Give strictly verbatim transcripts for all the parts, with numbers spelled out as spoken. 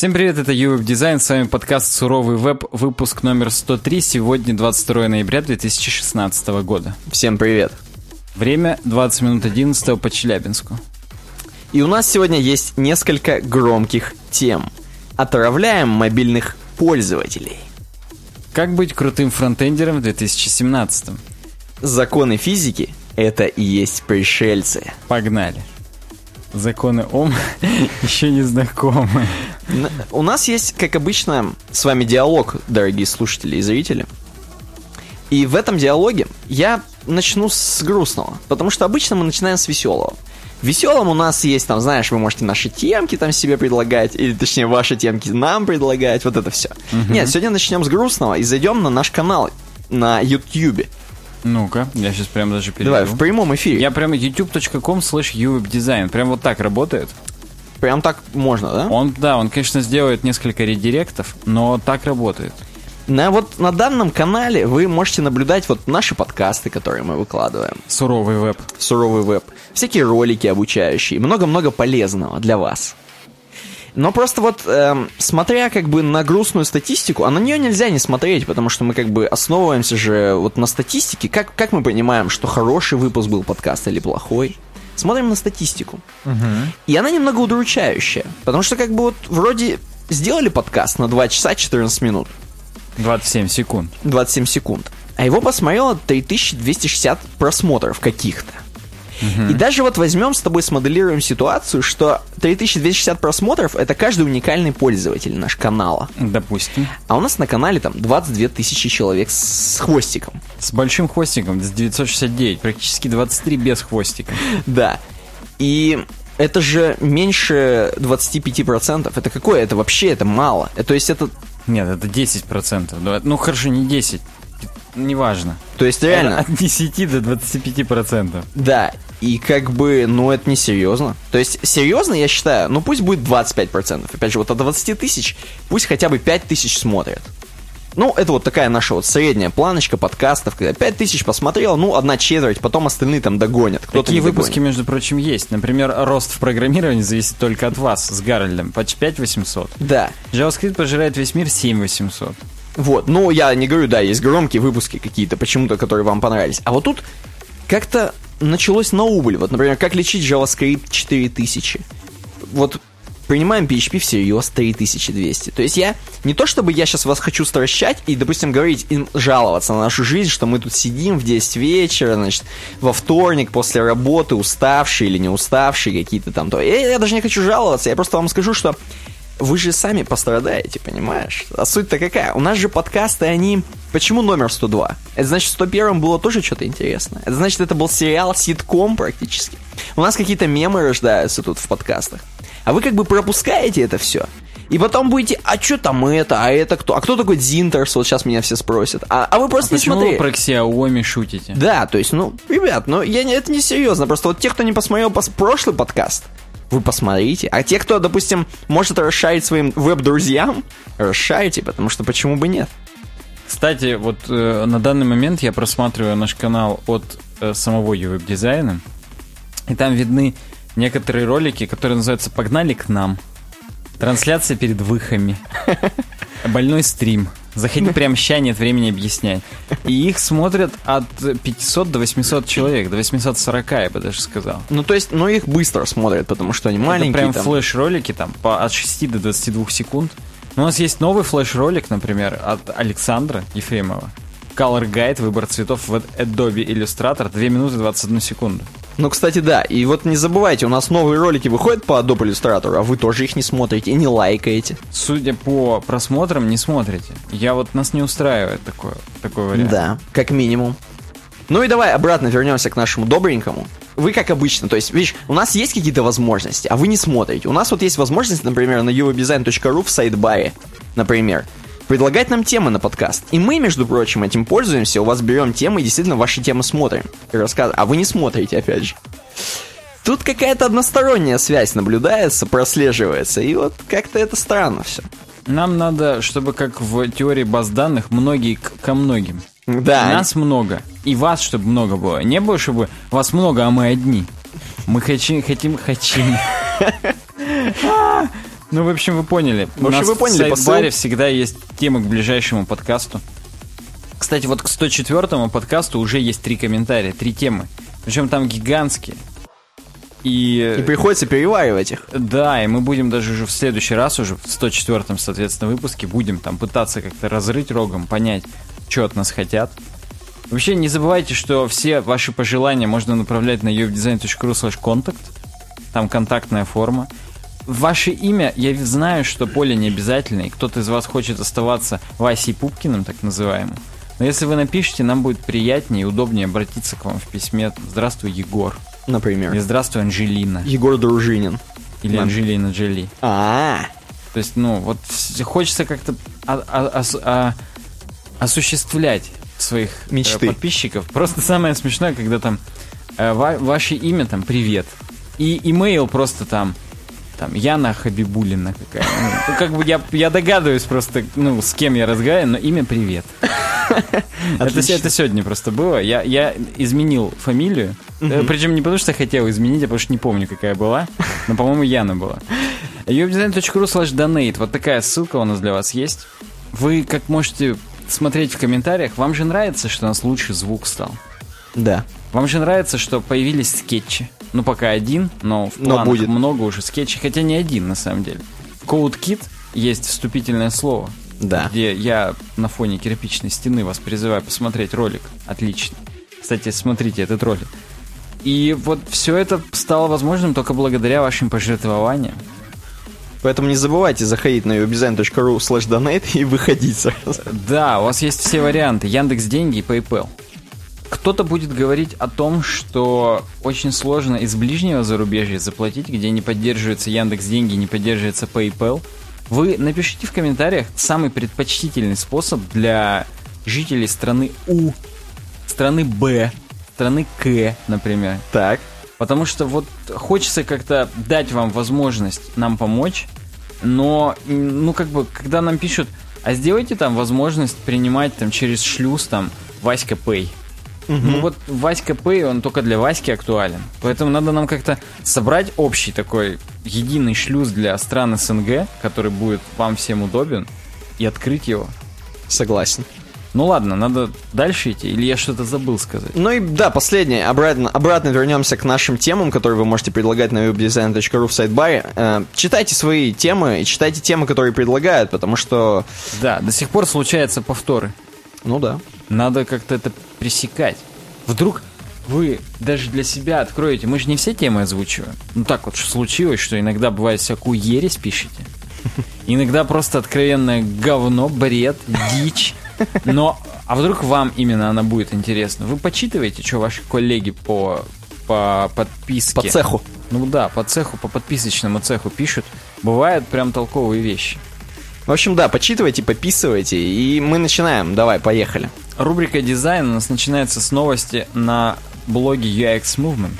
Всем привет, это YouWeb Design, с вами подкаст «Суровый веб», выпуск номер сто три, сегодня двадцать второе ноября две тысячи шестнадцатого года. Всем привет. Время двадцать минут одиннадцатого по Челябинску. И у нас сегодня есть несколько громких тем. Отравляем мобильных пользователей. Как быть крутым фронтендером в две тысячи семнадцатом? Законы физики — это и есть пришельцы. Погнали. Законы Ом еще не знакомы. У нас есть, как обычно, с вами диалог, дорогие слушатели и зрители. И в этом диалоге я начну с грустного, потому что обычно мы начинаем с веселого. В веселом у нас есть, там, знаешь, вы можете наши темки там себе предлагать, или, точнее, ваши темки нам предлагать, вот это все. Угу. Нет, сегодня начнем с грустного и зайдем на наш канал на Ютьюбе. Ну-ка, я сейчас прям даже перейду. Давай, в прямом эфире. Я прям ютуб точка ком слэш ювебдизайн. Прям вот так работает. Прям так можно, да? Он, да, он, конечно, сделает несколько редиректов, но так работает. На, вот на данном канале вы можете наблюдать вот наши подкасты, которые мы выкладываем. Суровый веб. Суровый веб. Всякие ролики обучающие. Много-много полезного для вас. Но просто вот, эм, смотря как бы на грустную статистику, а на нее нельзя не смотреть, потому что мы как бы основываемся же вот на статистике. Как, как мы понимаем, что хороший выпуск был подкаста или плохой? Смотрим на статистику. Угу. И она немного удручающая, потому что как бы вот вроде сделали подкаст на два часа четырнадцать минут. двадцать семь секунд. двадцать семь секунд. А его посмотрело три тысячи двести шестьдесят просмотров каких-то. Угу. И даже вот возьмем с тобой, смоделируем ситуацию, что три тысячи двести шестьдесят просмотров — это каждый уникальный пользователь наш канала. Допустим. А у нас на канале там двадцать две тысячи человек с хвостиком. С большим хвостиком, с девятьсот шестьдесят девять, практически двадцать три без хвостика. Да. И... это же меньше двадцать пять процентов. Это какое? Это вообще, это мало. То есть это... Нет, это десять процентов. Ну, хорошо, не десять. Неважно. То есть реально... Это от десяти до двадцати пяти процентов. Да. И как бы, ну, это не серьезно. То есть серьезно, я считаю, ну, пусть будет двадцать пять процентов. Опять же, вот от двадцати тысяч пусть хотя бы пять тысяч смотрят. Ну, это вот такая наша вот средняя планочка подкастов, когда пять тысяч посмотрел, ну, одна четверть, потом остальные там догонят. Кто-то такие выпуски, догонит. Между прочим, есть. Например, рост в программировании зависит только от вас с Гарольдом. Почти пять тысяч восемьсот. Да. JavaScript пожирает весь мир семь тысяч восемьсот. Вот, ну, я не говорю, да, есть громкие выпуски какие-то, почему-то, которые вам понравились. А вот тут как-то началось на убыль. Вот, например, как лечить JavaScript четыре тысячи. Вот... принимаем пи эйч пи всерьез три тысячи двести. То есть я... не то чтобы я сейчас вас хочу стращать и, допустим, говорить им, жаловаться на нашу жизнь, что мы тут сидим в десять вечера, значит, во вторник после работы, уставшие или не уставшие какие-то там... То. Я, я даже не хочу жаловаться, я просто вам скажу, что вы же сами пострадаете, понимаешь? А суть-то какая? У нас же подкасты, они... Почему номер сто два? Это значит, в сто первом было тоже что-то интересное. Это значит, это был сериал, ситком практически. У нас какие-то мемы рождаются тут в подкастах. А вы как бы пропускаете это все. И потом будете, а что там это, а это кто? А кто такой Дзинтерс? Вот сейчас меня все спросят. А, а вы просто а не смотрели. Почему вы про Xiaomi шутите? Да, то есть, ну, ребят, ну, я, это не серьезно. Просто вот те, кто не посмотрел пос- прошлый подкаст, вы посмотрите. А те, кто, допустим, может расшарить своим веб-друзьям, расшарите, потому что почему бы нет? Кстати, вот э, на данный момент я просматриваю наш канал от э, самого YouWebDesign, и там видны некоторые ролики, которые называются «Погнали к нам», «Трансляция перед выхами», «Больной стрим», «Заходи прямо ща, нет времени объяснять». И их смотрят от пятисот до восьмисот человек, до восьмисот сорока, я бы даже сказал. Ну, то есть, ну, их быстро смотрят, потому что они маленькие. Это прям там... флеш-ролики, там, по, от шести до двадцати двух секунд. Но у нас есть новый флеш-ролик, например, от Александра Ефремова. Color Guide, выбор цветов в Adobe Illustrator, две минуты двадцать одну секунду. Ну, кстати, да, и вот не забывайте, у нас новые ролики выходят по Adobe Illustrator, а вы тоже их не смотрите и не лайкаете. Судя по просмотрам, не смотрите. Я вот, нас не устраивает такое, такой вариант. Да, как минимум. Ну и давай обратно вернемся к нашему добренькому. Вы как обычно, то есть, видишь, у нас есть какие-то возможности, а вы не смотрите. У нас вот есть возможность, например, на ювебдизайн точка ру в сайдбаре, например, предлагать нам темы на подкаст. И мы, между прочим, этим пользуемся, у вас берем темы и действительно ваши темы смотрим. И рассказ... А вы не смотрите, опять же. Тут какая-то односторонняя связь наблюдается, прослеживается, и вот как-то это странно все. Нам надо, чтобы, как в теории баз данных, многие к- ко многим. Да. Нас много, и вас, чтобы много было. Не было, чтобы вас много, а мы одни. Мы хотим... хотим... хотим... Ну, в общем, вы поняли. В общем, вы поняли. В сайт-баре всегда есть темы к ближайшему подкасту. Кстати, вот к сто четвёртому подкасту уже есть три комментария, три темы. Причем там гигантские. И... и приходится переваривать их. Да, и мы будем даже уже в следующий раз, уже в сто четвёртом, соответственно, выпуске, будем там пытаться как-то разрыть рогом, понять, что от нас хотят. Вообще, не забывайте, что все ваши пожелания можно направлять на ю эф дизайн точка ру слэш контакт. Там контактная форма. Ваше имя, я знаю, что поле не обязательное, и кто-то из вас хочет оставаться Васей Пупкиным, так называемым. Но если вы напишите, нам будет приятнее и удобнее обратиться к вам в письме. Здравствуй, Егор. Например. Или здравствуй, Анжелина. Егор Дружинин. Или Мам. Анжелина Джоли. А-а-а. То есть, ну, вот хочется как-то о- о- о- о- осуществлять своих Мечты. подписчиков. Просто самое смешное, когда там э, ва- ваше имя, там, привет. И имейл просто там, там, Яна Хабибулина какая-нибудь. Ну, как бы я, я догадываюсь просто, ну, с кем я разговариваю, но имя привет. Это, это сегодня просто было. Я, я изменил фамилию. Uh-huh. Причем не потому, что хотел изменить, а потому что не помню, какая была. Но, по-моему, Яна была. ю эф дизайн точка ру слэш донейт. Вот такая ссылка у нас для вас есть. Вы как можете смотреть в комментариях. Вам же нравится, что у нас лучше звук стал. Да. Вам же нравится, что появились скетчи. Ну, пока один, но в планах но будет. Много уже скетчей. Хотя не один, на самом деле. В CodeKit есть вступительное слово. Да. Где я на фоне кирпичной стены вас призываю посмотреть ролик. Отлично. Кстати, смотрите этот ролик. И вот все это стало возможным только благодаря вашим пожертвованиям. Поэтому не забывайте заходить на ю эф дизайн точка ру слэш донейт и выходить сразу. Да, у вас есть все варианты. Яндекс.Деньги и PayPal. Кто-то будет говорить о том, что очень сложно из ближнего зарубежья заплатить, где не поддерживается Яндекс.Деньги, не поддерживается PayPal. Вы напишите в комментариях самый предпочтительный способ для жителей страны У, страны Б, страны К, например. Так. Потому что вот хочется как-то дать вам возможность нам помочь, но, ну, как бы, когда нам пишут, а сделайте там возможность принимать там через шлюз там Васька Пэй. Угу. Ну вот Васька Пэй, он только для Васьки актуален. Поэтому надо нам как-то собрать общий такой единый шлюз для стран СНГ, который будет вам всем удобен, и открыть его. Согласен. Ну ладно, надо дальше идти, или я что-то забыл сказать? Ну и да, последнее, обратно, обратно вернемся к нашим темам, которые вы можете предлагать на webdesign.ru в сайдбаре. Э, читайте свои темы, и читайте темы, которые предлагают, потому что... Да, до сих пор случаются повторы. Ну да. Надо как-то это пресекать. Вдруг вы даже для себя откроете, мы же не все темы озвучиваем. Ну так вот случилось, что иногда бывает всякую ересь пишете. Иногда просто откровенное говно, бред, дичь. Но, а вдруг вам именно она будет интересна? Вы почитываете, что ваши коллеги по, по подписке... По цеху. Ну да, по цеху, по подписочному цеху пишут. Бывают прям толковые вещи. В общем, да, почитывайте, пописывайте, и мы начинаем. Давай, поехали. Рубрика «Дизайн» у нас начинается с новости на блоге ю экс мувмент.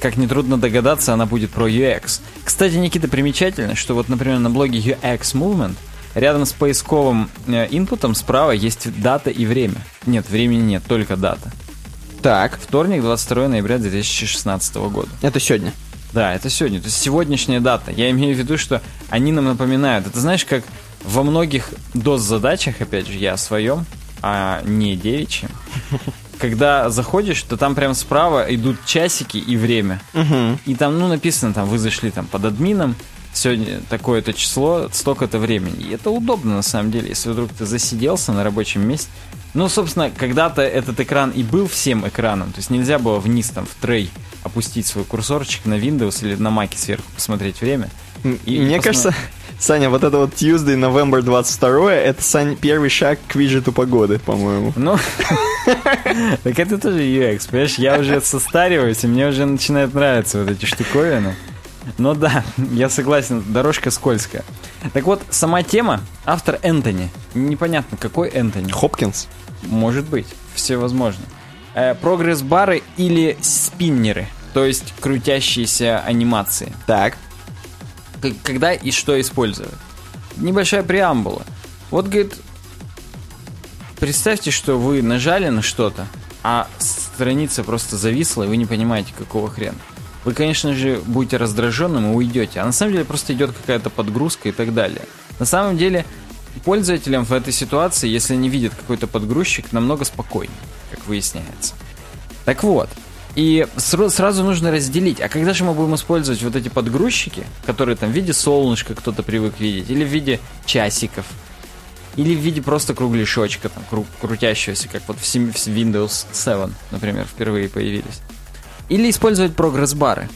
Как нетрудно догадаться, она будет про ю экс. Кстати, Никита, примечательно, что вот, например, на блоге ю экс мувмент рядом с поисковым инпутом справа есть дата и время. Нет, времени нет, только дата. Так. Вторник, двадцать второго ноября две тысячи шестнадцатого года. Это сегодня. Да, это сегодня. То есть сегодняшняя дата. Я имею в виду, что они нам напоминают. Это знаешь, как во многих дос-задачах, опять же, я о своем, а не девичьем. Когда заходишь, то там прям справа идут часики и время. Угу. И там, ну, написано, там, вы зашли там под админом, сегодня такое-то число, столько-то времени. И это удобно, на самом деле, если вдруг ты засиделся на рабочем месте. Ну, собственно, когда-то этот экран и был всем экраном. То есть нельзя было вниз, там, в трей опустить свой курсорчик на Windows или на Mac'е сверху посмотреть время. И мне посмотреть... кажется, Саня, вот это вот Тьюздей, Новембер двадцать второе, это, Сань, первый шаг к виджету погоды, по-моему. Ну, так это тоже ю экс, понимаешь? Я уже состариваюсь, и мне уже начинают нравиться вот эти штуковины. Но да, я согласен, дорожка скользкая. Так вот, сама тема, автор Энтони. Непонятно, какой Энтони. Хопкинс? Может быть, все возможно. Э, прогресс-бары или спиннеры, то есть крутящиеся анимации. Так. Когда и что использовать? Небольшая преамбула. Вот, говорит, представьте, что вы нажали на что-то, а страница просто зависла, и вы не понимаете, какого хрена. вы, конечно же, будете раздраженным и уйдете. А на самом деле просто идет какая-то подгрузка и так далее. На самом деле пользователям в этой ситуации, если не видит какой-то подгрузчик, намного спокойнее, как выясняется. Так вот, и сразу нужно разделить, а когда же мы будем использовать вот эти подгрузчики, которые там в виде солнышка кто-то привык видеть, или в виде часиков, или в виде просто кругляшочка, там, кру- крутящегося, как вот в Windows семь, например, впервые появились. Или использовать прогресс-бары.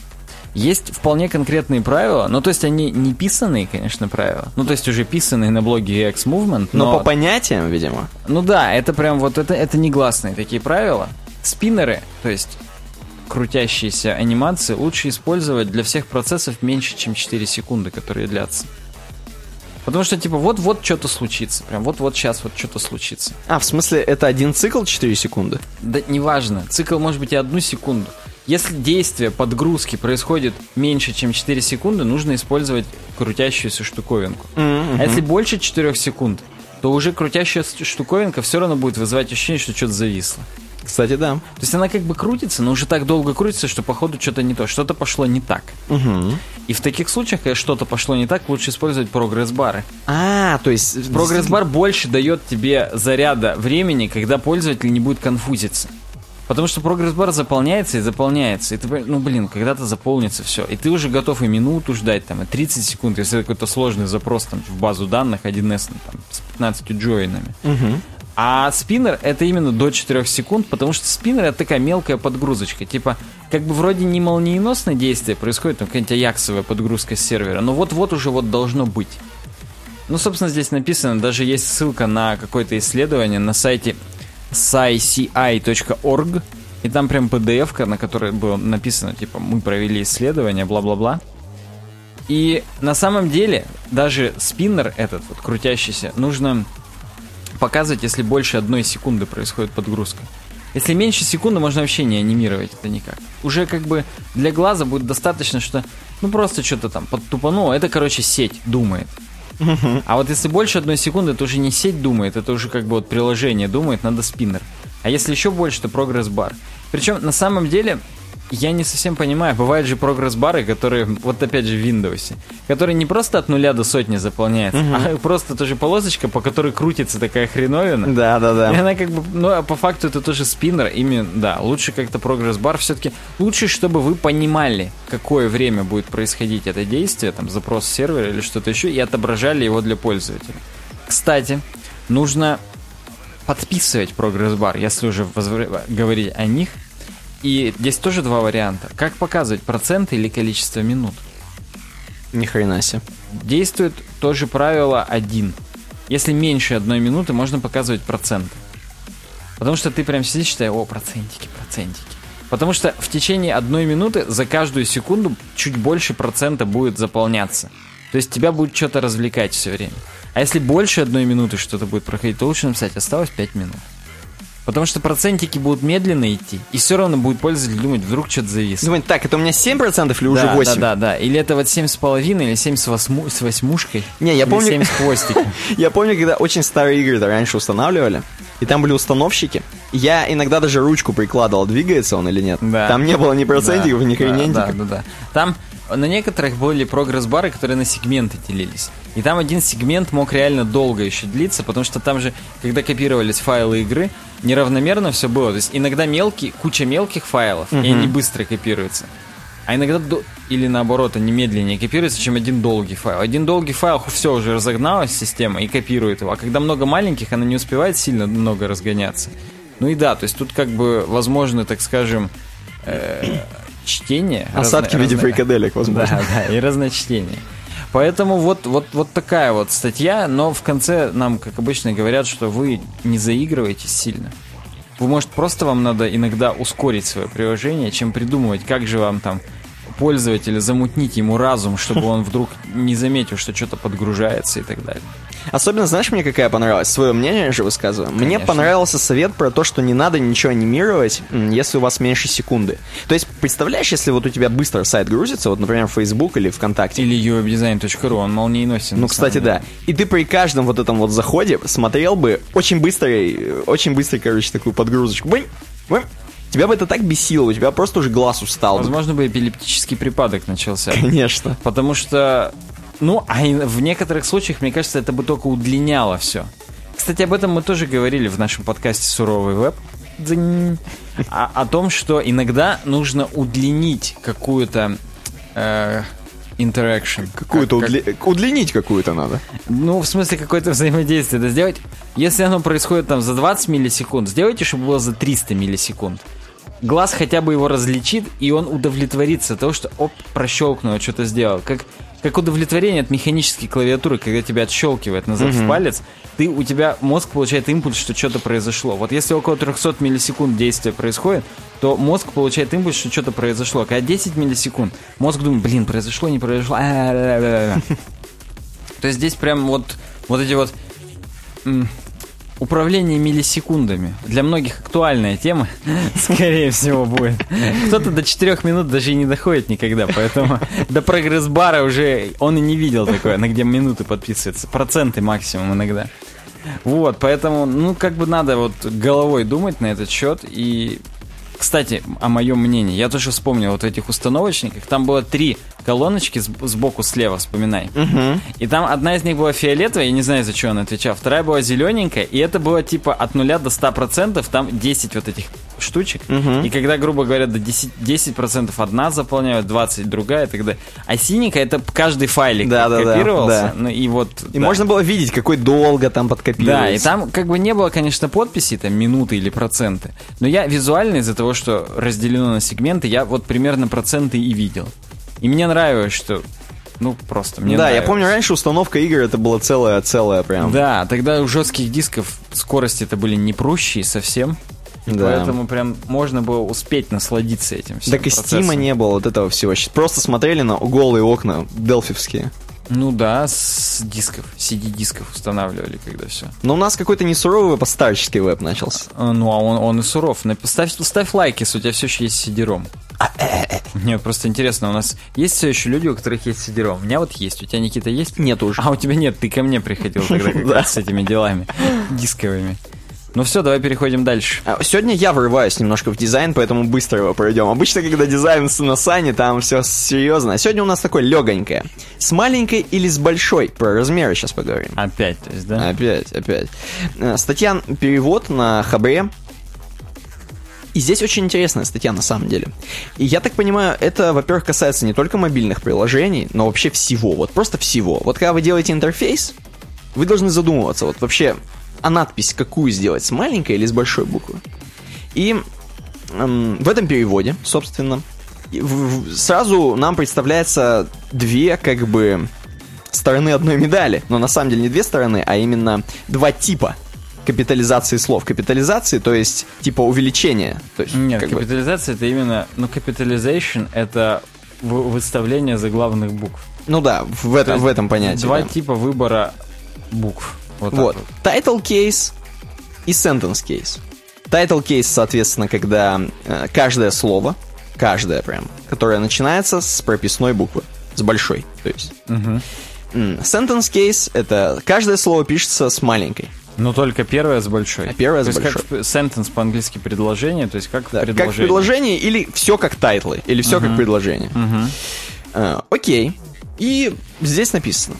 Есть вполне конкретные правила, ну то есть они не писанные, конечно, правила, ну то есть уже писанные на блоге X-Movement, но... но по понятиям, видимо. Ну да, это прям вот, это, это негласные такие правила. Спиннеры, то есть крутящиеся анимации, лучше использовать для всех процессов меньше, чем четыре секунды, которые длятся. Потому что, типа, вот-вот что-то случится. Прям вот-вот сейчас вот что-то случится. А, в смысле, это один цикл четыре секунды? Да неважно. Цикл может быть и одну секунду. Если действие подгрузки происходит меньше, чем четыре секунды, нужно использовать крутящуюся штуковинку. Mm-hmm. А если больше четырех секунд, то уже крутящаяся штуковинка все равно будет вызывать ощущение, что что-то зависло. Кстати, да. То есть она как бы крутится, но уже так долго крутится, что походу что-то не то, что-то пошло не так. Угу. И в таких случаях, когда что-то пошло не так, лучше использовать прогресс-бары. А, то есть... Прогресс-бар больше дает тебе заряда времени, когда пользователь не будет конфузиться. Потому что прогресс-бар заполняется и заполняется. И ты, ну, блин, когда-то заполнится все. И ты уже готов и минуту ждать, там, и тридцать секунд, если это какой-то сложный запрос там, в базу данных один эс там, с пятнадцатью джойнами. Угу. А спиннер — это именно до четырех секунд, потому что спиннер — это такая мелкая подгрузочка. Типа, как бы вроде не молниеносное действие происходит, там какая-нибудь аяксовая подгрузка с сервера, но вот-вот уже вот должно быть. Ну, собственно, здесь написано, даже есть ссылка на какое-то исследование на сайте эс ай си ай точка орг, и там прям пи ди эф-ка, на которой было написано, типа, мы провели исследование, бла-бла-бла. И на самом деле даже спиннер этот, вот крутящийся, нужно... показывать, если больше одной секунды происходит подгрузка. Если меньше секунды, можно вообще не анимировать это никак. Уже как бы для глаза будет достаточно, что ну просто что-то там подтупануло. Это, короче, сеть думает. Uh-huh. А вот если больше одной секунды, это уже не сеть думает, это уже как бы вот приложение думает, надо спиннер. А если еще больше, то прогресс-бар. Причем на самом деле... Я не совсем понимаю, бывают же прогресс-бары, которые, вот опять же в Windows, которые не просто от нуля до сотни заполняются, uh-huh. а просто тоже полосочка, по которой крутится такая хреновина. Да-да-да. И она как бы, ну а по факту это тоже спиннер, именно, да, лучше как-то прогресс-бар все-таки, лучше, чтобы вы понимали, какое время будет происходить это действие, там, запрос сервера или что-то еще, и отображали его для пользователя. Кстати, нужно подписывать прогресс-бар, если уже возв... говорить о них. И здесь тоже два варианта. Как показывать, проценты или количество минут? Ни хрена себе. Действует тоже правило один. Если меньше одной минуты, можно показывать проценты. Потому что ты прям сидишь, считаешь, о, процентики, процентики. Потому что в течение одной минуты за каждую секунду чуть больше процента будет заполняться. То есть тебя будет что-то развлекать все время. А если больше одной минуты что-то будет проходить, то лучше написать, осталось пять минут. Потому что процентики будут медленно идти, и все равно будет пользователь думать, вдруг что-то зависло. Думать, так, это у меня семь процентов или уже да, восемь процентов? Да, да, да. Или это вот семь с половиной, или семь с, восьму, с восьмушкой, Не, я или помню... семь с хвостиком. Я помню, когда очень старые игры-то раньше устанавливали, и там были установщики. Я иногда даже ручку прикладывал, двигается он или нет. Да. Там не было ни процентиков, да, ни хренентиков. Да, да, да, да. Там на некоторых были прогресс-бары, которые на сегменты делились. И там один сегмент мог реально долго еще длиться, потому что там же, когда копировались файлы игры, неравномерно все было. То есть иногда мелкие, куча мелких файлов, uh-huh. и они быстро копируются. А иногда, до... или наоборот, они медленнее копируются, чем один долгий файл. Один долгий файл, все, уже разогналась система и копирует его. А когда много маленьких, она не успевает сильно много разгоняться. Ну и да, то есть тут как бы возможно, так скажем... Э- чтение. Осадки разно, в виде разно... фрикаделек, возможно. Да, да, и разночтение. Поэтому вот, вот, вот такая вот статья, но в конце нам, как обычно, говорят, что вы не заигрываетесь сильно. Вы, может, просто вам надо иногда ускорить свое приложение, чем придумывать, как же вам там пользователя замутнить ему разум, чтобы он вдруг не заметил, что что-то подгружается и так далее. Особенно, знаешь, мне какая понравилась? Свое мнение же высказываю. Конечно. Мне понравился совет про то, что не надо ничего анимировать, если у вас меньше секунды. То есть, представляешь, если вот у тебя быстро сайт грузится, вот, например, Facebook или ВКонтакте. Или юэб дизайн точка ру, он молниеносен. Ну, кстати, да. И ты при каждом вот этом вот заходе смотрел бы очень быстрый, очень быстрый, короче, такую подгрузочку. Бынь, бынь. тебя бы это так бесило, у тебя просто уже глаз устал. Возможно бы эпилептический припадок начался. Конечно. Потому что, ну, а в некоторых случаях, мне кажется, это бы только удлиняло все. Кстати, об этом мы тоже говорили в нашем подкасте «Суровый веб». О, о том, что иногда нужно удлинить какую-то э, interaction. Какую-то как, удли... как... Удлинить какую-то надо. Ну, в смысле, какое-то взаимодействие. Это сделать. Если оно происходит там за двадцать миллисекунд, сделайте, чтобы было за триста миллисекунд. Глаз хотя бы его различит, и он удовлетворится того, что оп, прощелкнуло, что-то сделал. Как, как удовлетворение от механической клавиатуры, когда тебя отщелкивает назад mm-hmm. в палец, ты, у тебя мозг получает импульс, что что-то произошло. Вот если около триста миллисекунд действие происходит, то мозг получает импульс, что что-то произошло. Когда десять миллисекунд, мозг думает, блин, произошло, не произошло. То есть здесь прям вот эти вот... Управление миллисекундами. Для многих актуальная тема, скорее всего, будет. Кто-то до четырёх минут даже и не доходит никогда, поэтому до прогресс-бара уже он и не видел такое, на где минуты подписывается. Проценты максимум иногда. Вот, поэтому, ну, как бы надо вот головой думать на этот счет. И, кстати, о моем мнении. Я тоже вспомнил вот в этих установочниках. Там было три колоночки сбоку слева, вспоминай. Угу. И там одна из них была фиолетовая, я не знаю, за что она отвечала. Вторая была зелененькая, и это было типа от нуля до ста процентов, там десять вот этих штучек. Угу. И когда, грубо говоря, до десяти процентов одна заполняют, двадцать процентов другая и так далее. А синенькая — это каждый файлик да, копировался. Да, да. Ну, и вот, и да. можно было видеть, какой долго там подкопировался. Да, и там как бы не было, конечно, подписей, там минуты или проценты. Но я визуально из-за того, что разделено на сегменты, я вот примерно проценты и видел. И мне нравилось, что... Ну, просто мне Да, нравилось. Я помню, раньше установка игр это была целая-целая прям. Да, тогда у жестких дисков скорости это были не прущие совсем. Да. Поэтому прям можно было успеть насладиться этим всем. Так и Стима не было, вот этого всего. Просто смотрели на голые окна делфевские. Ну да, с дисков, си ди-дисков устанавливали, когда все. Но у нас какой-то не суровый веб, а старческий веб начался. А, ну, а он, он и суров. Ставь, ставь лайк, если у тебя все еще есть си ди-ром. Нет, просто интересно, у нас есть все еще люди, у которых есть си ди-ром? У меня вот есть, у тебя, Никита, есть? Нет уже. А, у тебя нет, ты ко мне приходил тогда как раз с этими делами дисковыми. Ну все, давай переходим дальше. Сегодня я врываюсь немножко в дизайн, поэтому быстро его пройдем. Обычно, когда дизайн на Сане, там все серьезно. А сегодня у нас такое легонькое. С маленькой или с большой? Про размеры сейчас поговорим. Опять, то есть, да? Опять, опять. Статья «Перевод» на Хабре. И здесь очень интересная статья на самом деле. И я так понимаю, это, во-первых, касается не только мобильных приложений, но вообще всего, вот просто всего. Вот когда вы делаете интерфейс, вы должны задумываться, вот вообще... а надпись какую сделать, с маленькой или с большой буквы. И эм, в этом переводе, собственно, в, в, сразу нам представляется две, как бы, стороны одной медали. Но на самом деле не две стороны, а именно два типа капитализации слов. Капитализации, то есть, типа, увеличение. То есть, Нет, как капитализация бы... это именно... Ну, capitalization — это выставление заглавных букв. Ну да, в, это, в этом понятии. Два да. типа выбора букв. Вот, вот. вот. Title case и sentence case. Title case, соответственно, когда э, каждое слово, каждое прям, которое начинается с прописной буквы, с большой, то есть. Угу. Sentence case — это каждое слово пишется с маленькой. Но только первое с большой. А первое то с большой. Как sentence по-английски предложение, то есть как да, предложение. Как предложение или все как тайтлы, или все угу. как предложение. Угу. Э, окей. И здесь написано.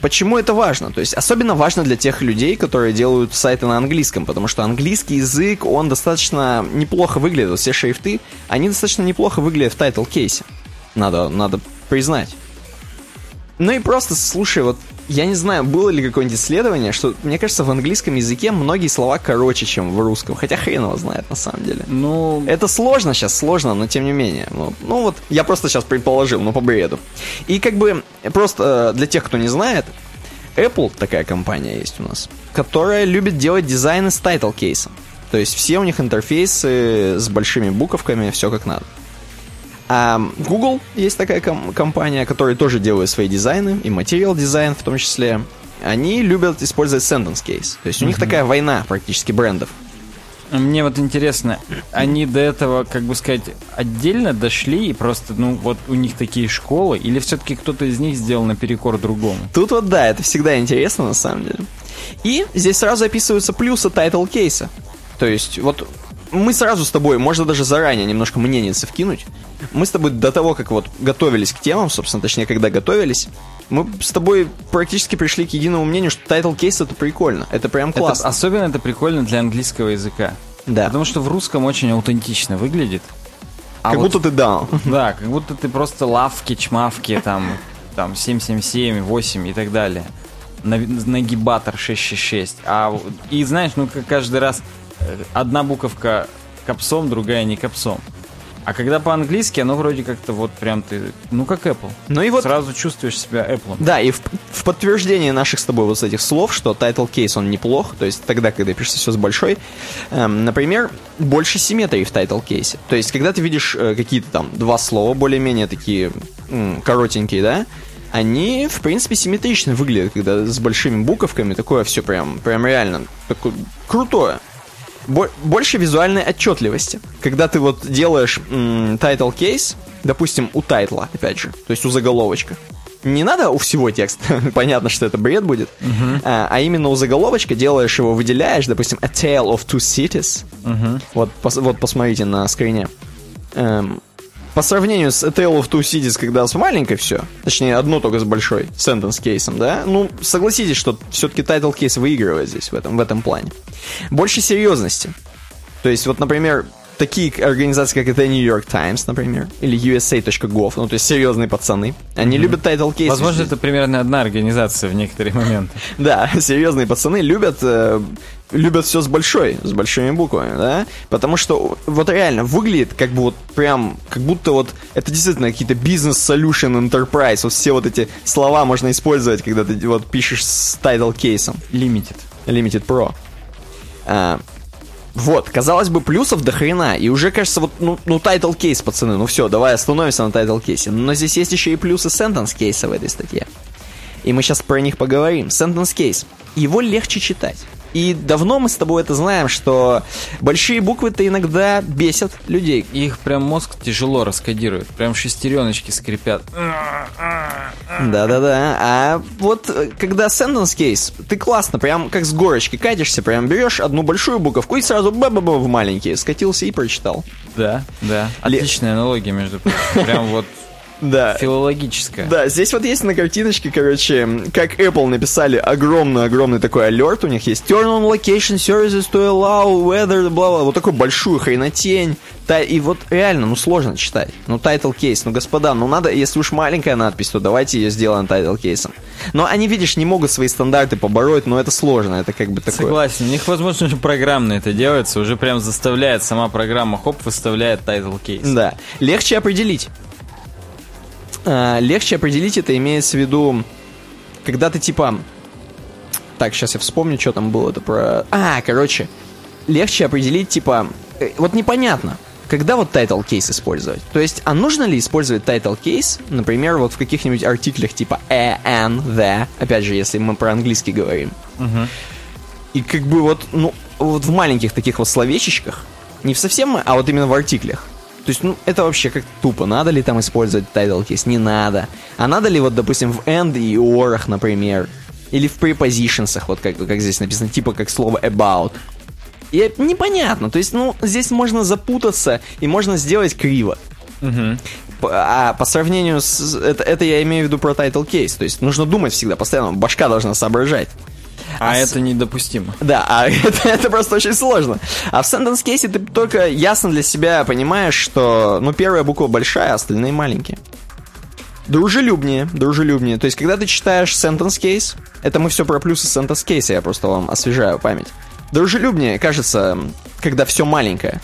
Почему это важно? То есть особенно важно для тех людей, которые делают сайты на английском, потому что английский язык, он достаточно неплохо выглядит. Все шрифты, они достаточно неплохо выглядят в тайтл-кейсе. Надо, надо признать. Ну и просто, слушай, вот я не знаю, было ли какое-нибудь исследование, что, мне кажется, в английском языке многие слова короче, чем в русском. Хотя хрен его знает, на самом деле. Ну... Это сложно сейчас, сложно, но тем не менее. Ну, ну вот, я просто сейчас предположил, но по бреду. И как бы, просто для тех, кто не знает, Apple такая компания есть у нас, которая любит делать дизайны с тайтл-кейсом. То есть все у них интерфейсы с большими буковками, все как надо. А Google есть такая ком- компания, которая тоже делает свои дизайны, и материал дизайн в том числе. Они любят использовать sentence case. То есть у mm-hmm. них такая война практически брендов. Мне вот интересно, они до этого, как бы сказать, отдельно дошли и просто, ну, вот у них такие школы, или все-таки кто-то из них сделал наперекор другому? Тут вот да, это всегда интересно на самом деле. И здесь сразу описываются плюсы title кейса. То есть вот... мы сразу с тобой, можно даже заранее немножко мненеца вкинуть. Мы с тобой до того, как вот готовились к темам, собственно, точнее, когда готовились, мы с тобой практически пришли к единому мнению, что тайтл-кейс — это прикольно, это прям классно. Это, особенно это прикольно для английского языка. Да. Потому что в русском очень аутентично выглядит. А как вот, будто ты дал. Да, как будто ты просто лавки, чмавки, там, там семь семь семь, восемь и так далее. Нагибатор шесть шесть шесть. А, и знаешь, ну как каждый раз одна буковка капсом, другая не капсом. А когда по-английски, оно вроде как-то вот прям ты, ну как Apple. Ну и вот сразу чувствуешь себя Apple. Да, и в, в подтверждение наших с тобой вот этих слов, что title case он неплох, то есть тогда, когда пишется все с большой, эм, например, больше симметрии в title case. То есть когда ты видишь э, какие-то там два слова более-менее такие м, коротенькие, да, они, в принципе, симметрично выглядят, когда с большими буковками такое все прям, прям реально такое крутое. Больше визуальной отчетливости. Когда ты вот делаешь м, title case, допустим, у тайтла, опять же, то есть у заголовочка. Не надо у всего текста, понятно, что это бред будет, uh-huh. а, а именно у заголовочка делаешь его, выделяешь, допустим, A Tale of Two Cities. Uh-huh. Вот, пос, вот посмотрите на скрине. Эм, по сравнению с A Tale of Two Cities, когда с маленькой все, точнее, одно только с большой, sentence кейсом, да, ну, согласитесь, что все-таки title case выигрывает здесь в этом, в этом плане. Больше серьезности. То есть, вот, например, такие организации, как The New York Times, например, или ю эс эй точка гов, ну, то есть серьезные пацаны, они mm-hmm. любят title case. Возможно, это примерно одна организация в некоторые моменты. Да, серьезные пацаны любят... Любят все с большой, с большими буквами, да? Потому что вот реально выглядит как бы вот прям, как будто вот это действительно какие-то бизнес solution enterprise. Вот все вот эти слова можно использовать, когда ты вот пишешь с title кейсом. Limited. Limited Pro. А, вот, казалось бы, плюсов до хрена. И уже кажется, вот, ну, ну title кейс, пацаны, ну все, давай остановимся на title кейсе. Но здесь есть еще и плюсы sentence кейса в этой статье. И мы сейчас про них поговорим. Sentence кейс. Его легче читать. И давно мы с тобой это знаем, что большие буквы-то иногда бесят людей. Их прям мозг тяжело раскодирует, прям шестереночки скрипят. Да-да-да, а вот когда sentence case, ты классно, прям как с горочки катишься, прям берешь одну большую буковку и сразу ба-ба-ба в маленькие, скатился и прочитал. Да, да, отличная Ле... аналогия, между прочим, прям вот... Да. Филологическая. Да, здесь вот есть на картиночке, короче, как Apple написали огромный-огромный такой алерт. У них есть turn on location services to allow weather, бла-бла. Вот такую большую хренотень. И вот реально, ну сложно читать. Ну title case, ну господа, ну надо, если уж маленькая надпись, то давайте ее сделаем title кейсом. Но они, видишь, не могут свои стандарты побороть, но это сложно, это как бы такое. Согласен, у них, возможно, уже программно это делается, уже прям заставляет сама программа, хоп, выставляет title кейс. Да, легче определить. Легче определить это имеется в виду, когда ты типа... Так, сейчас я вспомню, что там было-то про... А, короче, легче определить типа... Вот непонятно, когда вот title case использовать. То есть, а нужно ли использовать title case, например, вот в каких-нибудь артиклях типа a, an, the, опять же, если мы про английский говорим. Uh-huh. И как бы вот, ну, вот в маленьких таких вот словечечках, не в совсем, а вот именно в артиклях. То есть, ну, это вообще как-то тупо. Надо ли там использовать title case? Не надо. А надо ли, вот, допустим, в and и or, например, или в prepositions'ах, вот как, как здесь написано, типа как слово about. И непонятно. То есть, ну, здесь можно запутаться и можно сделать криво. Mm-hmm. А по сравнению с... Это, это я имею в виду про title case. То есть, нужно думать всегда постоянно. Башка должна соображать. А, а это с... недопустимо. Да, а это, это просто очень сложно. А в sentence case ты только ясно для себя понимаешь, что ну первая буква большая, остальные маленькие. Дружелюбнее, дружелюбнее. То есть, когда ты читаешь sentence case, это мы все про плюсы sentence case, я просто вам освежаю память. Дружелюбнее, кажется, когда все маленькое.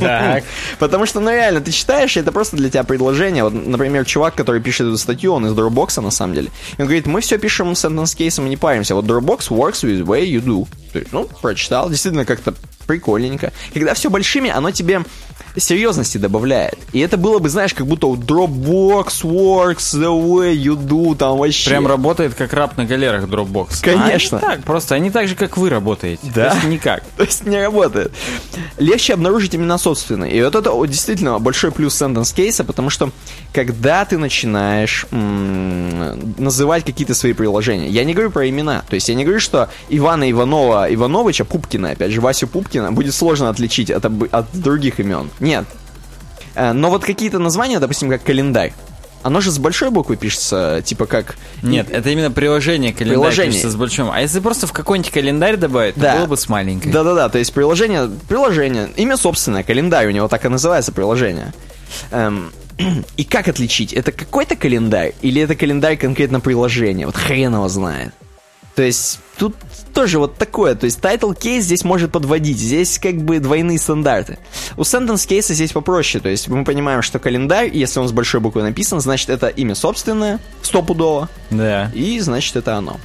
Так. Потому что, ну реально, ты читаешь, и это просто для тебя предложение. Вот, например, чувак, который пишет эту статью, он из Dropbox, на самом деле. И он говорит, мы все пишем sentence case, и не паримся. Вот Dropbox works with way you do. То есть, ну, прочитал, действительно как-то прикольненько. Когда все большими, оно тебе серьезности добавляет. И это было бы, знаешь, как будто у Dropbox works the way you do, там вообще. Прям работает как раб на галерах Dropbox. Конечно. А они так, просто они так же, как вы работаете. Да. То есть никак. То есть не работает. Легче обнаружить именно собственные. И вот это действительно большой плюс sentence кейса, потому что когда ты начинаешь м- называть какие-то свои приложения, я не говорю про имена, то есть я не говорю, что Ивана Иванова Ивановича, Пупкина, опять же, Васю Пупкина, Пушкина будет сложно отличить от, об... от других имен. Нет. Но вот какие-то названия, допустим, как «Календарь». Оно же с большой буквы пишется, типа как... Нет, это именно приложение календарь приложение. Пишется с большим. А если просто в какой-нибудь календарь добавить, да. то было бы с маленькой. Да-да-да, то есть приложение... Приложение, имя собственное, календарь, у него так и называется приложение. Эм, и как отличить, это какой-то календарь или это календарь конкретно приложения? Вот хрен его знает. То есть тут тоже вот такое. То есть title case здесь может подводить. Здесь как бы двойные стандарты. У sentence case здесь попроще. То есть мы понимаем, что календарь, если он с большой буквы написан, значит это имя собственное, стопудово. Да. И значит это оно.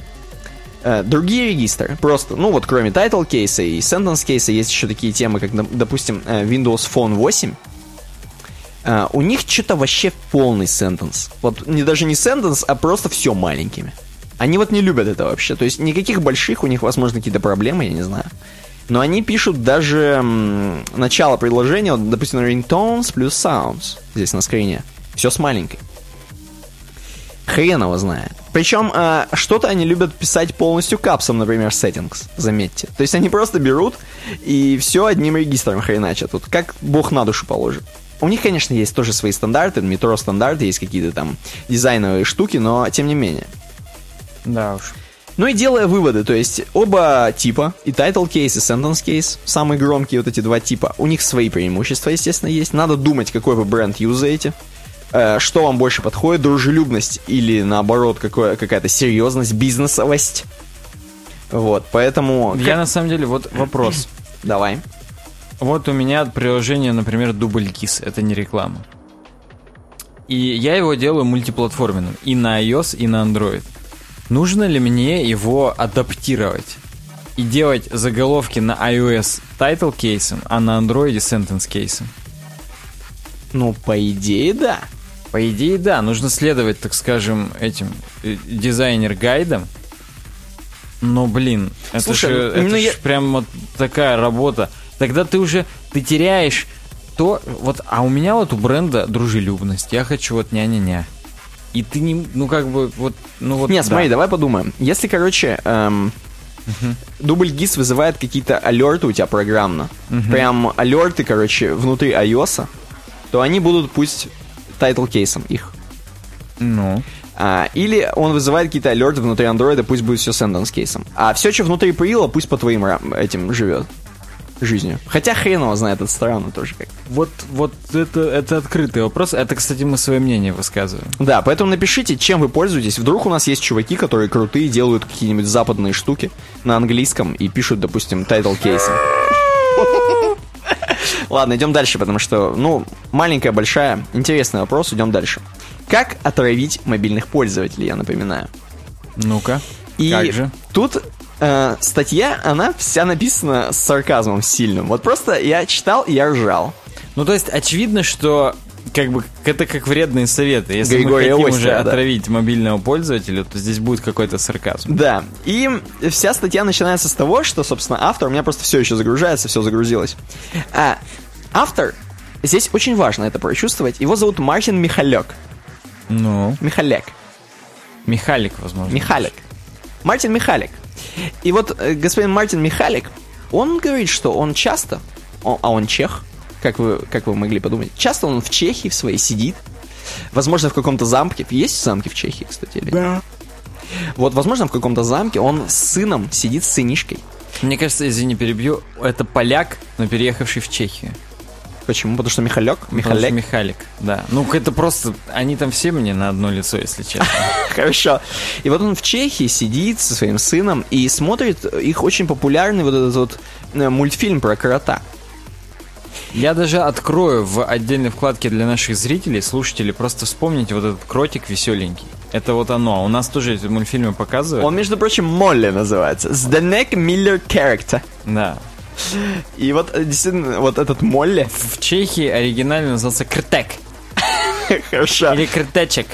Другие регистры просто, ну вот кроме title case и sentence case есть еще такие темы, как, допустим, Windows Phone восемь. У них что-то вообще полный sentence. Вот даже не sentence, а просто все маленькими. Они вот не любят это вообще. То есть никаких больших, у них, возможно, какие-то проблемы, я не знаю. Но они пишут даже м, начало предложения, вот, допустим, ringtones плюс sounds. Здесь на скрине. Все с маленькой. Хрен его знает. Причем э, что-то они любят писать полностью капсом, например, settings, заметьте. То есть они просто берут и все одним регистром хреначат. Вот как бог на душу положит. У них, конечно, есть тоже свои стандарты, метро стандарты, есть какие-то там дизайновые штуки, но тем не менее. Да уж. Ну и делая выводы, то есть оба типа, и title case, и sentence case, самые громкие вот эти два типа, у них свои преимущества, естественно, есть. Надо думать, какой вы бренд юзаете, э, что вам больше подходит, дружелюбность или, наоборот, какое, какая-то серьезность, бизнесовость. Вот, поэтому... Я, как... на самом деле, вот вопрос. Давай. Вот у меня приложение, например, DoubleKis, это не реклама. И я его делаю мультиплатформенным, и на iOS, и на Android. Нужно ли мне его адаптировать и делать заголовки на iOS title кейсом, а на Android sentence кейсом? Ну, по идее, да. По идее, да. Нужно следовать, так скажем, этим дизайнер-гайдам. Но, блин, это Слушай, же, это ну, же я... прям вот такая работа. Тогда ты уже ты теряешь то... Вот, а у меня вот у бренда дружелюбность. Я хочу вот ня-ня-ня. И ты не... Ну, как бы, вот... Ну, вот Нет, да. смотри, давай подумаем. Если, короче, эм, uh-huh. DoubleKis вызывает какие-то алерты у тебя программно, uh-huh. прям алерты, короче, внутри iOS, то они будут, пусть, title-кейсом их. Ну... А, или он вызывает какие-то алерты внутри Android, пусть будет все sentence-кейсом. А все, что внутри прила, пусть по твоим рам- этим живет. Жизнью. Хотя хрен его знает, это странно тоже как. Вот, вот это, это открытый вопрос. Это, кстати, мы свое мнение высказываем. Да, поэтому напишите, чем вы пользуетесь. Вдруг у нас есть чуваки, которые крутые, делают какие-нибудь западные штуки на английском и пишут, допустим, title кейсы. Ладно, идем дальше, потому что, ну, маленькая, большая, интересный вопрос, идем дальше. Как отравить мобильных пользователей, я напоминаю. Ну-ка, как же. И тут... Э, статья, она вся написана с сарказмом сильным. Вот просто я читал и я ржал. Ну, то есть, очевидно, что как бы это как вредные советы. Если Григория мы хотим Остера, уже отравить да. мобильного пользователя, то здесь будет какой-то сарказм. Да, и вся статья начинается с того, что, собственно, автор... У меня просто все еще загружается, все загрузилось. А автор, здесь очень важно это прочувствовать. Его зовут Мартин Михалек. Ну? Михалек. Михалик, возможно. Михалик. Мартин Михалик. И вот господин Мартин Михалик, он говорит, что он часто, он, а он чех, как вы, как вы могли подумать, часто он в Чехии в своей сидит, возможно, в каком-то замке. Есть замки в Чехии, кстати, или нет? Да. Вот, возможно, в каком-то замке он с сыном сидит, с сынишкой. Мне кажется, извини, перебью, это поляк, но переехавший в Чехию. Почему? Потому что Михалек? Михалек. Михалик, да. Ну, это просто... Они там все мне на одно лицо, если честно. Хорошо. И вот он в Чехии сидит со своим сыном и смотрит их очень популярный вот этот вот мультфильм про крота. Я даже открою в отдельной вкладке для наших зрителей, слушателей, просто вспомните вот этот кротик веселенький. Это вот оно. У нас тоже эти мультфильмы показывают. Он, между прочим, Молли называется. The Nick Miller Character. Да. И вот, действительно, вот этот Молли в Чехии оригинально назывался Кртек. Хорошо. Или Кртечек.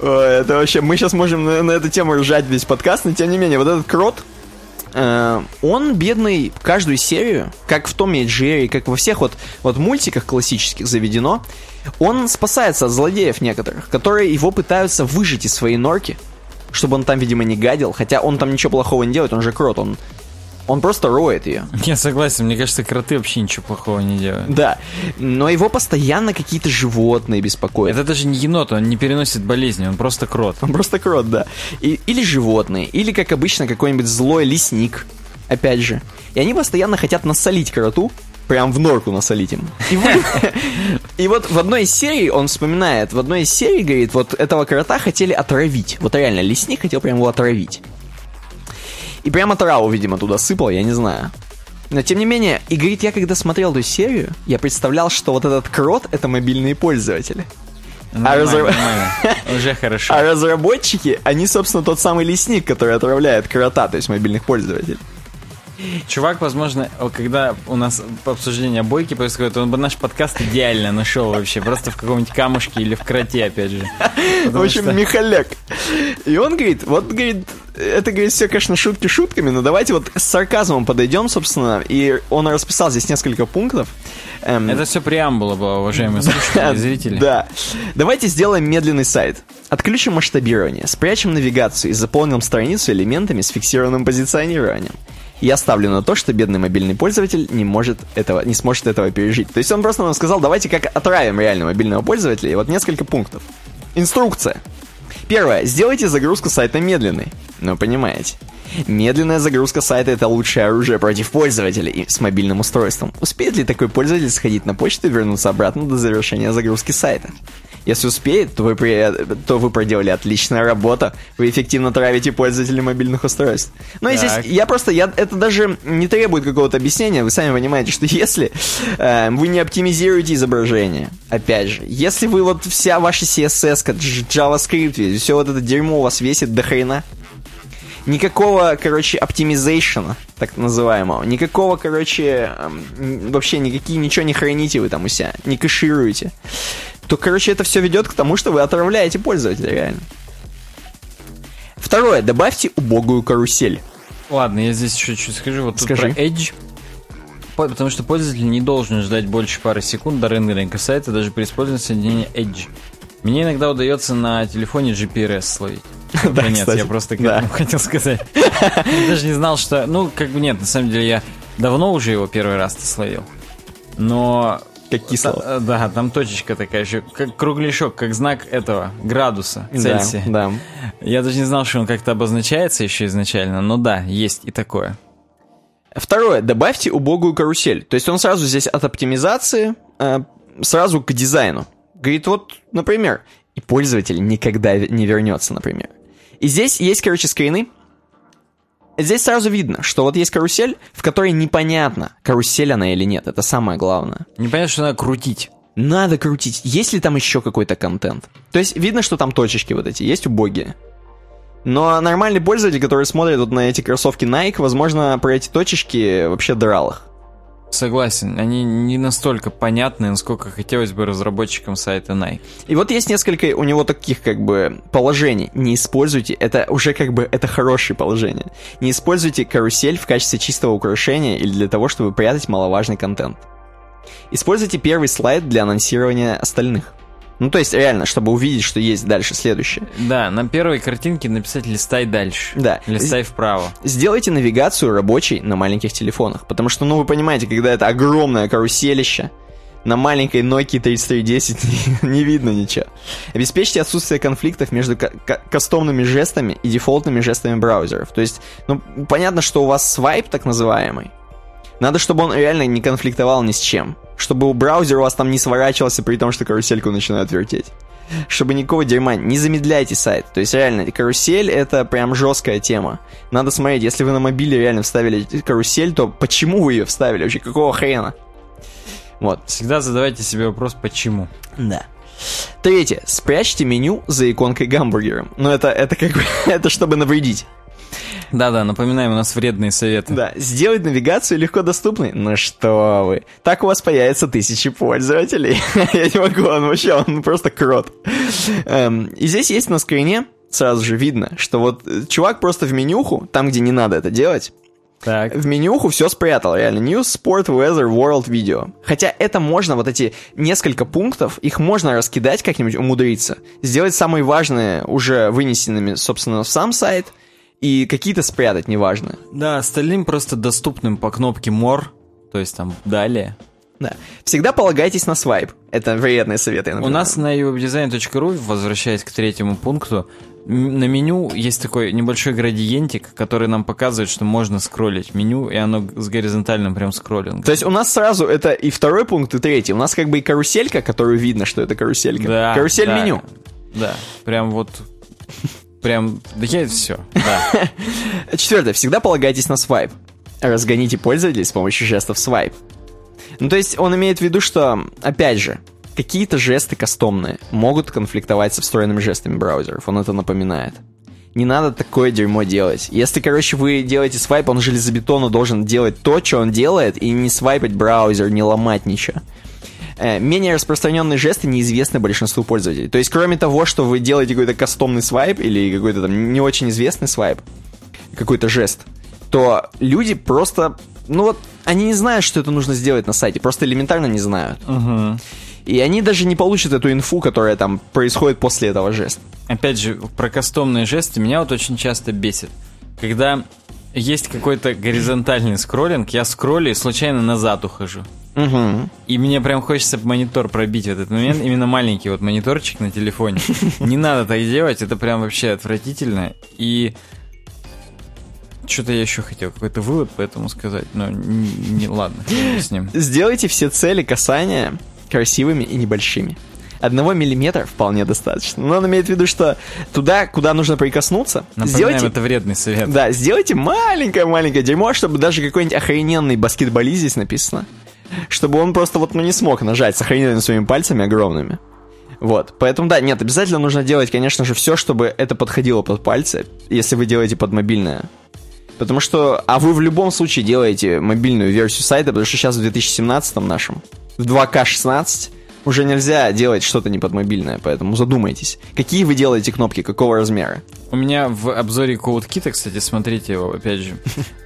Это вообще, мы сейчас можем на, на эту тему ржать весь подкаст, но тем не менее, вот этот крот, э, он, бедный, каждую серию, как в Томе и Джерри, как во всех вот, вот мультиках классических заведено, он спасается от злодеев некоторых, которые его пытаются выжить из своей норки, чтобы он там, видимо, не гадил, хотя он там ничего плохого не делает, он же крот, он... Он просто роет ее. Я согласен, мне кажется, кроты вообще ничего плохого не делают. Да, но его постоянно какие-то животные беспокоят. Это даже не енот, он не переносит болезни, он просто крот. Он просто крот, да. И, или животные, или, как обычно, какой-нибудь злой лесник, опять же. И они постоянно хотят насолить кроту, прям в норку насолить им. И вот в одной из серий, он вспоминает, в одной из серий, говорит, вот этого крота хотели отравить. Вот реально, лесник хотел прям его отравить. И прямо траву, видимо, туда сыпал, я не знаю. Но тем не менее, и говорит, я когда смотрел эту серию, я представлял, что вот этот крот — это мобильные пользователи. А, разра... Уже хорошо. А разработчики, они, собственно, тот самый лесник, который отравляет крота, то есть мобильных пользователей. Чувак, возможно, когда у нас обсуждение бойки происходит, он бы наш подкаст идеально нашел вообще. Просто в каком-нибудь камушке или в кроте, опять же. Потому в общем, что... Михалек. И он говорит, вот, говорит, это, говорит, все, конечно, шутки шутками, но давайте вот с сарказмом подойдем, собственно. И он расписал здесь несколько пунктов. Эм... Это все преамбула была, уважаемые слушатели и зрители. Да. Давайте сделаем медленный сайт. Отключим масштабирование, спрячем навигацию и заполним страницу элементами с фиксированным позиционированием. Я ставлю на то, что бедный мобильный пользователь не может этого, не сможет этого пережить. То есть он просто нам сказал, давайте как отравим реально мобильного пользователя. И вот несколько пунктов. Инструкция. Первое. Сделайте загрузку сайта медленной. Ну, понимаете. Медленная загрузка сайта — это лучшее оружие против пользователя и с мобильным устройством. Успеет ли такой пользователь сходить на почту и вернуться обратно до завершения загрузки сайта? Если успеет, то вы, при... то вы проделали отличную работу. Вы эффективно травите пользователей мобильных устройств. Ну и здесь я просто... Я... Это даже не требует какого-то объяснения. Вы сами понимаете, что если э, вы не оптимизируете изображение, опять же, если вы вот вся ваша си эс эс, JavaScript, все вот это дерьмо у вас весит до хрена, никакого, короче, оптимизейшена, так называемого, никакого, короче, вообще никакие, ничего не храните вы там у себя, не кэшируете, то, короче, это все ведет к тому, что вы отравляете пользователя, реально. Второе. Добавьте убогую карусель. Ладно, я здесь еще чуть скажу. Вот тут скажи. Про Edge. Потому что пользователь не должен ждать больше пары секунд до рендеринга сайта, даже при использовании соединения Edge. Мне иногда удается на телефоне джи пи эр эс словить. Да, нет, кстати. Я просто к этому хотел сказать. Я даже не знал, что... Ну, как бы нет, на самом деле я давно уже его первый раз-то словил. Но... Как кисло. Та, да, там точечка такая еще, как кругляшок, как знак этого, градуса Цельсия. Да, да. Я даже не знал, что он как-то обозначается еще изначально, но да, есть и такое. Второе, добавьте убогую карусель. То есть он сразу здесь от оптимизации, э, сразу к дизайну. Говорит, вот, например, и пользователь никогда не вернется, например. И здесь есть, короче, скрины. Здесь сразу видно, что вот есть карусель, в которой непонятно, карусель она или нет. Это самое главное. Непонятно, что надо крутить. Надо крутить. Есть ли там еще какой-то контент? То есть видно, что там точечки вот эти есть убогие. Но нормальный пользователь, который смотрит вот на эти кроссовки Nike, возможно, про эти точечки вообще драл их. Согласен, они не настолько понятны, насколько хотелось бы разработчикам сайта Nike. И вот есть несколько у него таких как бы положений. Не используйте, это уже как бы, это хорошее положение. Не используйте карусель в качестве чистого украшения или для того, чтобы прятать маловажный контент. Используйте первый слайд для анонсирования остальных. Ну, то есть, реально, чтобы увидеть, что есть дальше, следующее. Да, на первой картинке написать «листай дальше». Да. Листай вправо. Сделайте навигацию рабочей на маленьких телефонах. Потому что, ну, вы понимаете, когда это огромное каруселище, на маленькой Nokia тридцать три десять не видно ничего. Обеспечьте отсутствие конфликтов между к- к- кастомными жестами и дефолтными жестами браузеров. То есть, ну, понятно, что у вас свайп, так называемый. Надо, чтобы он реально не конфликтовал ни с чем. Чтобы браузер у вас там не сворачивался, при том, что карусельку начинают вертеть. Чтобы никакого дерьма. Не замедляйте сайт. То есть, реально, карусель — это прям жесткая тема. Надо смотреть, если вы на мобиле реально вставили карусель, то почему вы ее вставили вообще? Какого хрена? Вот. Всегда задавайте себе вопрос, почему. Да. Третье. Спрячьте меню за иконкой гамбургером. Ну, это, это как бы... это чтобы навредить. Да-да, напоминаем, у нас вредные советы. Да, сделать навигацию легко доступной. Ну что вы, так у вас появится тысячи пользователей. Я не могу, он вообще, он просто крот. эм, И здесь есть на скрине, сразу же видно, что вот чувак просто в менюху, там, где не надо это делать, так. В менюху все спрятал, реально. News, Sport, Weather, World, Video. Хотя это можно, вот эти несколько пунктов, их можно раскидать как-нибудь, умудриться. Сделать самые важные уже вынесенными, собственно, в сам сайт. и какие-то спрятать, неважно. Да, остальным просто доступным по кнопке more, то есть там далее. Да. Всегда полагайтесь на свайп. Это вредные советы. У нас на uwebdesign точка ru, возвращаясь к третьему пункту, на меню есть такой небольшой градиентик, который нам показывает, что можно скроллить меню, и оно с горизонтальным прям скроллингом. То есть у нас сразу это и второй пункт, и третий. У нас как бы и каруселька, которую видно, что это каруселька. Да, карусель да, меню. Да, прям вот... Прям... Да я это все. Да. Четвертое. Всегда полагайтесь на свайп. Разгоните пользователей с помощью жестов свайп. Ну, то есть он имеет в виду, что, опять же, какие-то жесты кастомные могут конфликтовать со встроенными жестами браузеров. Он это напоминает. Не надо такое дерьмо делать. Если, короче, вы делаете свайп, он железобетонно должен делать то, что он делает, и не свайпать браузер, не ломать ничего. Менее распространенные жесты неизвестны большинству пользователей. То есть, кроме того, что вы делаете какой-то кастомный свайп или какой-то там не очень известный свайп, какой-то жест, то люди просто... Ну вот, они не знают, что это нужно сделать на сайте, просто элементарно не знают. Угу. И они даже не получат эту инфу, которая там происходит после этого жеста. Опять же, про кастомные жесты меня вот очень часто бесит. Когда есть какой-то горизонтальный скроллинг, я скроллю и случайно назад ухожу. Угу. И мне прям хочется монитор пробить в этот момент, именно маленький вот мониторчик на телефоне. Не надо так делать, это прям вообще отвратительно. И... Что-то я еще хотел какой-то вывод по этому сказать, но не, не ладно, с ним. Сделайте все цели касания красивыми и небольшими. Одного миллиметра вполне достаточно. Но он имеет в виду, что туда, куда нужно прикоснуться... Напоминаем, сделайте... это вредный совет. Да, сделайте маленькое-маленькое дерьмо, чтобы даже какой-нибудь охрененный баскетболист, здесь написано, чтобы он просто вот ну, не смог нажать с охрененными своими пальцами огромными. Вот, поэтому да, нет, обязательно нужно делать, конечно же, все, чтобы это подходило под пальцы, если вы делаете под мобильное. Потому что, а вы в любом случае делаете мобильную версию сайта, потому что сейчас в две тысячи семнадцатом нашем, в два ка шестнадцать, уже нельзя делать что-то не под мобильное, поэтому задумайтесь. Какие вы делаете кнопки, какого размера? У меня в обзоре CodeKit, кстати, смотрите его, опять же,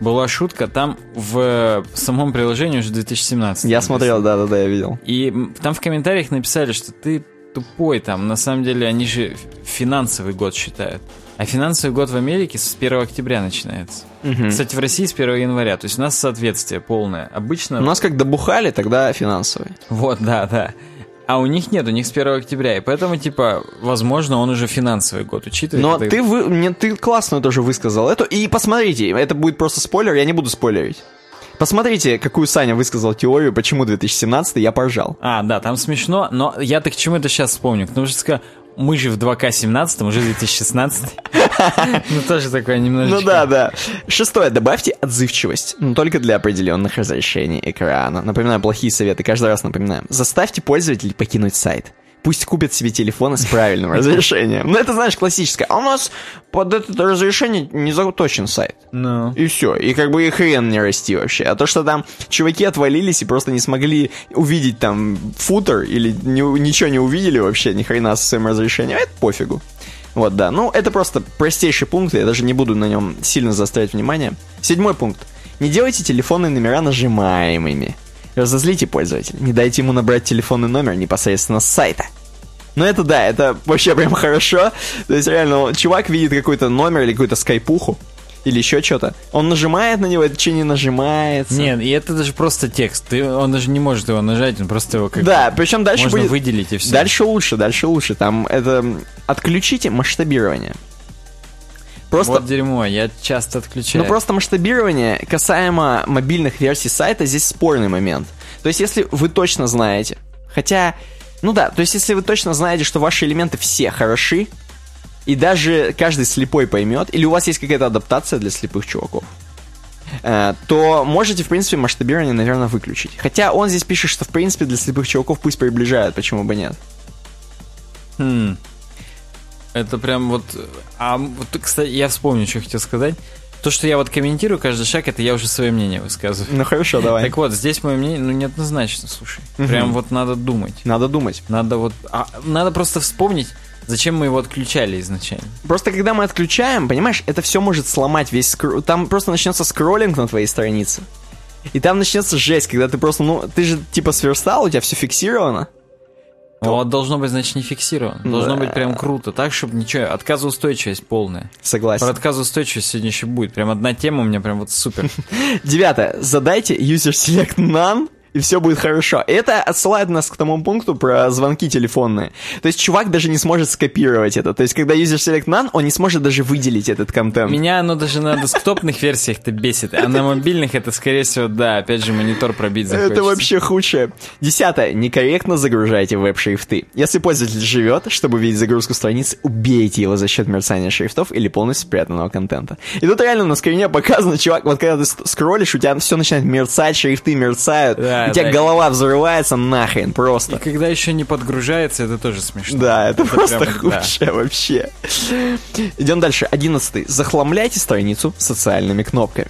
была шутка, там в самом приложении уже две тысячи семнадцатом. Я смотрел, да-да-да, я видел. И там в комментариях написали, что ты тупой там, на самом деле они же финансовый год считают. А финансовый год в Америке с первого октября начинается. Угу. Кстати, в России с первого января. То есть у нас соответствие полное. Обычно... У нас как добухали, тогда финансовый. Вот, да, да. А у них нет, у них с первого октября. И поэтому, типа, возможно, он уже финансовый год учитывает. Но это... ты, вы... Нет, ты классно тоже высказал эту. И посмотрите, это будет просто спойлер, я не буду спойлерить. Посмотрите, какую Саня высказал теорию, почему две тысячи семнадцатый, я поржал. А, да, там смешно, но я-то к чему это сейчас вспомню? Потому что сказал... Мы же в два ка семнадцатом, уже две тысячи шестнадцатый. Ну, тоже такое немножечко. Ну, да, да. Шестое. Добавьте отзывчивость, но только для определенных разрешений экрана. Напоминаю, плохие советы, каждый раз напоминаем. Заставьте пользователей покинуть сайт. Пусть купят себе телефоны с правильным разрешением. Ну, это, знаешь, классическое. А у нас под это разрешение не заточен сайт. No. И все. И как бы и хрен не расти вообще. А то, что там чуваки отвалились и просто не смогли увидеть там футер или не, ничего не увидели вообще, ни хрена со своим разрешением, это пофигу. Вот, да. Ну, это просто простейший пункт, я даже не буду на нем сильно заострять внимание. Седьмой пункт. Не делайте телефонные номера нажимаемыми. Разозлите пользователя, не дайте ему набрать телефонный номер непосредственно с сайта. Но это да, это вообще прям хорошо. То есть реально, чувак видит какой-то номер или какую-то скайпуху, или еще что-то. Он нажимает на него, это что не нажимается. Нет, и это даже просто текст. Он даже не может его нажать, он просто его как-то... Да, причем дальше можно будет... выделить и все. Дальше лучше, дальше лучше. Там это... Отключите масштабирование. Просто... Вот дерьмо, я часто отключаю. Ну просто масштабирование касаемо мобильных версий сайта, здесь спорный момент. То есть если вы точно знаете, хотя, ну да, то есть если вы точно знаете, что ваши элементы все хороши, и даже каждый слепой поймет, или у вас есть какая-то адаптация для слепых чуваков, то можете, в принципе, масштабирование, наверное, выключить. Хотя он здесь пишет, что, в принципе, для слепых чуваков пусть приближают, почему бы нет. Хм... Это прям вот... А вот, кстати, я вспомню, что хотел сказать. То, что я вот комментирую каждый шаг, это я уже свое мнение высказываю. Ну хорошо, давай. Так вот, здесь мое мнение, ну, неоднозначно, слушай. Угу. Прям вот надо думать. Надо думать. Надо вот... А, надо просто вспомнить, зачем мы его отключали изначально. Просто когда мы отключаем, понимаешь, это все может сломать весь... Скр... Там просто начнется скроллинг на твоей странице. И там начнется жесть, когда ты просто... Ну, ты же типа сверстал, у тебя все фиксировано. Вот, должно быть, значит, не фиксировано. Должно да. быть прям круто. Так, чтобы ничего, отказоустойчивость полная. Согласен. Про отказоустойчивость сегодня еще будет. Прям одна тема у меня прям вот супер. Девятое. Задайте user select none, и все будет хорошо. Это отсылает нас к тому пункту про звонки телефонные. То есть чувак даже не сможет скопировать это. То есть когда user select none, он не сможет даже выделить этот контент. Меня оно даже на десктопных версиях-то бесит. А на мобильных это, скорее всего, да, опять же, монитор пробить захочется. Это вообще худшее. Десятое. Некорректно загружайте веб-шрифты. Если пользователь живет, чтобы видеть загрузку страниц, убейте его за счет мерцания шрифтов или полностью спрятанного контента. И тут реально на скрине показано, чувак, вот когда ты скроллишь, у тебя все начинает мерцать, шрифты мерцают. Да. У тебя да, голова взрывается нахрен просто. И когда еще не подгружается, это тоже смешно. Да, это, это просто прям, худшее да. вообще. Идем дальше. Одиннадцатый. Захламляйте страницу социальными кнопками.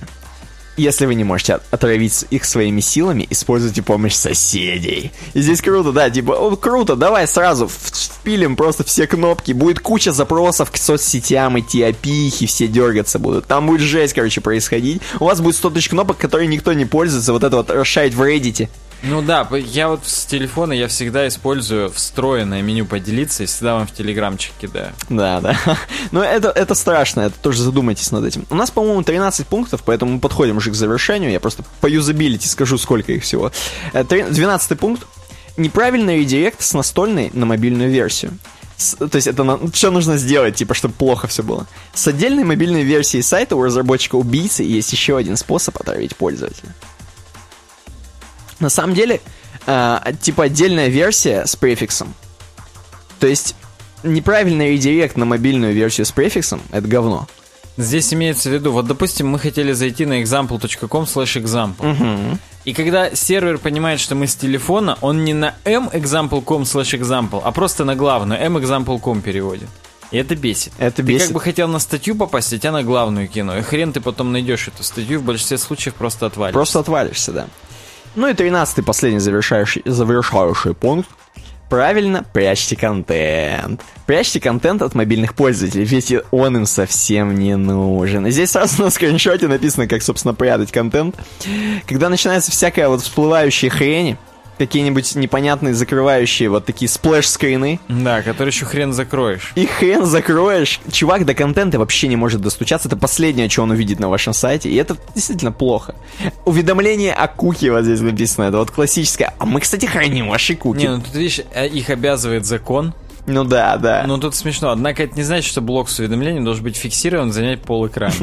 Если вы не можете отравить их своими силами, используйте помощь соседей. И здесь круто, да, типа, о, круто, давай сразу впилим просто все кнопки. Будет куча запросов к соцсетям, идти опихи, все дергаться будут. Там будет жесть, короче, происходить. У вас будет сто тысяч кнопок, которые никто не пользуется. Вот это вот расширить в Reddit. Ну да, я вот с телефона я всегда использую встроенное меню поделиться и всегда вам в телеграмчик кидаю. Да, да. Но это, это страшно, это тоже задумайтесь над этим. У нас, по-моему, тринадцать пунктов, поэтому мы подходим уже к завершению. Я просто по юзабилити скажу, сколько их всего. двенадцатый пункт. Неправильный редирект с настольной на мобильную версию. То есть это что нужно сделать, типа, чтобы плохо все было. С отдельной мобильной версией сайта у разработчика-убийцы есть еще один способ отравить пользователя. На самом деле, э, типа отдельная версия с префиксом. То есть неправильный редирект на мобильную версию с префиксом — это говно. Здесь имеется в виду, вот, допустим, мы хотели зайти на example точка com слэш example. Uh-huh. И когда сервер понимает, что мы с телефона, он не на m example точка com слэш example, а просто на главную m example точка com переводит. И это бесит. Это бесит. Ты как бы хотел на статью попасть, а тебя на главную кино. И хрен ты потом найдешь эту статью, в большинстве случаев просто отвалишься. Просто отвалишься, да. Ну и тринадцатый, последний завершающий, завершающий пункт. Правильно, прячьте контент. Прячьте контент от мобильных пользователей, ведь он им совсем не нужен. И здесь сразу на скриншоте написано, как, собственно, прятать контент. Когда начинается всякая вот всплывающая хрень, какие-нибудь непонятные закрывающие вот такие сплэш-скрины. Да, которые еще хрен закроешь. И хрен закроешь. Чувак до контента вообще не может достучаться. Это последнее, что он увидит на вашем сайте. И это действительно плохо. Уведомление о куки вот здесь написано. Это вот классическое. А мы, кстати, храним ваши куки. Не, ну тут, видишь, их обязывает закон. Ну да, да. Ну тут смешно. Однако это не значит, что блок с уведомлением должен быть фиксирован, занять полэкрана.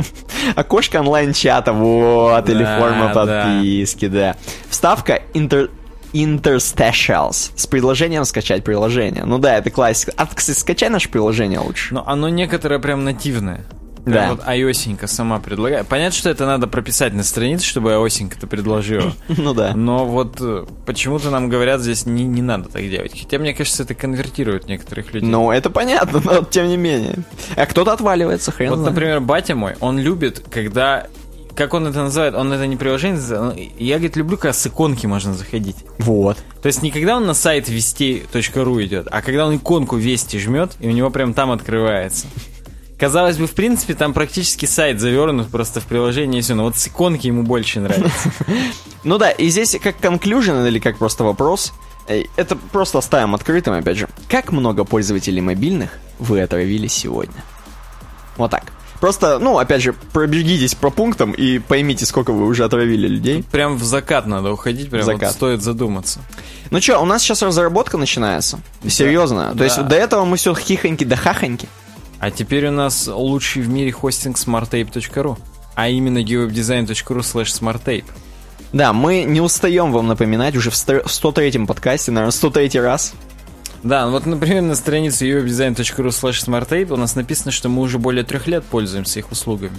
Окошко онлайн-чата, вот, или форма подписки, да. Вставка интер... Interstitials с предложением скачать приложение. Ну да, это классика. А, кстати, скачай наше приложение лучше. Но оно некоторое прям нативное. Прям да. Вот iOS-енька сама предлагает. Понятно, что это надо прописать на странице, чтобы iOS-енька-то предложила. Ну да. Но вот почему-то нам говорят здесь не, не надо так делать. Хотя, мне кажется, это конвертирует некоторых людей. Ну, это понятно, но тем не менее. А кто-то отваливается, хрен знает. Вот, например, батя мой, он любит, когда... Как он это называет? Он это не приложение. Я, говорит, люблю, когда с иконки можно заходить. Вот. То есть не когда он на сайт вести точка ру идет, а когда он иконку Вести жмет, и у него прям там открывается. Казалось бы, в принципе, там практически сайт завернут просто в приложение и все. Но вот с иконки ему больше нравится. Ну да, и здесь как конклюжен или как просто вопрос. Это просто оставим открытым, опять же. Как много пользователей мобильных вы отравили сегодня? Вот так. Просто, ну, опять же, пробегитесь по пунктам и поймите, сколько вы уже отравили людей. Тут прям в закат надо уходить, прям вот стоит задуматься. Ну что, у нас сейчас разработка начинается. Да. Серьезно. Да. То есть до этого мы все хихоньки да хахоньки. А теперь у нас лучший в мире хостинг смарт тейп точка ру, а именно геовебдизайн точка ру слэш смарт тейп. Да, мы не устаем вам напоминать уже в сто третьем подкасте, наверное, сто третий раз. Да, вот, например, на странице uwebdesign точка ru слэш smartape у нас написано, что мы уже более трех лет пользуемся их услугами.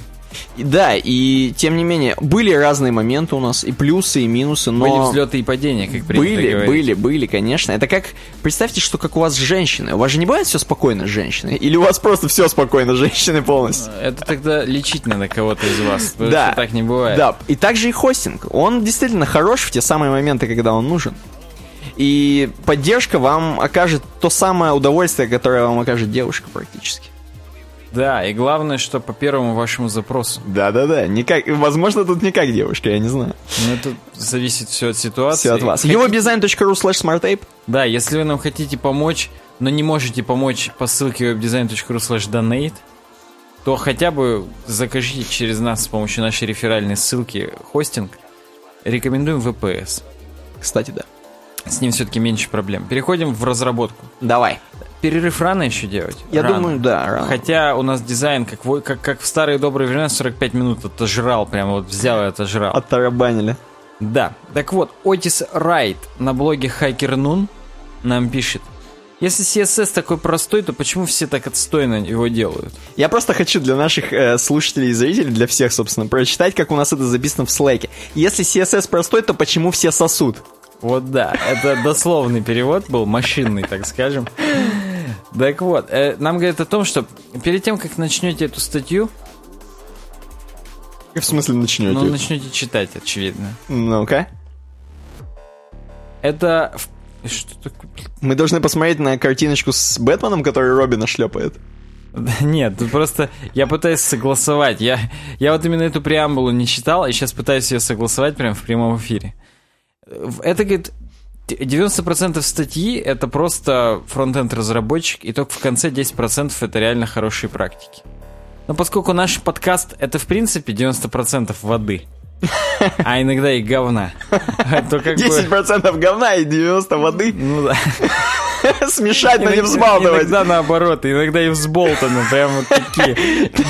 Да, и тем не менее, были разные моменты у нас, и плюсы, и минусы, но... Были взлеты и падения, как принято Были, говорить. были, были, конечно. Это как, представьте, что как у вас с женщиной. У вас же не бывает все спокойно с женщиной? Или у вас просто все спокойно с женщиной полностью? Это тогда лечить надо кого-то из вас, потому что так не бывает. Да, и также и хостинг. Он действительно хорош в те самые моменты, когда он нужен. И поддержка вам окажет то самое удовольствие, которое вам окажет девушка практически. Да, и главное, что по первому вашему запросу. Да-да-да, никак, возможно, тут не как девушка, я не знаю. Ну, это зависит все от ситуации. Все от вас. ю веб дизайн точка ру слэш смарт тейп Да, если вы нам хотите помочь, но не можете помочь по ссылке ю веб дизайн точка ру слэш донейт то хотя бы закажите через нас с помощью нашей реферальной ссылки хостинг. Рекомендуем ви пи эс. Кстати, да. С ним все-таки меньше проблем. Переходим в разработку. Давай. Перерыв рано еще делать? Я рано. думаю, да, рано. Хотя у нас дизайн, как, как, как в старые добрые времена, сорок пять минут отожрал, прямо вот взял и отожрал. Оттарабанили. Да. Так вот, Отис Райт на блоге HackerNoon нам пишет: если си эс эс такой простой, то почему все так отстойно его делают? Я просто хочу для наших э, слушателей и зрителей, для всех, собственно, прочитать, как у нас это записано в Slack. Если си эс эс простой, то почему все сосут? Вот да, это дословный перевод был, машинный, так скажем. Так вот, э, нам говорят о том, что перед тем, как начнете эту статью... В смысле начнете? Ну, начнете читать, очевидно. Ну-ка. Это... Что такое? Мы должны посмотреть на картиночку с Бэтменом, который Робина шлепает. Нет, просто я пытаюсь согласовать. Я, я вот именно эту преамбулу не читал, и сейчас пытаюсь ее согласовать прямо в прямом эфире. Это, говорит, девяносто процентов статьи — это просто фронт-энд-разработчик, и только в конце десять процентов — это реально хорошие практики. Но поскольку наш подкаст — это, в принципе, девяносто процентов воды, а иногда и говна, то как бы... десять процентов говна и девяносто процентов воды? Ну да. Смешать, но не взбалтывать. Иногда наоборот, иногда и взболтано. Прям вот такие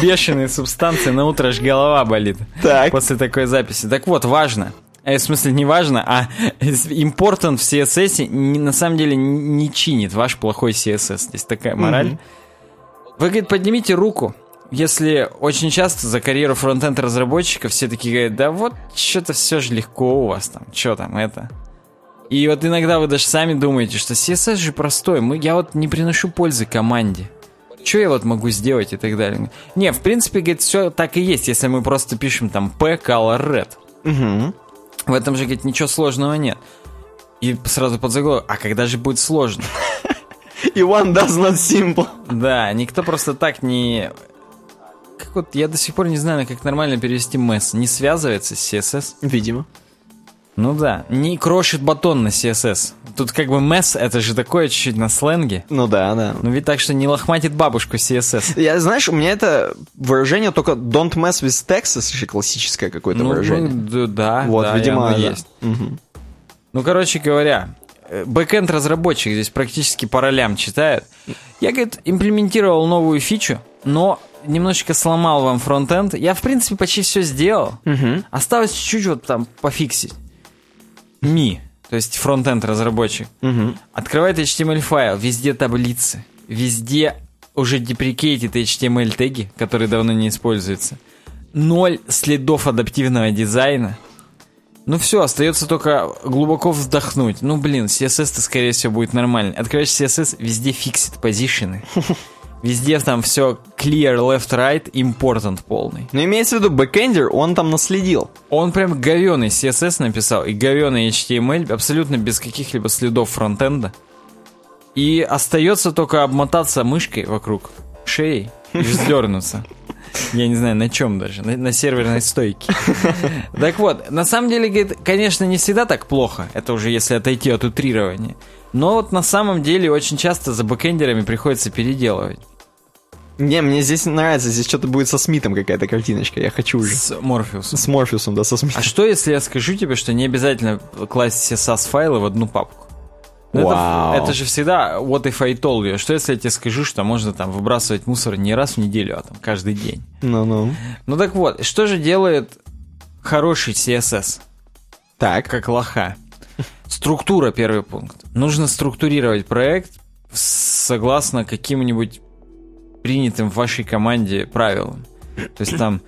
бешеные субстанции. На утро аж голова болит после такой записи. Так вот, важно... В смысле, не важно, а important в си эс эс на самом деле не чинит ваш плохой си эс эс. Здесь такая мораль. Mm-hmm. Вы, говорит, поднимите руку, если очень часто за карьеру фронт-энд разработчиков все такие говорят: да вот, что-то все же легко у вас там, что там это. И вот иногда вы даже сами думаете, что си эс эс же простой, мы, я вот не приношу пользы команде. Что я вот могу сделать и так далее. Не, в принципе, говорит, все так и есть, если мы просто пишем там пи колор ред Mm-hmm. В этом же, говорит, ничего сложного нет. И сразу подзаголовок: а когда же будет сложно? И one does not simple. Да, никто просто так не... Как вот, я до сих пор не знаю, как нормально перевести мэс. Не связывается с си эс эс? Видимо. Ну да, не крошит батон на си эс эс. Тут как бы мэс, это же такое чуть-чуть на сленге. Ну да, да. Ну ведь так, что не лохматит бабушку си эс эс. Я, знаешь, у меня это выражение только don't mess with Texas, же классическое какое-то ну, выражение. Ну да, вот, да, видимо, есть. Угу. Ну, короче говоря, бэкэнд-разработчик здесь практически по ролям читает. Я, говорит, имплементировал новую фичу, но... немножечко сломал вам фронт-энд. Я, в принципе, почти все сделал. Uh-huh. Осталось чуть-чуть вот там пофиксить. Ми, то есть фронт-энд разработчик, uh-huh. открывает эйч ти эм эль файл, везде таблицы, везде уже деприкейтит эйч ти эм эль теги, которые давно не используются. Ноль следов адаптивного дизайна. Ну все, остается только глубоко вздохнуть. Ну блин, си эс эс-то, скорее всего, будет нормально. Открываешь си эс эс, везде fixed позишены. Везде там все clear, left, right, important полный. Но имеется в виду бэкэндер, он там наследил. Он прям говёный си эс эс написал и говёный эйч ти эм эль, абсолютно без каких-либо следов фронтенда. И остается только обмотаться мышкой вокруг шеи и вздернуться. Я не знаю, на чем даже, на, на серверной стойке. Так вот, на самом деле, говорит, конечно, не всегда так плохо. Это уже если отойти от утрирования. Но вот на самом деле очень часто за бэкэндерами приходится переделывать. Не, мне здесь нравится, здесь что-то будет со Смитом какая-то картиночка, я хочу уже. С Морфеусом. С Морфеусом, да, со Смитом. А что, если я скажу тебе, что не обязательно класть все сас-файлы в одну папку? Вау. Это, это же всегда what if I told you. Что, если я тебе скажу, что можно там выбрасывать мусор не раз в неделю, а там каждый день? Ну-ну. Ну так вот, что же делает хороший си эс эс? Так. Как лоха. Структура, первый пункт. Нужно структурировать проект согласно каким-нибудь принятым в вашей команде правилам. То есть там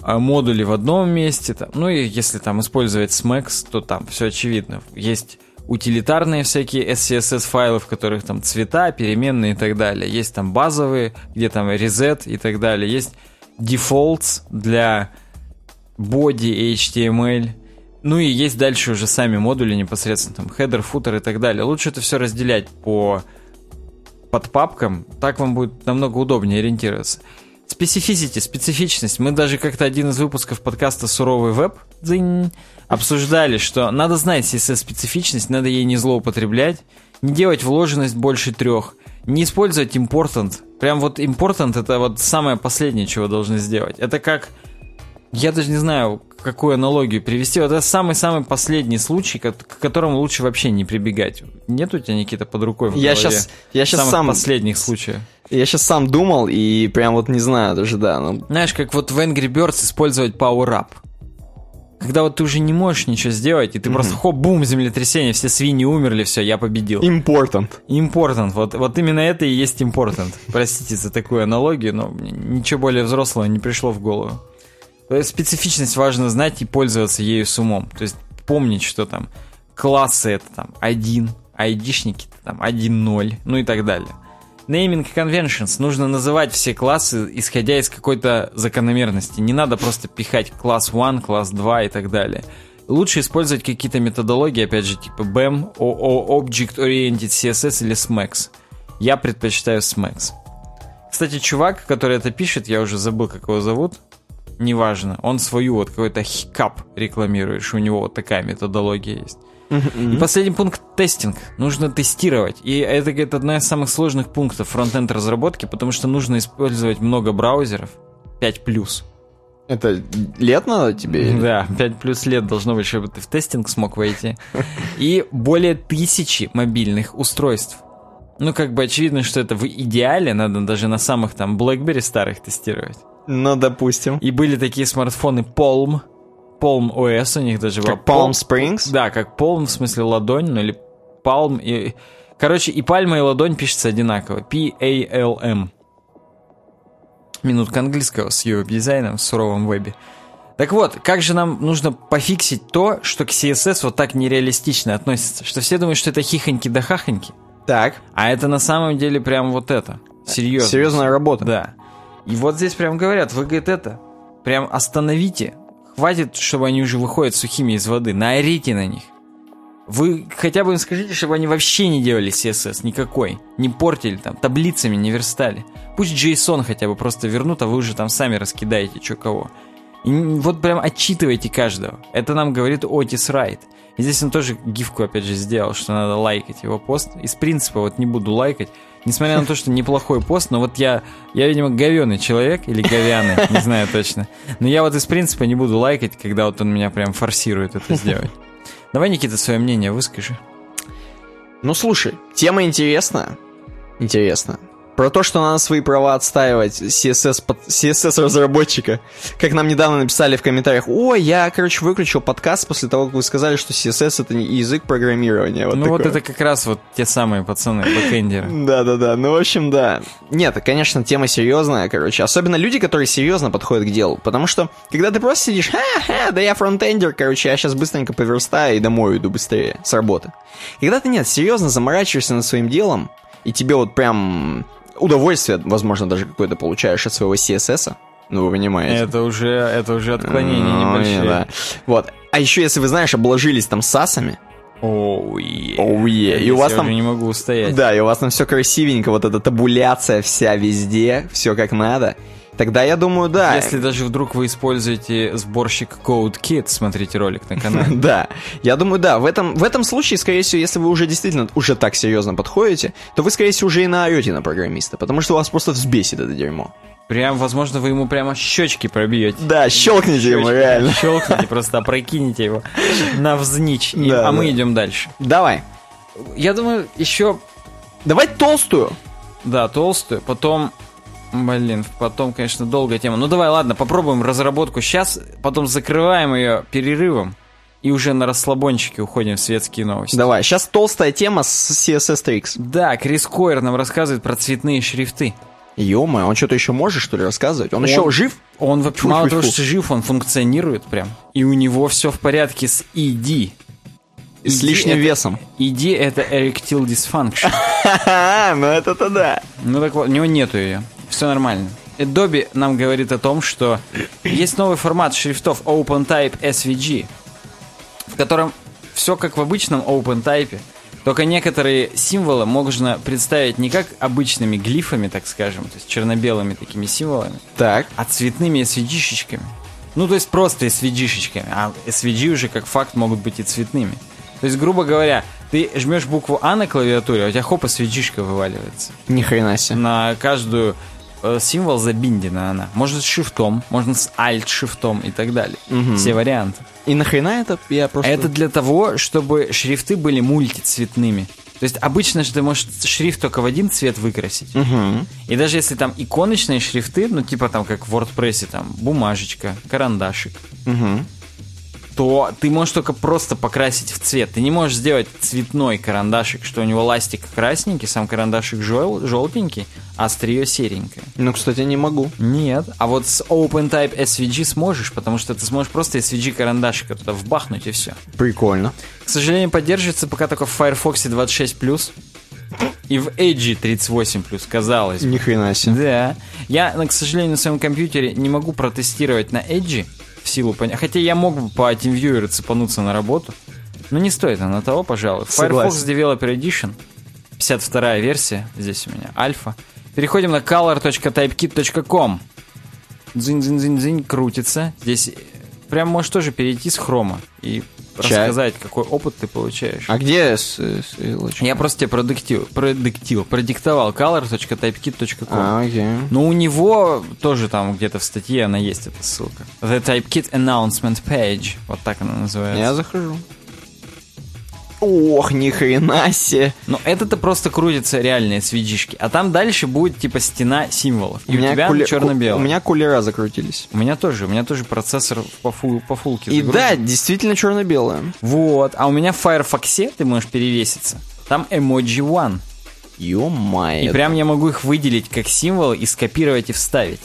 модули в одном месте, там, ну и если там использовать смэкс, то там все очевидно. Есть утилитарные всякие эс си эс эс-файлы, в которых там цвета, переменные и так далее. Есть там базовые, где там reset и так далее. Есть defaults для body эйч ти эм эль. Ну и есть дальше уже сами модули непосредственно, там, хедер, футер и так далее. Лучше это все разделять по подпапкам, так вам будет намного удобнее ориентироваться. специфисити, специфичность. Мы даже как-то один из выпусков подкаста «Суровый веб» дзинь, обсуждали, что надо знать си эс эс-специфичность, надо ей не злоупотреблять, не делать вложенность больше трех, не использовать important. Прям вот important — это вот самое последнее, чего должны сделать. Это как... Я даже не знаю, какую аналогию привести. Вот это самый-самый последний случай, к которому лучше вообще не прибегать. Нет у тебя, Никита, под рукой в голове? Я сейчас, я сейчас самых сам... последних случаев. Я сейчас сам думал и прям вот не знаю даже, да. Но... Знаешь, как вот в Angry Birds использовать Power Up. Когда вот ты уже не можешь ничего сделать, и ты mm-hmm. просто хоп-бум, землетрясение, все свиньи умерли, все, я победил. Important. Important. Вот, вот именно это и есть important. Простите за такую аналогию, но ничего более взрослого не пришло в голову. Специфичность важно знать и пользоваться ею с умом. То есть помнить, что там классы — это там один, айдишники — это там один ноль, ну и так далее. Naming conventions. Нужно называть все классы, исходя из какой-то закономерности. Не надо просто пихать класс один, класс два и так далее. Лучше использовать какие-то методологии, опять же, типа би и эм, Object-Oriented си эс эс или смэкс. Я предпочитаю смэкс. Кстати, чувак, который это пишет, я уже забыл, как его зовут. Неважно, он свою вот какой-то хикап рекламирует, что у него вот такая методология есть. Mm-hmm. И последний пункт — тестинг. Нужно тестировать. И это, это одна из самых сложных пунктов фронт-энд разработки, потому что нужно использовать много браузеров. пять плюс. Это лет надо тебе? Да, пять плюс лет должно быть, чтобы ты в тестинг смог войти. И более тысячи мобильных устройств. Ну, как бы очевидно, что это в идеале надо даже на самых там BlackBerry старых тестировать. Ну, допустим. И были такие смартфоны Palm, Palm о эс у них даже была. Как Palm Springs? Да, как Palm, в смысле ладонь, ну или Palm. И... Короче, и пальма, и ладонь пишется одинаково. P-A-L-M. Минутка английского с ю ай-дизайном в суровом вебе. Так вот, как же нам нужно пофиксить то, что к си эс эс вот так нереалистично относится? Что все думают, что это хихоньки да хахоньки. Так. А это на самом деле прям вот это. Серьезно. Серьезная работа. Да. И вот здесь прям говорят, вы, говорит, это, прям остановите. Хватит, чтобы они уже выходят сухими из воды. Наорите на них. Вы хотя бы им скажите, чтобы они вообще не делали си эс эс никакой. Не портили там, таблицами не верстали. Пусть JSON хотя бы просто вернут, а вы уже там сами раскидаете что кого. И вот прям отчитывайте каждого. Это нам говорит Otis Wright. И здесь он тоже гифку опять же сделал, что надо лайкать его пост. Из принципа вот не буду лайкать. Несмотря на то, что неплохой пост, но вот я, я, видимо, говёный человек, или говяный, не знаю точно. Но я вот из принципа не буду лайкать, когда вот он меня прям форсирует это сделать. Давай, Никита, свое мнение выскажи. Ну, слушай, тема интересная. Интересно. Про то, что надо свои права отстаивать си эс эс, си эс эс-разработчика. Как нам недавно написали в комментариях. Ой, я, короче, выключил подкаст после того, как вы сказали, что си эс эс — это язык программирования. Вот ну такое. Вот это как раз вот те самые пацаны, бэкэндеры. Да-да-да, ну в общем, да. Нет, конечно, тема серьезная, короче. Особенно люди, которые серьезно подходят к делу. Потому что, когда ты просто сидишь, ха-ха, да я фронтендер, короче, я сейчас быстренько поверстаю и домой уйду быстрее с работы. Когда ты, нет, серьезно заморачиваешься над своим делом, и тебе вот прям... Удовольствие, возможно, даже какое-то получаешь от своего си эс эс. Ну, вы понимаете. Это уже, это уже отклонение ну, небольшое. Не, да. Вот. А еще, если вы, знаешь, обложились там сасами. Оу, е. Оу, е. И у вас я там... уже не могу устоять. Да, и у вас там все красивенько, вот эта табуляция вся везде, все как надо. Тогда, я думаю, да. Если даже вдруг вы используете сборщик CodeKit, смотрите ролик на канале. Да, я думаю, да. В этом, в этом случае, скорее всего, если вы уже действительно уже так серьезно подходите, то вы, скорее всего, уже и наорете на программиста, потому что вас просто взбесит это дерьмо. Прям, возможно, вы ему прямо щечки пробьете. Да, щелкните ему, реально. Щелкните, просто опрокинете его навзничь. А мы идем дальше. Давай. Я думаю, еще... Давай толстую. Да, толстую. Потом... Блин, потом, конечно, долгая тема. Ну давай, ладно, попробуем разработку сейчас, потом закрываем ее перерывом и уже на расслабончике уходим в светские новости. Давай, сейчас толстая тема с си эс эс-Tricks. Да, Крис Койер нам рассказывает про цветные шрифты. Ё-моё, он что-то еще может, что ли, рассказывать? Он, он еще жив? Он вообще мало фу-фу-фу. Того, что жив, он функционирует прям. И у него все в порядке с и ди. И с лишним это, весом. и ди — это Erectile Dysfunction. Ну это-то да. Ну так вот, у него нету ее. Все нормально. Adobe нам говорит о том, что есть новый формат шрифтов OpenType эс ви джи, в котором все как в обычном OpenType, Только некоторые символы можно представить не как обычными глифами, так скажем, то есть черно-белыми такими символами, так. а цветными эс ви джи-шечками. Ну, то есть просто эс ви джи-шечками, а эс ви джи уже как факт могут быть и цветными. То есть, грубо говоря, ты жмешь букву А на клавиатуре, а у тебя хоп, эс ви джи-шка вываливается. Ни хрена себе. На каждую э, символ забиндена она. Можно с шифтом, можно с альт-шифтом и так далее. Угу. Все варианты. И нахрена это? Я просто... Это для того, чтобы шрифты были мультицветными. То есть обычно же ты можешь шрифт только в один цвет выкрасить. Угу. И даже если там иконочные шрифты, ну типа там как в WordPress, там бумажечка, карандашик, угу. то ты можешь только просто покрасить в цвет. Ты не можешь сделать цветной карандашик, что у него ластик красненький, сам карандашик жел- желтенький, а острие серенькое. Ну, кстати, не могу. Нет. А вот с OpenType эс ви джи сможешь, потому что ты сможешь просто эс ви джи карандашик туда вбахнуть и все. Прикольно. К сожалению, поддерживается пока только в Firefox двадцать шесть плюс и в Edge тридцать восемь плюс, казалось бы. Ни хрена себе. Да. Я, к сожалению, на своем компьютере не могу протестировать на Edge, силу пон... Хотя я мог бы по TeamViewer цепануться на работу, но не стоит она того, пожалуй. Firefox Developer Edition, пятьдесят вторая версия, здесь у меня альфа. Переходим на color.typekit точка ком. Дзинь-дзинь-дзинь-дзинь, крутится. Здесь прям можешь тоже перейти с хрома и Чай. рассказать, какой опыт ты получаешь. А где ссылочка? Я просто тебе продиктил, продиктил, продиктовал color.typekit точка ком. А, окей. Но у него тоже там где-то в статье она есть, эта ссылка. The Typekit Announcement Page. Вот так она называется. Я захожу. Ох, ни хрена себе. Но это-то просто крутятся реальные свечишки. А там дальше будет типа стена символов. И у, у тебя куля... черно-белый. У меня кулера закрутились. У меня тоже. У меня тоже процессор по, фу... по фулке загружен. И да, действительно черно-белое. Вот. А у меня в Firefox ты можешь перевеситься. Там Emoji One. Ё-май. И прям я могу их выделить как символы и скопировать и вставить.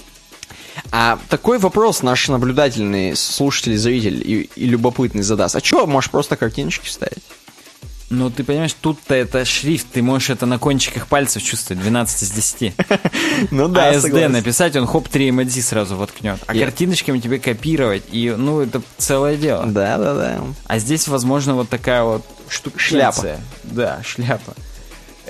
А такой вопрос наш наблюдательный слушатель, зритель и, и любопытный задаст. А чё, можешь просто картиночки вставить? Ну, ты понимаешь, тут-то это шрифт, ты можешь это на кончиках пальцев чувствовать, двенадцать из десяти. Ну да, а эс ди написать, он хоп, три эмодзи сразу воткнет. А картиночками тебе копировать, и, ну, это целое дело. Да-да-да. А здесь, возможно, вот такая вот штука. Шляпа. Да, шляпа.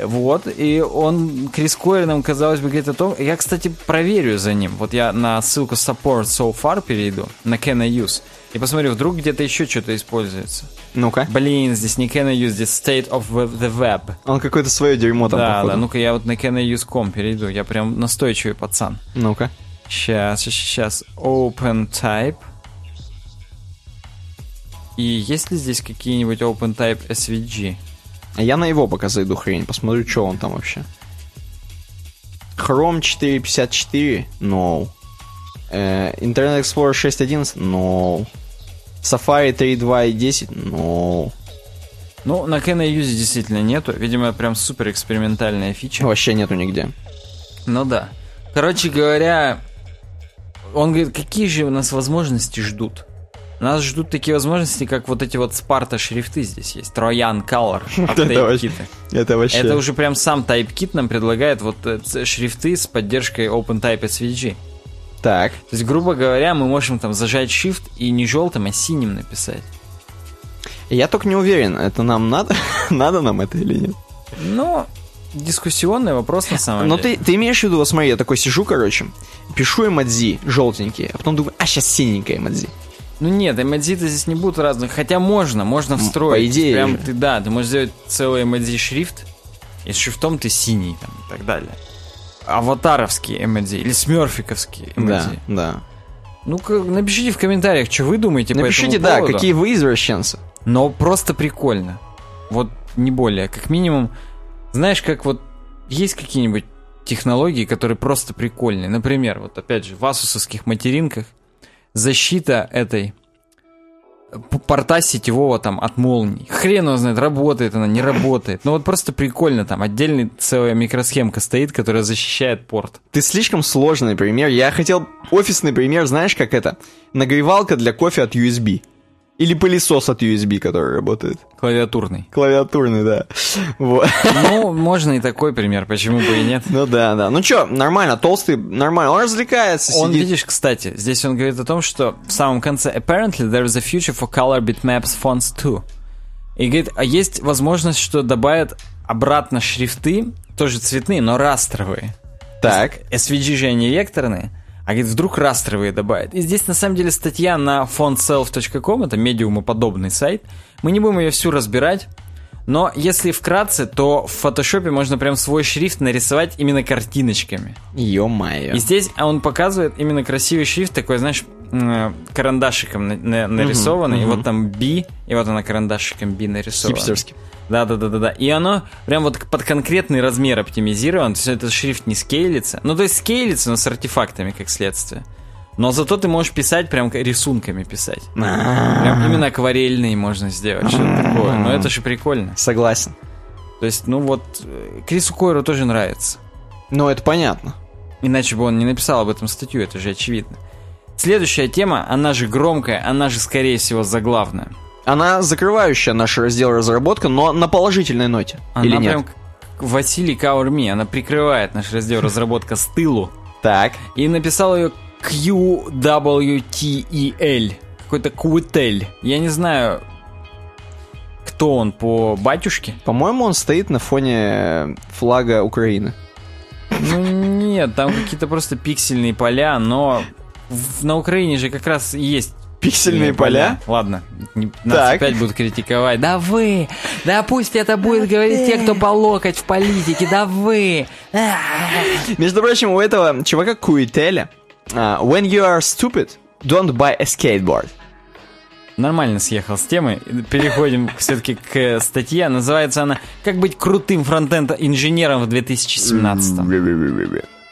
Вот, и он Крис Корином, казалось бы, говорит о том... Я, кстати, проверю за ним. Вот я на ссылку Support So Far перейду, на Can I Use, и посмотрю, вдруг где-то еще что-то используется. Ну-ка. Блин, здесь не Can I Use, здесь State of the Web. Он какое-то свое дерьмо там, да, походу. Да, ну-ка, я вот на Can I Use точка ком перейду. Я прям настойчивый пацан. Ну-ка. Сейчас, сейчас, сейчас. OpenType. И есть ли здесь какие-нибудь OpenType эс ви джи? А я на его пока зайду, хрень, посмотрю, что он там вообще. Chrome четыре пятьдесят четыре? No. Uh, Internet Explorer шесть одиннадцать? No. Safari три два десять? No. Ну, на Can I Use действительно нету. Видимо, прям супер экспериментальная фича. Вообще нету нигде. Ну да. Короче говоря, он говорит, какие же у нас возможности ждут? Нас ждут такие возможности, как вот эти вот Спарта-шрифты здесь есть. Троян Color от Typekit. Это вообще... Это уже прям сам Typekit нам предлагает вот шрифты с поддержкой OpenType эс ви джи. Так. То есть, грубо говоря, мы можем там зажать Shift и не желтым, а синим написать. Я только не уверен, это нам надо? Надо нам это или нет? Ну... Дискуссионный вопрос на самом Но деле. Но ты, ты имеешь в виду, вот смотри, я такой сижу, короче, пишу эмодзи желтенькие, а потом думаю, а сейчас синенькая эмодзи. Ну нет, эмодзи-то здесь не будут разных. Хотя можно, можно встроить. По идее прям ты, да, ты можешь сделать целый эмодзи-шрифт, и с шрифтом ты синий там, и так далее. Аватаровские эмодзи или смерфиковские эмодзи. Да, да. Ну-ка, напишите в комментариях, что вы думаете напишите, по этому поводу. Напишите, да, какие вы извращенцы. Но просто прикольно. Вот не более, как минимум. Знаешь, как вот есть какие-нибудь технологии, которые просто прикольные. Например, вот опять же, в асусовских материнках защита этой порта сетевого там от молний. Хрен его знает, работает она, не работает. Но вот просто прикольно, там отдельная целая микросхемка стоит, которая защищает порт. Ты слишком сложный пример. Я хотел офисный пример, знаешь, как это? Нагревалка для кофе от ю эс би. Или пылесос от ю эс би, который работает. Клавиатурный. Клавиатурный, да. Вот. Ну, можно и такой пример, почему бы и нет. Ну да, да. Ну чё, нормально, толстый, нормально. Он развлекается, сидит. Он, видишь, кстати, здесь он говорит о том, что в самом конце apparently there is a future for color bitmaps fonts too. И говорит, а есть возможность, что добавят обратно шрифты, тоже цветные, но растровые. Так. эс ви джи же они векторные, а говорит, вдруг растровые добавят. И здесь на самом деле статья на фонд селф точка ком, это медиумоподобный сайт. Мы не будем ее всю разбирать. Но если вкратце, то в фотошопе можно прям свой шрифт нарисовать именно картиночками. Ё-моё. И здесь он показывает именно красивый шрифт, такой, знаешь, карандашиком нарисованный. Угу, угу. И вот там B, и вот она карандашиком B нарисована. Хипстерский. Да-да-да-да. И оно прям вот под конкретный размер оптимизировано. То есть этот шрифт не скейлится. Ну, то есть скейлится, но с артефактами, как следствие. Но зато ты можешь писать, прям рисунками писать. Прям именно акварельные можно сделать, что-то такое. Но это же прикольно. Согласен. То есть, ну вот, Крису Койру тоже нравится. Ну, это понятно. Иначе бы он не написал об этом статью, это же очевидно. Следующая тема, она же громкая, она же, скорее всего, заглавная. Она закрывающая наш раздел разработка, но на положительной ноте, она или нет? Она прям Василий Каурми, она прикрывает наш раздел разработка с тылу. Так. И написал ее... Q W T E L. Какой-то Куэтель. Я не знаю, кто он по батюшке. По-моему, он стоит на фоне флага Украины. Ну нет, там какие-то просто пиксельные поля, но в, на Украине же как раз есть пиксельные поля? поля? Ладно, нас так. опять будут критиковать. Да вы! Да пусть это будет говорить те, кто по локоть в политике. Да вы! Между прочим, у этого чувака Куэтеля Uh, when you are stupid, don't buy a skateboard. Нормально съехал с темы. Переходим все-таки к статье. Называется она «Как быть крутым фронтенд-инженером в две тысячи семнадцатом».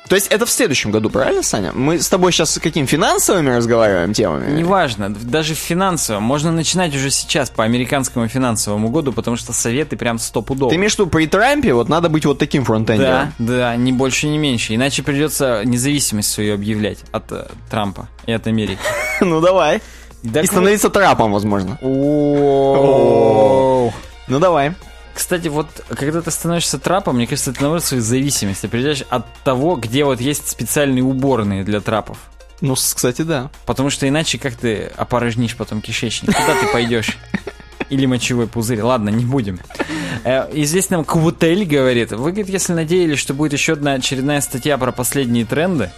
То есть это в следующем году, правильно, Саня? Мы с тобой сейчас с какими финансовыми разговариваем темами? Неважно, даже в финансовом. Можно начинать уже сейчас по американскому финансовому году, потому что советы прям стопудово. Ты имеешь в виду, при Трампе вот надо быть вот таким фронтендером? Да, да, ни больше, ни меньше. Иначе придется независимость свою объявлять от э, Трампа и от Америки. Ну давай. И становиться Трампом, возможно. Ну давай. Кстати, вот, когда ты становишься трапом, мне кажется, ты наоборот свою зависимость определяешь от того, где вот есть специальные уборные для трапов. Ну, кстати, да. Потому что иначе как ты опорожнишь потом кишечник? Куда ты пойдешь? Или мочевой пузырь? Ладно, не будем. И здесь нам Квутель говорит. Вы, говорит, если надеялись, что будет еще одна очередная статья про последние тренды,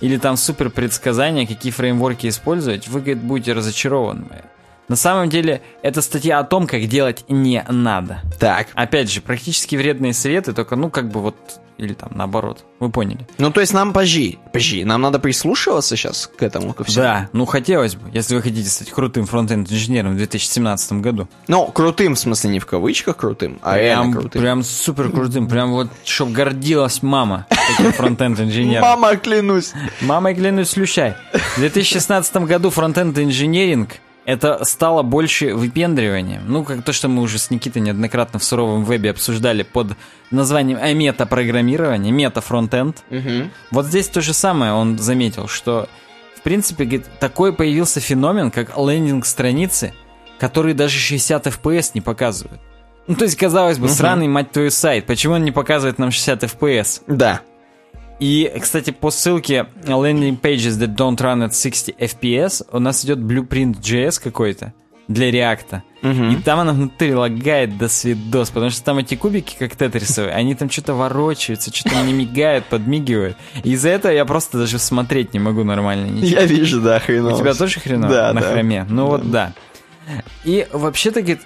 или там супер предсказания, какие фреймворки использовать, вы, говорит, будете разочарованы. На самом деле, это статья о том, как делать не надо. Так. Опять же, практически вредные советы, только, ну, как бы вот, или там наоборот. Вы поняли. Ну, то есть нам пожи, пожи. Нам надо прислушиваться сейчас к этому, ко всему. Да, ну, хотелось бы, если вы хотите стать крутым фронтенд-инженером в две тысячи семнадцатом году. Ну, крутым, в смысле, не в кавычках крутым, а реально крутым. Прям супер крутым, прям вот, чтоб гордилась мама таким фронтенд-инженером. Мама, клянусь. Мама, клянусь, слющай. В две тысячи шестнадцатом году фронтенд-инженеринг это стало больше выпендриванием. Ну, как то, что мы уже с Никитой неоднократно в суровом вебе обсуждали под названием мета-программирование, мета-фронтенд. Угу. Вот здесь то же самое он заметил, что, в принципе, говорит, такой появился феномен, как лендинг-страницы, которые даже шестьдесят эф пи эс не показывают. Ну, то есть, казалось бы, угу. сраный, мать твою, сайт. Почему он не показывает нам шестьдесят эф пи эс? Да. И, кстати, по ссылке landing pages that don't run at sixty F P S у нас идет blueprint.js какой-то для React. Uh-huh. И там она внутри лагает до свидос, потому что там эти кубики, как тетрисовые, они там что-то ворочаются, что-то не мигают, подмигивают. И из-за этого я просто даже смотреть не могу нормально ничего. Я вижу, да, хреново. У тебя тоже хреново? Да, на да. хроме? Ну да. вот, да. И вообще-то, говорит,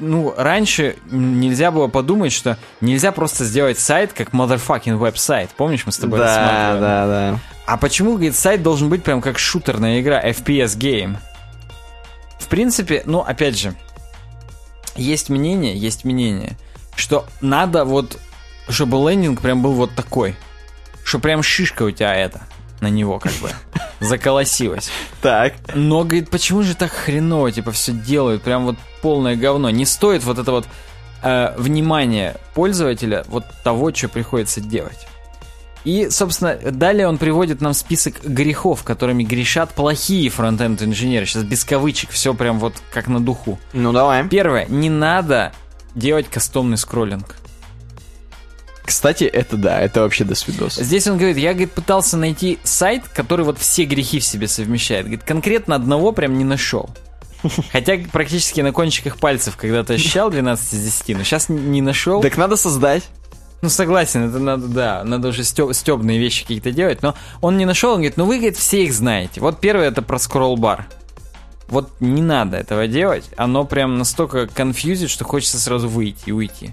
ну, раньше нельзя было подумать, что нельзя просто сделать сайт как motherfucking веб-сайт. Помнишь, мы с тобой рассматривали? Да, да, да. А почему, говорит, сайт должен быть прям как шутерная игра, эф пи эс-гейм? В принципе, ну, опять же, есть мнение, есть мнение, что надо вот, чтобы лендинг прям был вот такой, что прям шишка у тебя эта на него как бы заколосилась. Так. Но, говорит, почему же так хреново, типа, все делают, прям вот полное говно. Не стоит вот это вот э, внимание пользователя, вот того, что приходится делать. И, собственно, далее он приводит нам список грехов, которыми грешат плохие фронтенд-инженеры. Сейчас без кавычек, все прям вот как на духу. Ну, давай. Первое. Не надо делать кастомный скроллинг. Кстати, это да, это вообще до свидоса. Здесь он говорит, я, говорит, пытался найти сайт, который вот все грехи в себе совмещает. Говорит, конкретно одного прям не нашел. Хотя практически на кончиках пальцев когда-то ощущал двенадцать из десяти, но сейчас не нашел. Так надо создать. Ну, согласен, это надо, да, надо уже стёб, стёбные вещи какие-то делать, но он не нашел, он говорит, ну вы, говорит, все их знаете. Вот первое — это про скролл-бар. Вот не надо этого делать, оно прям настолько конфьюзит, что хочется сразу выйти и уйти.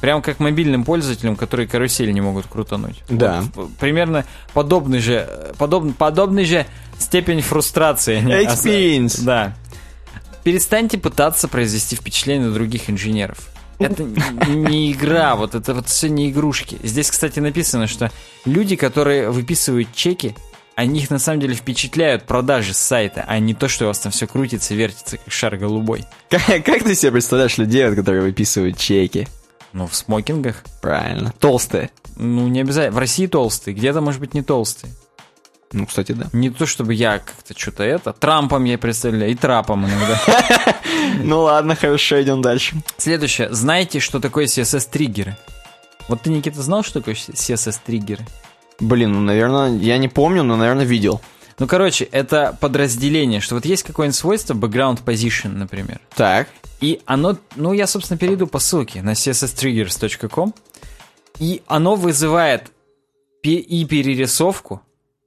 Прям как мобильным пользователям, которые карусель не могут крутануть. Да. Вот, примерно подобный же, подоб, подобный же степень фрустрации. Experience. Да. Перестаньте пытаться произвести впечатление на других инженеров. Это не игра, вот это вот все не игрушки. Здесь, кстати, написано, что люди, которые выписывают чеки, они их на самом деле впечатляют продажи с сайта, а не то, что у вас там все крутится, вертится, как шар голубой. Как, как ты себе представляешь людей, которые выписывают чеки? Ну, в смокингах. Правильно. Толстые. Ну, не обязательно. В России толстые, где-то, может быть, не толстые. Ну, кстати, да. Не то, чтобы я как-то что-то это... Трампом я представляю, и трапом иногда. Ну ладно, хорошо, идем дальше. Следующее. Знаете, что такое си эс эс-триггеры? Вот ты, Никита, знал, что такое си эс эс-триггеры? Блин, ну, наверное, я не помню, но, наверное, видел. Ну, короче, это подразделение, что вот есть какое-нибудь свойство background position, например. Так. И оно... Ну, я, собственно, перейду по ссылке на си эс эс триggers точка ком. И оно вызывает и перерисовку,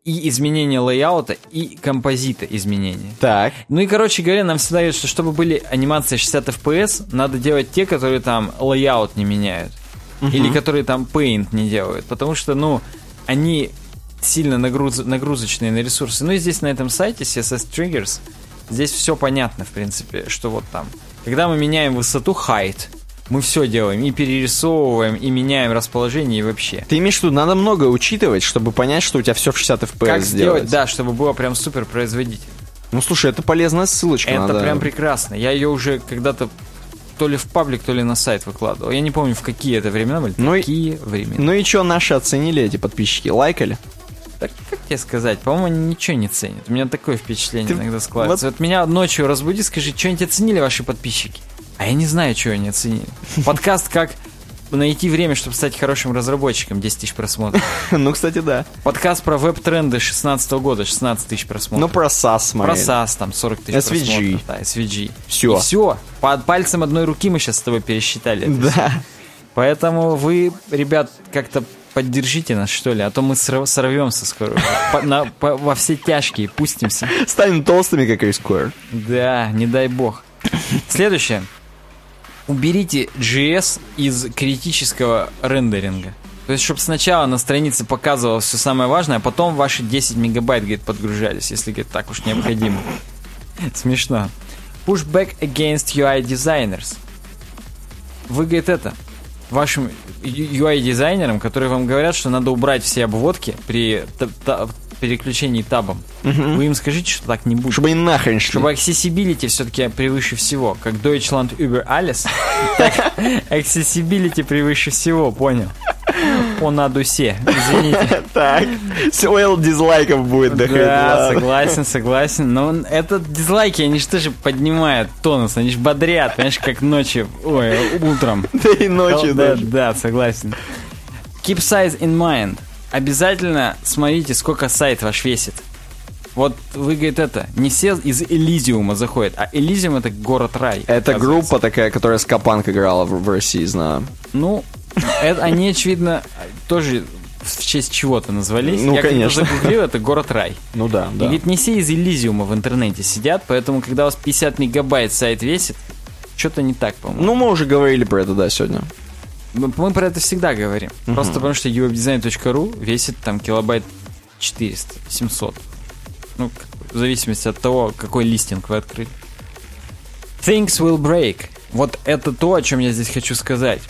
и изменение лейаута, и композита изменения. Так. Ну и, короче говоря, нам всегда говорят, что чтобы были анимации шестьдесят эф пи эс, надо делать те, которые там лейаут не меняют. Uh-huh. Или которые там paint не делают. Потому что, ну, они сильно нагруз... нагрузочные на ресурсы. Ну и здесь на этом сайте си эс эс Triggers здесь все понятно, в принципе, что вот там. Когда мы меняем высоту height, мы все делаем, и перерисовываем, и меняем расположение, и вообще. Ты имеешь в виду, надо много учитывать, чтобы понять, что у тебя все в шестьдесят эф пи эс как сделать, да, чтобы было прям супер производительно. Ну, слушай, это полезная ссылочка. Это надо... прям прекрасно. Я ее уже когда-то то ли в паблик, то ли на сайт выкладывал. Я не помню, в какие это времена были. Ну какие и... времена. Ну и что, наши оценили, эти подписчики? Лайкали? Так, как тебе сказать? По-моему, они ничего не ценят. У меня такое впечатление Ты... иногда складывается. Вот... вот меня ночью разбуди, скажи, что-нибудь оценили ваши подписчики? А я не знаю, чего они оценили. Подкаст «Как найти время, чтобы стать хорошим разработчиком» десять тысяч просмотров. Ну, кстати, да. Подкаст про веб-тренды шестнадцатого года шестнадцать тысяч просмотров. Ну, про эс эй эс, Марин. Про эс эй эс там сорок тысяч просмотров. Да, эс ви джи. Все. И все. Под пальцем одной руки мы сейчас с тобой пересчитали. Да. Поэтому вы, ребят, как-то поддержите нас, что ли, а то мы сорвемся скоро. По, на, по, во все тяжкие пустимся. Станем толстыми, как Рис Сквер. Да, не дай бог. Следующее. Уберите джей эс из критического рендеринга. То есть, чтобы сначала на странице показывалось все самое важное, а потом ваши десять мегабайт, говорит, подгружались, если, говорит, так уж необходимо. Смешно. Pushback against ю ай designers. Вы, говорит, это, вашим ю ай-дизайнерам, которые вам говорят, что надо убрать все обводки при переключении табом. Uh-huh. Вы им скажите, что так не будет. Чтобы и нахрен шли. Чтобы accessibility все-таки превыше всего. Как Deutschland über alles, так accessibility превыше всего, понял? По надусе, извините. Так, ойл дизлайков будет. Да, согласен, согласен. Но это дизлайки, они же тоже поднимают тонус, они же бодрят, понимаешь, как ночью, ой, утром. Да и ночью даже. Да, согласен. Keep size in mind. Обязательно смотрите, сколько сайт ваш весит. Вот вы, говорит, это, не все из Элизиума заходят, а Элизиум — это город-рай. Это группа такая, которая скапанк играла в, в России, знаю. Ну, это, они, очевидно, тоже в честь чего-то назвались. Ну, я, конечно. Я когда загуглил, это город-рай. Ну да, да. И ведь не все из Элизиума в интернете сидят, поэтому, когда у вас пятьдесят мегабайт сайт весит, что-то не так, по-моему. Ну, мы уже говорили про это, да, сегодня. Мы про это всегда говорим. Uh-huh. Просто потому, что uwebdesign.ru весит там килобайт четыреста, семьсот. Ну, в зависимости от того, какой листинг вы открыли. Things will break. Вот это то, о чем я здесь хочу сказать.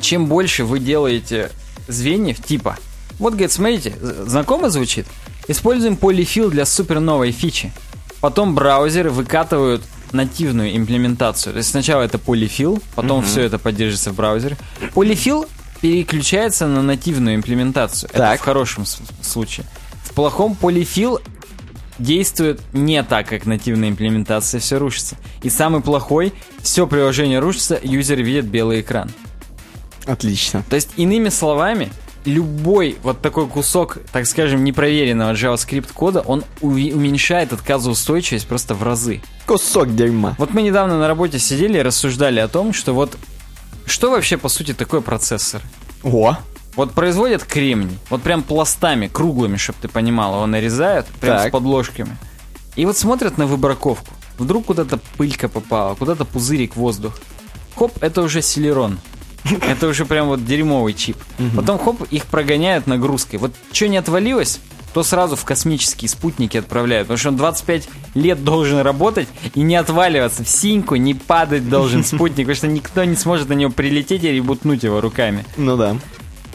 Чем больше вы делаете звеньев, типа... Вот, говорит, смотрите, знакомо звучит? Используем polyfill для суперновой фичи. Потом браузеры выкатывают нативную имплементацию. То есть сначала это polyfill, потом mm-hmm. все это поддерживается в браузере. Polyfill переключается на нативную имплементацию. Так. Это в хорошем с- случае. В плохом polyfill действует не так, как нативная имплементация, все рушится. И самый плохой, все приложение рушится, юзер видит белый экран. Отлично. То есть, иными словами, любой вот такой кусок, так скажем, непроверенного JavaScript-кода, он уви- уменьшает отказоустойчивость просто в разы. Кусок дерьма. Вот мы недавно на работе сидели и рассуждали о том, что вот что вообще, по сути, такое процессор. О! Вот производят кремний, вот прям пластами, круглыми, чтобы ты понимал, его нарезают, прям так. С подложками. И вот смотрят на выбраковку. Вдруг куда-то пылька попала, куда-то пузырик, воздух. Хоп, это уже Celeron. Это уже прям вот дерьмовый чип. Потом хоп, их прогоняют нагрузкой. Вот что не отвалилось, то сразу в космические спутники отправляют. Потому что он двадцать пять лет должен работать и не отваливаться в синьку, не падать должен спутник. Потому что никто не сможет на него прилететь или бутнуть его руками. Ну да.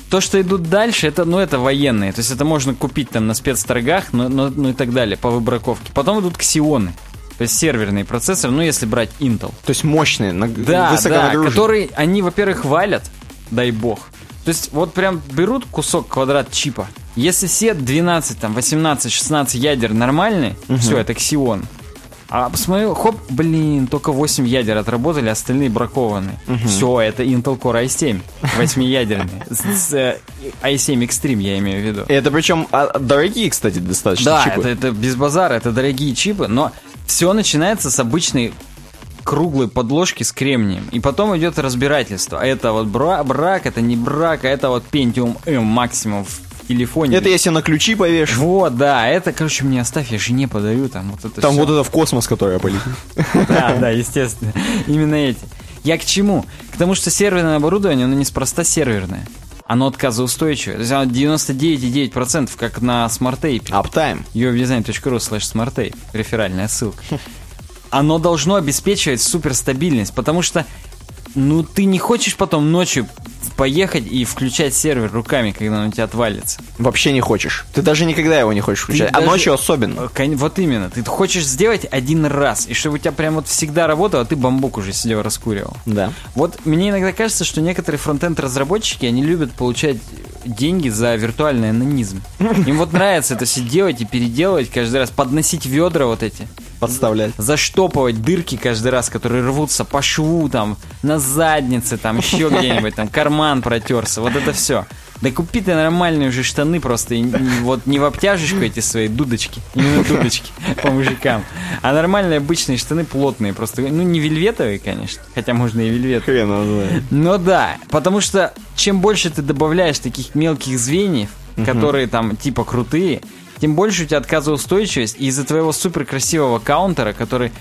То, что идут дальше, это, ну, это военные. То есть это можно купить там на спецторгах, ну, ну, ну и так далее, по выбраковке. Потом идут ксионы. То есть серверные процессоры, ну если брать Intel. То есть мощные, наг... да, высоконагруженные. Да, которые, они, во-первых, валят, дай бог. То есть вот прям берут кусок, квадрат чипа. Если все двенадцать, там, восемнадцать, шестнадцать ядер нормальные, угу. Все, это Xeon. А посмотрю, хоп, блин, только восемь ядер отработали, остальные бракованные. Угу. Все, это Intel Core i семь, восьмиядерный. С i семь Extreme я имею в виду. Это причем дорогие, кстати, достаточно чипы. Да, это без базара, это дорогие чипы, но... Все начинается с обычной круглой подложки с кремнием. И потом идет разбирательство. Это вот бра- брак, это не брак, а это вот Pentium M максимум в телефоне. Это если на ключи повешу. Вот, да, это, короче, мне оставь, я жене подарю. Там вот это, там вот это в космос, которое полетит. Да, да, естественно. Именно эти. Я к чему? К тому, что серверное оборудование, оно неспроста серверное. Оно отказоустойчивое. То есть оно девяносто девять целых девять десятых процента, как на смарт-тейпе. Аптайм. ю эф дизайн точка ру слэш смарт тейп. Реферальная ссылка. Оно должно обеспечивать суперстабильность, потому что, ну, ты не хочешь потом ночью поехать и включать сервер руками, когда он у тебя отвалится. Вообще не хочешь. Ты даже никогда его не хочешь включать. Ты а даже... ночью особенно. Вот именно. Ты хочешь сделать один раз, и чтобы у тебя прям вот всегда работало, а ты бамбук уже сидел, раскуривал. Да. Вот мне иногда кажется, что некоторые фронтенд-разработчики, они любят получать деньги за виртуальный анонизм. Им вот нравится это все делать и переделывать каждый раз. Подносить ведра вот эти. Подставлять. Заштопывать дырки каждый раз, которые рвутся по шву, там, на заднице, там, еще где-нибудь, там, карман протерся, вот это все. Да купи ты нормальные уже штаны просто, и, и вот не в обтяжечку эти свои дудочки, именно дудочки по мужикам, а нормальные обычные штаны плотные просто, ну не вельветовые, конечно, хотя можно и вельветовые. Хрен его знает. Но да, потому что чем больше ты добавляешь таких мелких звеньев, угу. которые там типа крутые, тем больше у тебя отказоустойчивость, и из-за твоего суперкрасивого каунтера, который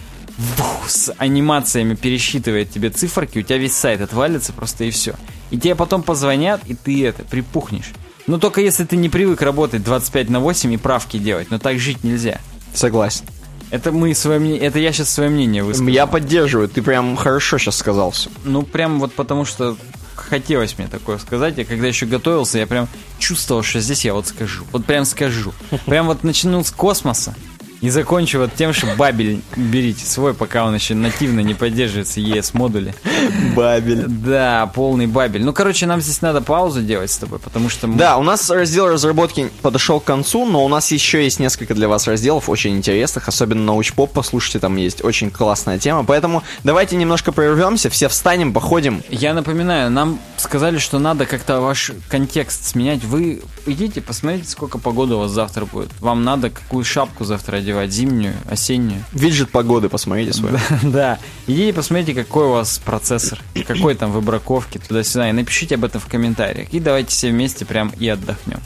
вух, с анимациями пересчитывает тебе циферки, у тебя весь сайт отвалится просто и все. И тебе потом позвонят, и ты это, припухнешь. Но только если ты не привык работать двадцать пять на восемь и правки делать, но так жить нельзя. Согласен. Это мы свое мнение, это я сейчас свое мнение высказал. Я поддерживаю, ты прям хорошо сейчас сказал все. Ну прям вот потому что... Хотелось мне такое сказать. Я когда еще готовился, я прям чувствовал, что здесь я вот скажу. Вот прям скажу. Прям вот начну с космоса и закончу вот тем, что Бабель берите свой, пока он еще нативно не поддерживается и эс-модули. Бабель. Да, полный Бабель. Ну, короче, нам здесь надо паузу делать с тобой, потому что... Мы... Да, у нас раздел разработки подошел к концу, но у нас еще есть несколько для вас разделов, очень интересных, особенно научпоп, послушайте, там есть очень классная тема, поэтому давайте немножко прервемся, все встанем, походим. Я напоминаю, нам сказали, что надо как-то ваш контекст сменять. Вы идите, посмотрите, сколько погода у вас завтра будет. Вам надо какую шапку завтра одевать. Зимнюю, осеннюю. Виджет погоды посмотрите свой. Да, идите посмотрите, какой у вас процессор, какой там выбраковки, туда-сюда. И напишите об этом в комментариях. И давайте все вместе прям и отдохнем.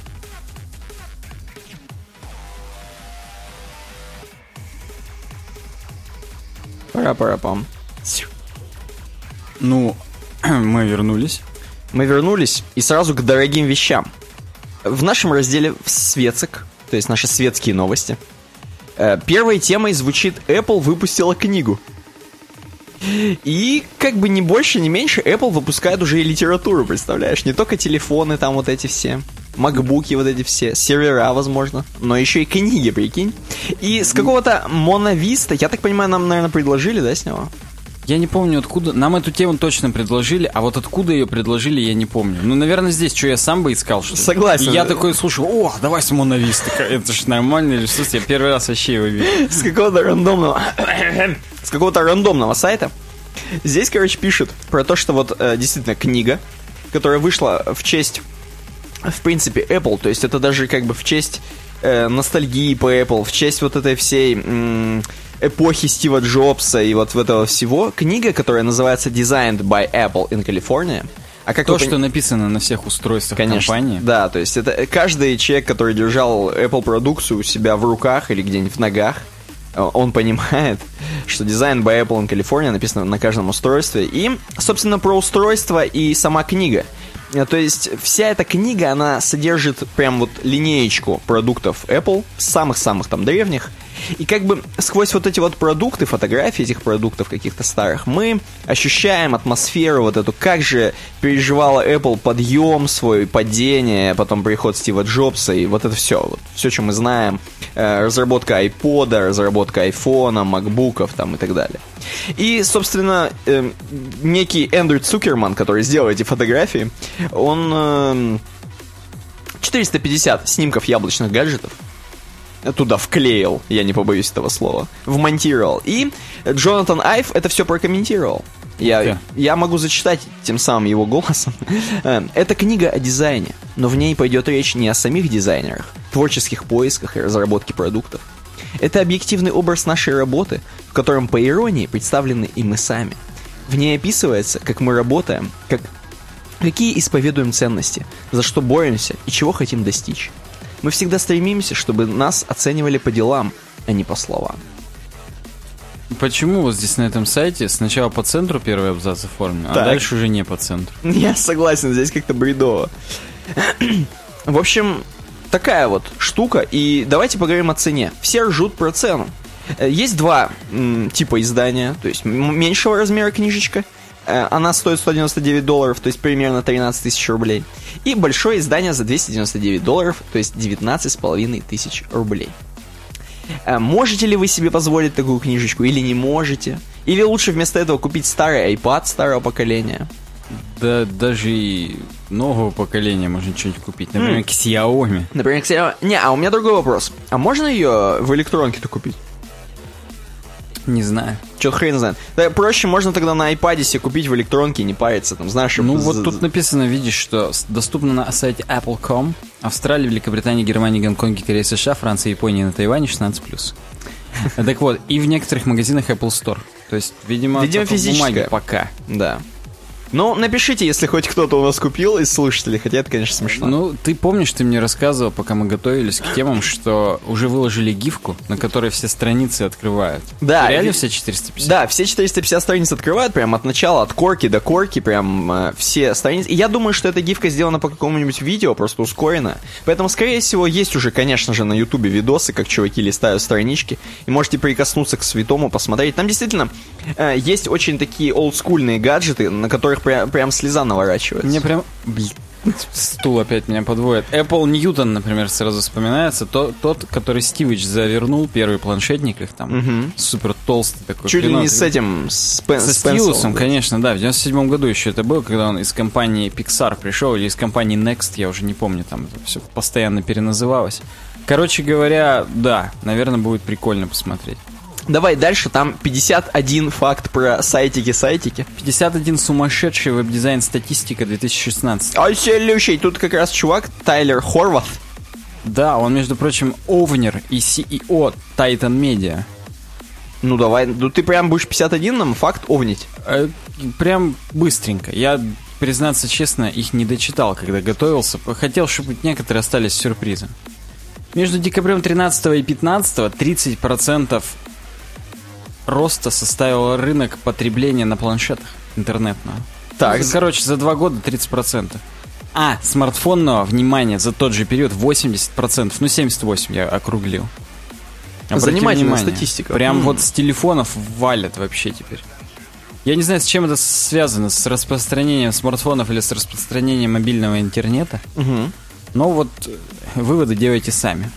Пара-пара-пам. Ну, мы вернулись. Мы вернулись и сразу к дорогим вещам. В нашем разделе «Светсок», то есть наши светские новости, первой темой звучит: Apple выпустила книгу. И как бы ни больше, ни меньше Apple выпускает уже и литературу, представляешь? Не только телефоны там вот эти все, макбуки вот эти все, сервера, возможно, но еще и книги, прикинь. И с какого-то Mona Vista, я так понимаю, нам, наверное, предложили, да, с него? Я не помню, откуда... Нам эту тему точно предложили, а вот откуда ее предложили, я не помню. Ну, наверное, здесь, что я сам бы искал, что ли? Согласен. И я такой слушаю: о, давай с Mona Vista. Это же нормально, или что? Я первый раз вообще его вижу. С какого-то рандомного... С какого-то рандомного сайта. Здесь, короче, пишут про то, что вот действительно книга, которая вышла в честь в принципе, Apple. То есть это даже как бы в честь э, ностальгии по Apple, в честь вот этой всей э, эпохи Стива Джобса и вот этого всего. Книга, которая называется Designed by Apple in California. А как то, вы... что написано на всех устройствах, конечно, компании. Да, то есть это каждый человек, который держал Apple продукцию у себя в руках или где-нибудь в ногах, он понимает, что Design by Apple in California написано на каждом устройстве. И, собственно, про устройство и сама книга. То есть вся эта книга, она содержит прям вот линеечку продуктов Apple, самых-самых там древних. И как бы сквозь вот эти вот продукты, фотографии этих продуктов каких-то старых, мы ощущаем атмосферу вот эту, как же переживала Apple подъем свой, падение, потом приход Стива Джобса и вот это все, вот все, что мы знаем, разработка iPod, разработка iPhone, MacBook'ов там и так далее. И, собственно, некий Эндрю Цукерман, который сделал эти фотографии, он четыреста пятьдесят снимков яблочных гаджетов туда вклеил, я не побоюсь этого слова, вмонтировал. И Джонатан Айв это все прокомментировал. Я, yeah. я могу зачитать тем самым его голосом. Это книга о дизайне, но в ней пойдет речь не о самих дизайнерах, творческих поисках и разработке продуктов. Это объективный образ нашей работы, в котором, по иронии, представлены и мы сами. В ней описывается, как мы работаем, как, какие исповедуем ценности, за что боремся и чего хотим достичь. Мы всегда стремимся, чтобы нас оценивали по делам, а не по словам. Почему вот здесь на этом сайте сначала по центру первый абзац оформлен, так, а дальше уже не по центру? Я согласен, здесь как-то бредово. В общем, такая вот штука. И давайте поговорим о цене. Все ржут про цену. Есть два м, типа издания. То есть меньшего размера книжечка. Она стоит сто девяносто девять долларов, то есть примерно тринадцать тысяч рублей. И большое издание за двести девяносто девять долларов, то есть девятнадцать с половиной тысяч рублей. Можете ли вы себе позволить такую книжечку или не можете? Или лучше вместо этого купить старый iPad старого поколения? Да даже и нового поколения можно что-нибудь купить. Например, mm. к Xiaomi. Например, к Xiaomi. Не, а у меня другой вопрос. А можно ее в электронке-то купить? Не знаю. Чё хрен знает. Да, проще можно тогда на iPad себе купить в электронке и не париться. Там, знаешь, ну, вот тут написано, видишь, что доступно на сайте эпл точка ком, Австралии, Великобритании, Германии, Гонконге, Корее, США, Франции, Японии, на Тайване шестнадцать плюс. Так вот, и в некоторых магазинах Apple Store. То есть, видимо, видимо физическая. Пока. Да. Ну, напишите, если хоть кто-то у нас купил из слушателей, хотя это, конечно, смешно. Ну, ты помнишь, ты мне рассказывал, пока мы готовились к темам, что уже выложили гифку, на которой все страницы открывают. Да. Реально все четыреста пятьдесят? Да, все четыреста пятьдесят страниц открывают, прям от начала, от корки до корки, прям э, все страницы. И я думаю, что эта гифка сделана по какому-нибудь видео, просто ускорена. Поэтому, скорее всего, есть уже, конечно же, на Ютубе видосы, как чуваки листают странички, и можете прикоснуться к святому, посмотреть. Там действительно э, есть очень такие олдскульные гаджеты, на которых Прям, прям слеза наворачивается. Мне прям... Блин, стул опять меня подводит. Apple Newton, например, сразу вспоминается. Тот, тот который Стивич завернул, первый планшетник их там. Угу. Супер толстый такой. Чуть ли не с этим... С пен, со стилусом, конечно, да. В девяносто седьмом году еще это было, когда он из компании Pixar пришел, или из компании Next, я уже не помню, там это все постоянно переназывалось. Короче говоря, да, наверное, будет прикольно посмотреть. Давай дальше, там пятьдесят один факт про сайтики-сайтики. пятьдесят один сумасшедший веб-дизайн статистика две тысячи шестнадцать. Ой, селющий, тут как раз чувак Тайлер Хорват. Да, он, между прочим, овнер и си и о Titan Media. Ну давай, ну ты прям будешь пятьдесят один нам факт овнить? Э, прям быстренько, я... Признаться честно, их не дочитал, когда готовился. Хотел, чтобы некоторые остались сюрпризом. Между декабрем тринадцатого и пятнадцатого тридцать процентов роста составил рынок потребления на планшетах интернетного. Так. За, короче, за два года тридцать процентов. А смартфонного, внимание, за тот же период восемьдесят процентов. Ну, семьдесят восемь я округлил. Занимательная статистика. Прям mm. вот с телефонов валят вообще теперь. Я не знаю, с чем это связано, с распространением смартфонов или с распространением мобильного интернета. Mm-hmm. Но вот выводы делайте сами.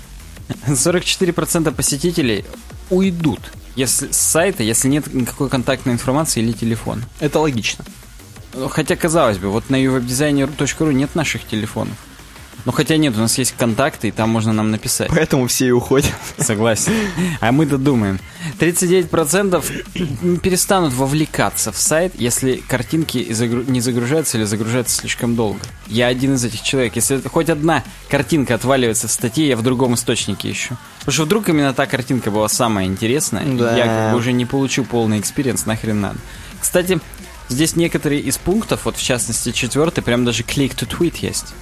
сорок четыре процента посетителей уйдут если с сайта, если нет никакой контактной информации или телефона. Это логично. Хотя, казалось бы, вот на веб дизайнер точка ру нет наших телефонов. Ну, хотя нет, у нас есть контакты, и там можно нам написать. Поэтому все и уходят. Согласен. А мы-то думаем. тридцать девять процентов перестанут вовлекаться в сайт, если картинки не загружаются или загружаются слишком долго. Я один из этих человек. Если хоть одна картинка отваливается в статье, я в другом источнике ищу. Потому что вдруг именно та картинка была самая интересная, да. Я как бы уже не получу полный экспириенс, нахрен надо. Кстати, здесь некоторые из пунктов, вот в частности четвертый, прям даже click to tweet есть.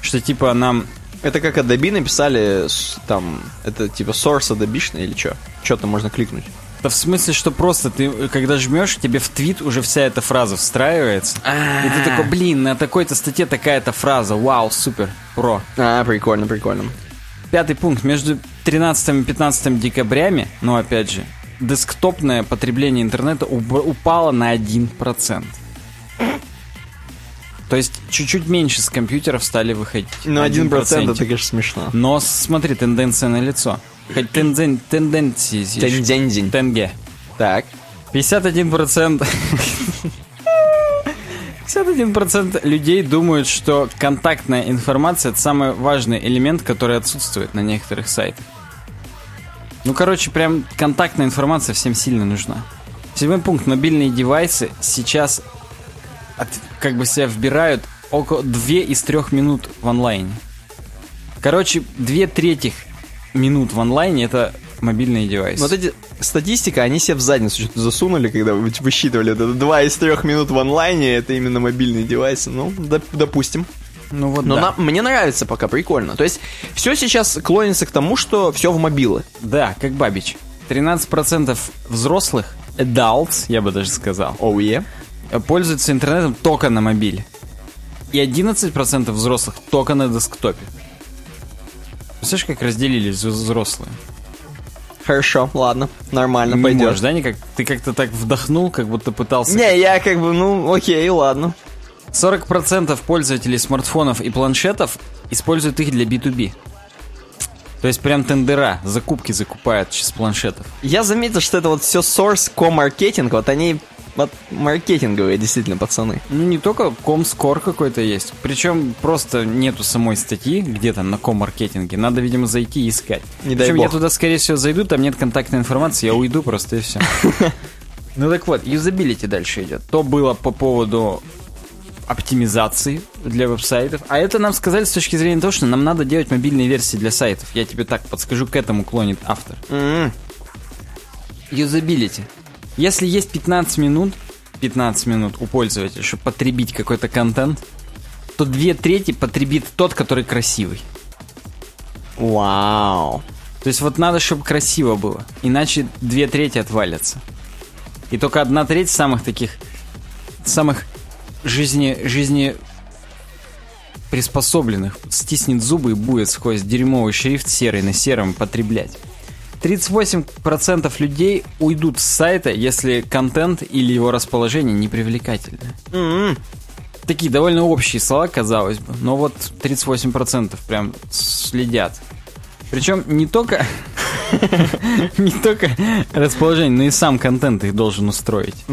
Что типа нам... Это как Adobe написали, там, это типа source Adobe-шный или что? Что там можно кликнуть? Да в смысле, что просто ты, когда жмешь, тебе в твит уже вся эта фраза встраивается. А-а-а. И ты такой, блин, на такой-то статье такая-то фраза, вау, супер, ура. А, прикольно, прикольно. Пятый пункт, между тринадцатым и пятнадцатым декабрями, ну опять же, десктопное потребление интернета упало на один процент. То есть чуть-чуть меньше с компьютеров стали выходить. Ну, один процент, один процент это, конечно, смешно. Но смотри, тенденция налицо. Хоть тенден, тенденции здесь. Тенге. Так. пятьдесят один процент... пятьдесят один процент людей думают, что контактная информация — это самый важный элемент, который отсутствует на некоторых сайтах. Ну, короче, прям контактная информация всем сильно нужна. Седьмой пункт. Мобильные девайсы сейчас... От, как бы себя вбирают около двух из трёх минут в онлайне. Короче, две трети минут в онлайне — это мобильные девайсы. Вот эти статистика, они себе в задницу что-то засунули, когда высчитывали. два из трёх минут в онлайне — это именно мобильные девайсы. Ну, доп, допустим. Ну, вот. Но да. на, мне нравится пока, прикольно. То есть все сейчас клонится к тому, что все в мобилы. Да, как Бабич. тринадцать процентов взрослых, adults, я бы даже сказал. Oh yeah. Пользуются интернетом только на мобиле. И одиннадцать процентов взрослых только на десктопе. Представляешь, как разделились взрослые? Хорошо, ладно, нормально, пойдешь. Да, никак? Ты как-то так вдохнул, как будто пытался... Не, я как бы, ну, окей, ладно. сорок процентов пользователей смартфонов и планшетов используют их для би ту би. То есть прям тендера, закупки закупают через планшетов. Я заметил, что это вот все source, ко-маркетинг, вот они... маркетинговые, действительно, пацаны. Ну, не только комскор какой-то есть. Причем просто нету самой статьи где-то на ком-маркетинге. Надо, видимо, зайти и искать. Не дай бог. Причем я туда, скорее всего, зайду, там нет контактной информации, я уйду просто и все. Ну так вот, юзабилити дальше идет. То было по поводу оптимизации для веб-сайтов. А это нам сказали с точки зрения того, что нам надо делать мобильные версии для сайтов. Я тебе так подскажу, к этому клонит автор. Юзабилити. Если есть пятнадцать минут, пятнадцать минут у пользователя, чтобы потребить какой-то контент, то две трети потребит тот, который красивый. Вау. То есть вот надо, чтобы красиво было, иначе две трети отвалятся. И только одна треть самых таких, самых жизни, жизни приспособленных стиснет зубы и будет сквозь дерьмовый шрифт серый на сером потреблять. тридцать восемь процентов людей уйдут с сайта, если контент или его расположение не привлекательны. Mm-hmm. Такие довольно общие слова, казалось бы, но вот тридцать восемь процентов прям следят. Причем не только не только расположение, но и сам контент их должен устроить.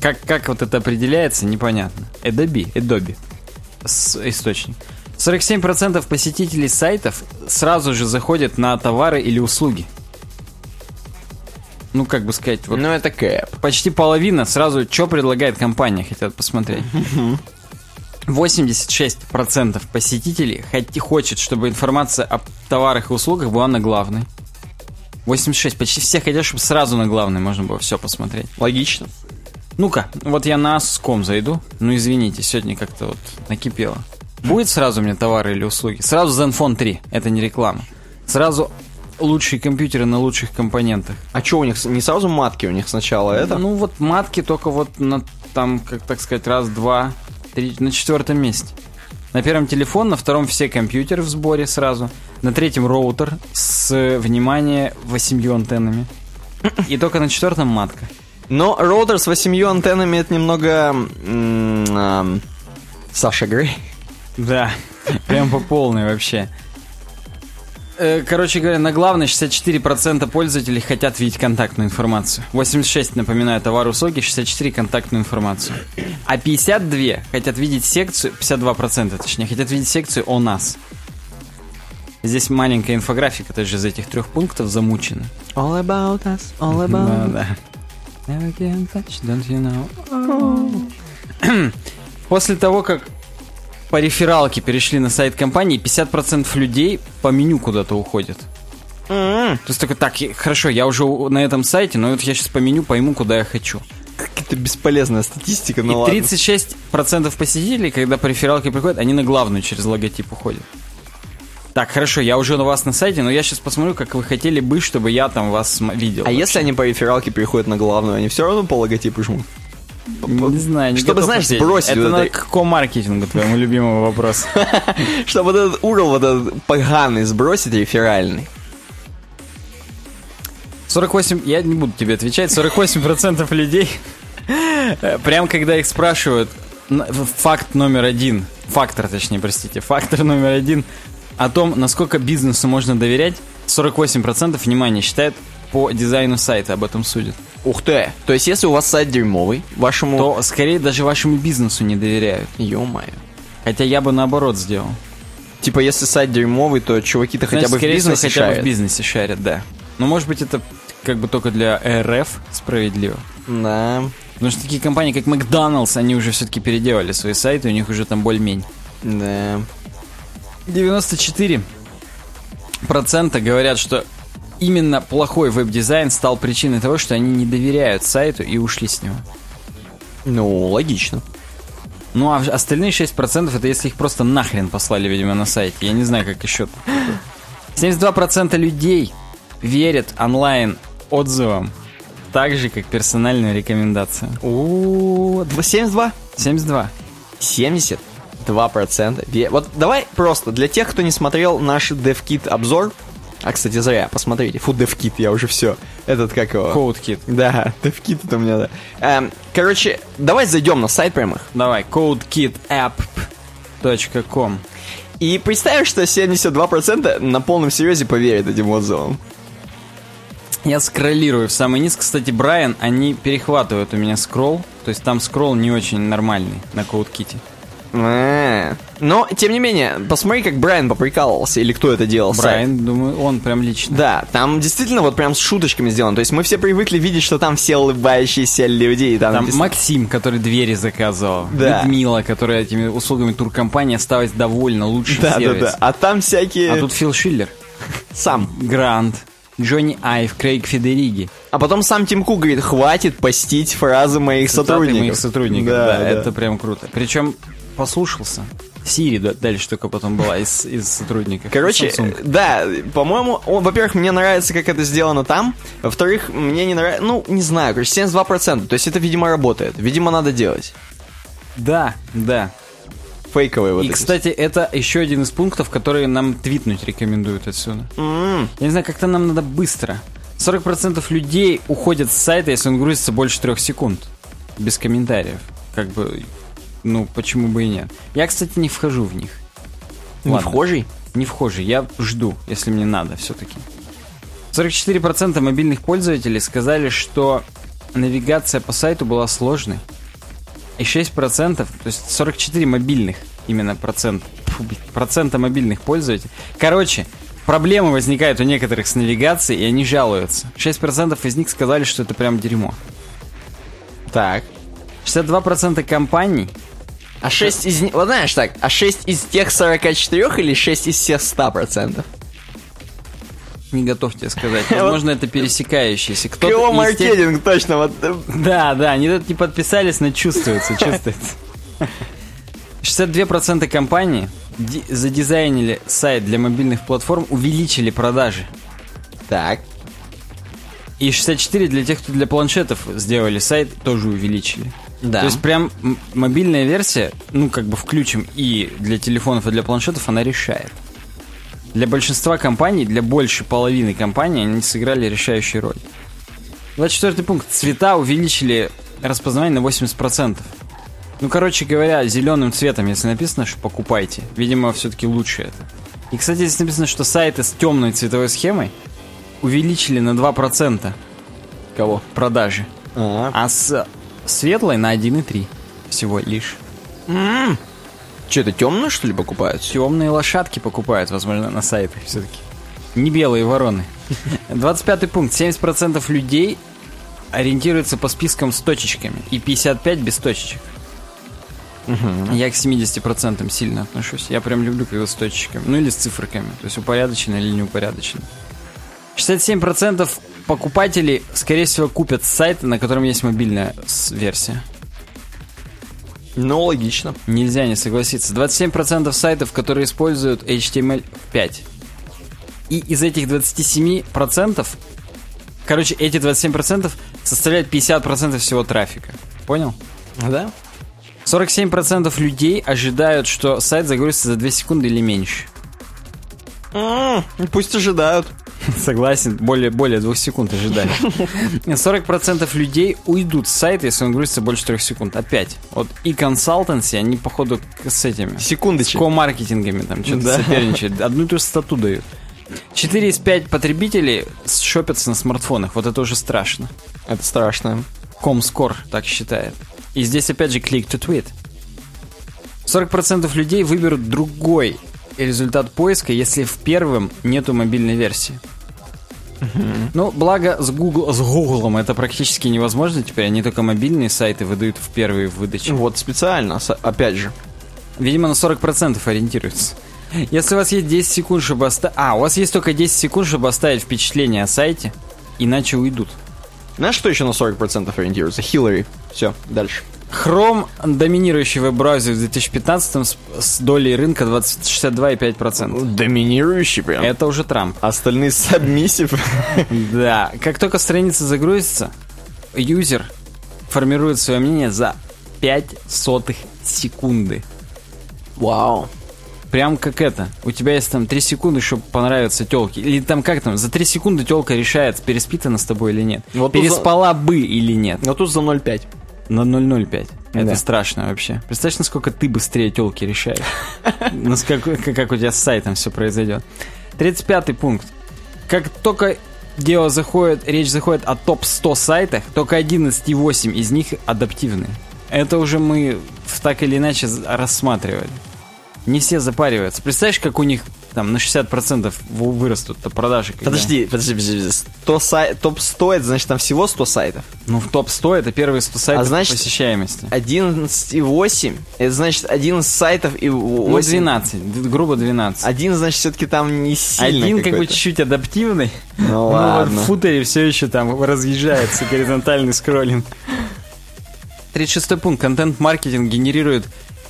Как как вот это определяется, непонятно. Adobe, Adobe, источник. сорок семь процентов посетителей сайтов сразу же заходят на товары или услуги. Ну, как бы сказать... Вот ну, это кэп. Почти половина сразу, что предлагает компания, хотят посмотреть. восемьдесят шесть процентов посетителей хоть, хочет, чтобы информация о товарах и услугах была на главной. восемьдесят шесть процентов. Почти все хотят, чтобы сразу на главной можно было все посмотреть. Логично. Ну-ка, вот я на эй эс ком зайду. Ну, извините, сегодня как-то вот накипело. Будет сразу мне товары или услуги? Сразу Zenfone три, это не реклама. Сразу лучшие компьютеры на лучших компонентах. А что у них, не сразу матки у них сначала это? Ну вот матки только вот на, там, как так сказать, раз, два, три, на четвертом месте. На первом телефон, на втором все компьютеры в сборе сразу. На третьем роутер с, внимание, восемью антеннами. И только на четвертом матка. Но роутер с восемью антеннами это немного... Саша Грей. Да, прям по полной вообще. Короче говоря, на главной шестьдесят четыре процента пользователей хотят видеть контактную информацию. восемьдесят шесть процентов напоминают товары, услуги, шестьдесят четыре процента контактную информацию. А пятьдесят два процента хотят видеть секцию, пятьдесят два процента точнее, хотят видеть секцию «О нас». Здесь маленькая инфографика тоже из этих трех пунктов замучена. All about us, all about us. Never can touch, don't you know? Oh. После того, как по рефералке перешли на сайт компании, пятьдесят процентов людей по меню куда-то уходят. Mm-hmm. То есть только так, хорошо, я уже на этом сайте, но вот я сейчас по меню пойму, куда я хочу. Какая-то бесполезная статистика, ну ладно. И тридцать шесть процентов посетителей, когда по рефералке приходят, они на главную через логотип уходят. Так, хорошо, я уже у вас на сайте, но я сейчас посмотрю, как вы хотели бы, чтобы я там вас видел. А вообще, если они по рефералке переходят на главную, они все равно по логотипу жмут? Не знаю. Чтобы, знаешь, сбросить. Это надо к ко-маркетингу, твоему любимому вопросу. Чтобы вот этот урл, вот этот поганый сбросить, реферальный. сорок восемь... Я не буду тебе отвечать. сорок восемь процентов людей, прям когда их спрашивают, факт номер один, фактор, точнее, простите, фактор номер один о том, насколько бизнесу можно доверять, сорок восемь процентов, внимание, считают по дизайну сайта, об этом судят. Ух ты! То есть, если у вас сайт дерьмовый, вашему... то, скорее, даже вашему бизнесу не доверяют. Ё-моё. Хотя я бы наоборот сделал. Типа, если сайт дерьмовый, то чуваки-то Значит, хотя бы в бизнесе хотя шарят. хотя бы в бизнесе шарят, да. Но, может быть, это как бы только для РФ справедливо. Да. Потому что такие компании, как Макдоналдс, они уже все-таки переделали свои сайты, у них уже там боль-мень. Да... девяносто четыре процента говорят, что именно плохой веб-дизайн стал причиной того, что они не доверяют сайту и ушли с него. Ну, логично. Ну, а остальные шесть процентов это если их просто нахрен послали, видимо, на сайте. Я не знаю, как еще. семьдесят два процента людей верят онлайн-отзывам так же, как персональную рекомендацию. О, семьдесят два? семьдесят два. семьдесят? два процента. Вот давай просто для тех, кто не смотрел наш DevKit обзор. А, кстати, зря, посмотрите. Фу, DevKit, я уже все. Этот как его? CodeKit. Да, DevKit это у меня, да. Эм, короче, давай зайдем на сайт прямых. Давай, CodeKitApp точка ком. И представь, что семьдесят два процента на полном серьезе поверят этим отзывам. Я скроллирую в самый низ. Кстати, Брайан, они перехватывают у меня скролл. То есть там скролл не очень нормальный на CodeKit. А-а-а. Но, тем не менее, посмотри, как Брайан поприкалывался. Или кто это делал, Брайан, сайт. Думаю, он прям лично. Да, там действительно вот прям с шуточками сделано. То есть мы все привыкли видеть, что там все улыбающиеся люди и Там, там написано... Максим, который двери заказывал, да. Людмила, которая этими услугами туркомпании осталась довольна, лучшим да, сервисом. Да, да, да, а там всякие... А тут Фил Шиллер сам, Грант, Джонни Айв, Крейг Федериги. А потом сам Тим Кук говорит, хватит постить фразы моих Цитаты сотрудников моих сотрудников, да, да, да, это прям круто. Причем... послушался. Сири дальше только потом была из, из сотрудников. Короче, Samsung. Да, по-моему, о, во-первых, мне нравится, как это сделано там. Во-вторых, мне не нравится... Ну, не знаю, короче, семьдесят два процента. То есть это, видимо, работает. Видимо, надо делать. Да, да. Фейковые вот эти. И, кстати, это еще один из пунктов, которые нам твитнуть рекомендуют отсюда. Mm. Я не знаю, как-то нам надо быстро. сорок процентов людей уходят с сайта, если он грузится больше трех секунд. Без комментариев. Как бы... Ну, почему бы и нет. Я, кстати, не вхожу в них. Не Ладно. вхожий? Не вхожий, я жду, если мне надо все-таки. сорок четыре процента мобильных пользователей сказали, что навигация по сайту была сложной. И шесть процентов, то есть сорок четыре мобильных, именно процент, процента мобильных пользователей. Короче, проблемы возникают у некоторых с навигацией, и они жалуются. шесть процентов из них сказали, что это прям дерьмо. Так. шестьдесят два процента компаний... А шесть из них... Вот знаешь так, а шесть из тех сорок четыре или шесть из всех сто процентов? Не готов тебе сказать. Возможно, это пересекающиеся. Кто маркетинг точно. Вот. Да, да, они тут не подписались, но чувствуется, чувствуется. шестьдесят два процента компаний ди- задизайнили сайт для мобильных платформ, увеличили продажи. Так. И шестьдесят четыре процента для тех, кто для планшетов сделали сайт, тоже увеличили. Да. То есть прям мобильная версия, ну как бы включим и для телефонов, и для планшетов, она решает. Для большинства компаний, для большей половины компаний они сыграли решающую роль. двадцать четвёртый пункт. Цвета увеличили распознавание на восемьдесят процентов. Ну короче говоря, зеленым цветом, если написано, что покупайте, видимо, все-таки лучше это. И кстати, здесь написано, что сайты с темной цветовой схемой увеличили на два процента. Кого? Продажи. А-а-а. А с... светлой на один и три всего лишь. Mm-hmm. Че, это темные, что ли, покупают? Темные лошадки покупают, возможно, на сайты все-таки. Не белые вороны. двадцать пятый пункт. семьдесят процентов людей ориентируются по спискам с точечками. И пятьдесят пять процентов без точечек. Угу. Я к семидесяти процентам сильно отношусь. Я прям люблю, когда с точечками. Ну или с цифрками. То есть упорядочено или неупорядочено. шестьдесят семь процентов покупателей, скорее всего, купят с сайта, на котором есть мобильная версия. Ну, логично. Нельзя не согласиться. двадцать семь процентов сайтов, которые используют эйч ти эм эль пять. И из этих двадцати семи процентов, короче, эти двадцать семь процентов составляют пятьдесят процентов всего трафика. Понял? Да. сорок семь процентов людей ожидают, что сайт загрузится за две секунды или меньше. Mm, пусть ожидают. Согласен, более, более двух секунд ожидали. сорок процентов людей уйдут с сайта, если он грузится больше трех секунд. Опять. Вот и консалтенси, они, походу, с этими. Секундочек. С ко-маркетингами там что-то да. соперничают. Одну и ту же стату дают. четыре из пяти потребителей шопятся на смартфонах. Вот это уже страшно. Это страшно. Комскор так считает. И здесь, опять же, click to tweet. сорок процентов людей выберут другой результат поиска, если в первом нету мобильной версии. Uh-huh. Ну, благо с Google, с Гуглом это практически невозможно теперь. Они только мобильные сайты выдают в первые выдачи. Вот специально, опять же. Видимо, на сорок процентов ориентируются. Если у вас есть десять секунд, чтобы оставить... А, у вас есть только десять секунд, чтобы оставить впечатление о сайте, иначе уйдут. Знаешь, что еще на сорок процентов ориентируется? Хиллари. Все, дальше. Chrome, доминирующий веб-браузер в две тысячи пятнадцатом с, с долей рынка шестьдесят два целых пять десятых процента. Доминирующий прям. Это уже Трамп. Остальные сабмиссив. Да. Как только страница загрузится, юзер формирует свое мнение за ноль целых пять сотых секунды. Вау. Прям как это. У тебя есть там три секунды, чтобы понравиться телке. Или там как там, за три секунды телка решает, переспитана с тобой или нет. Вот переспала за... бы или нет. Но тут за ноль целых пять десятых. На ноль целых пять десятых. Да. Это страшно вообще. Представляешь, насколько ты быстрее телки решаешь. Насколько, как у тебя с сайтом все произойдет. тридцать пятый пункт. Как только дело заходит, речь заходит о топ сто сайтах, только одиннадцать целых восемь десятых из них адаптивны. Это уже мы так или иначе рассматривали. Не все запариваются. Представляешь, как у них там на шестьдесят процентов вырастут-то продажи. Когда... Подожди, подожди, подожди. сто сай... Топ сто, это значит там всего сто сайтов? Ну, в топ сто это первые сто сайтов а значит, посещаемости. одиннадцать целых восемь десятых это значит одиннадцать сайтов и восемь. Ну, двенадцать, грубо двенадцать. Один, значит, все-таки там не сильно. Один какой-то. Как бы чуть-чуть адаптивный. Ну, ладно. Вот в футере все еще там разъезжается горизонтальный скроллинг. тридцать шестой пункт. Контент-маркетинг генерирует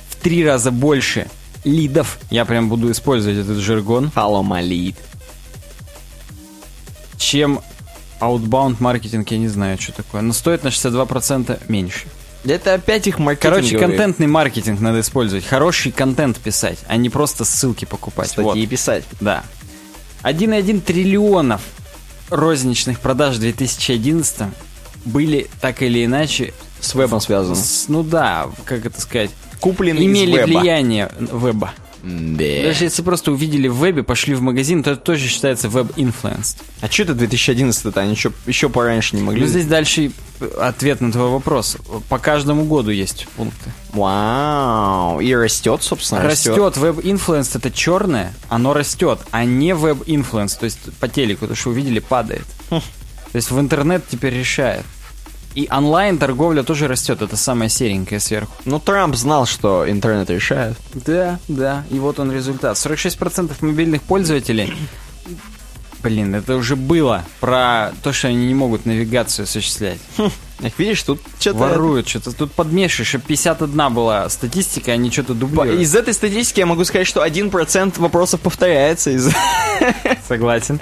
в три раза больше лидов. Я прям буду использовать этот жаргон. Follow my lead. Чем outbound маркетинг, я не знаю, что такое. Но стоит на шестьдесят два процента меньше. Это опять их маркетинг. Короче, говорит. Контентный маркетинг надо использовать. Хороший контент писать, а не просто ссылки покупать. Статьи вот. Писать. Да. один целых одна десятая триллионов розничных продаж в две тысячи одиннадцатом были так или иначе... С вебом связаны. С, ну да, как это сказать... Куплены имели из веба. Влияние веба. Yeah. Даже если просто увидели в вебе, пошли в магазин, то это тоже считается веб-инфлюенс. А что это две тысячи одиннадцатый-то? Они еще, еще пораньше не могли? Ну, здесь дальше ответ на твой вопрос. По каждому году есть пункты. Вау! Wow. И растет, собственно, растет. Растет. Веб-инфлюенс — это черное, оно растет, а не веб-инфлюенс. То есть по телеку, то, что увидели, падает. Huh. То есть в интернет теперь решает. И онлайн-торговля тоже растет, это самое серенькое сверху. Ну, Трамп знал, что интернет решает. Да, да, и вот он результат. сорок шесть процентов мобильных пользователей... Блин, это уже было про то, что они не могут навигацию осуществлять. Хм, видишь, тут что-то... Воруют что-то, тут подмешиваешь. пятьдесят одна была статистика, они что-то дублируют. Из этой статистики я могу сказать, что один процент вопросов повторяется. Из... Согласен.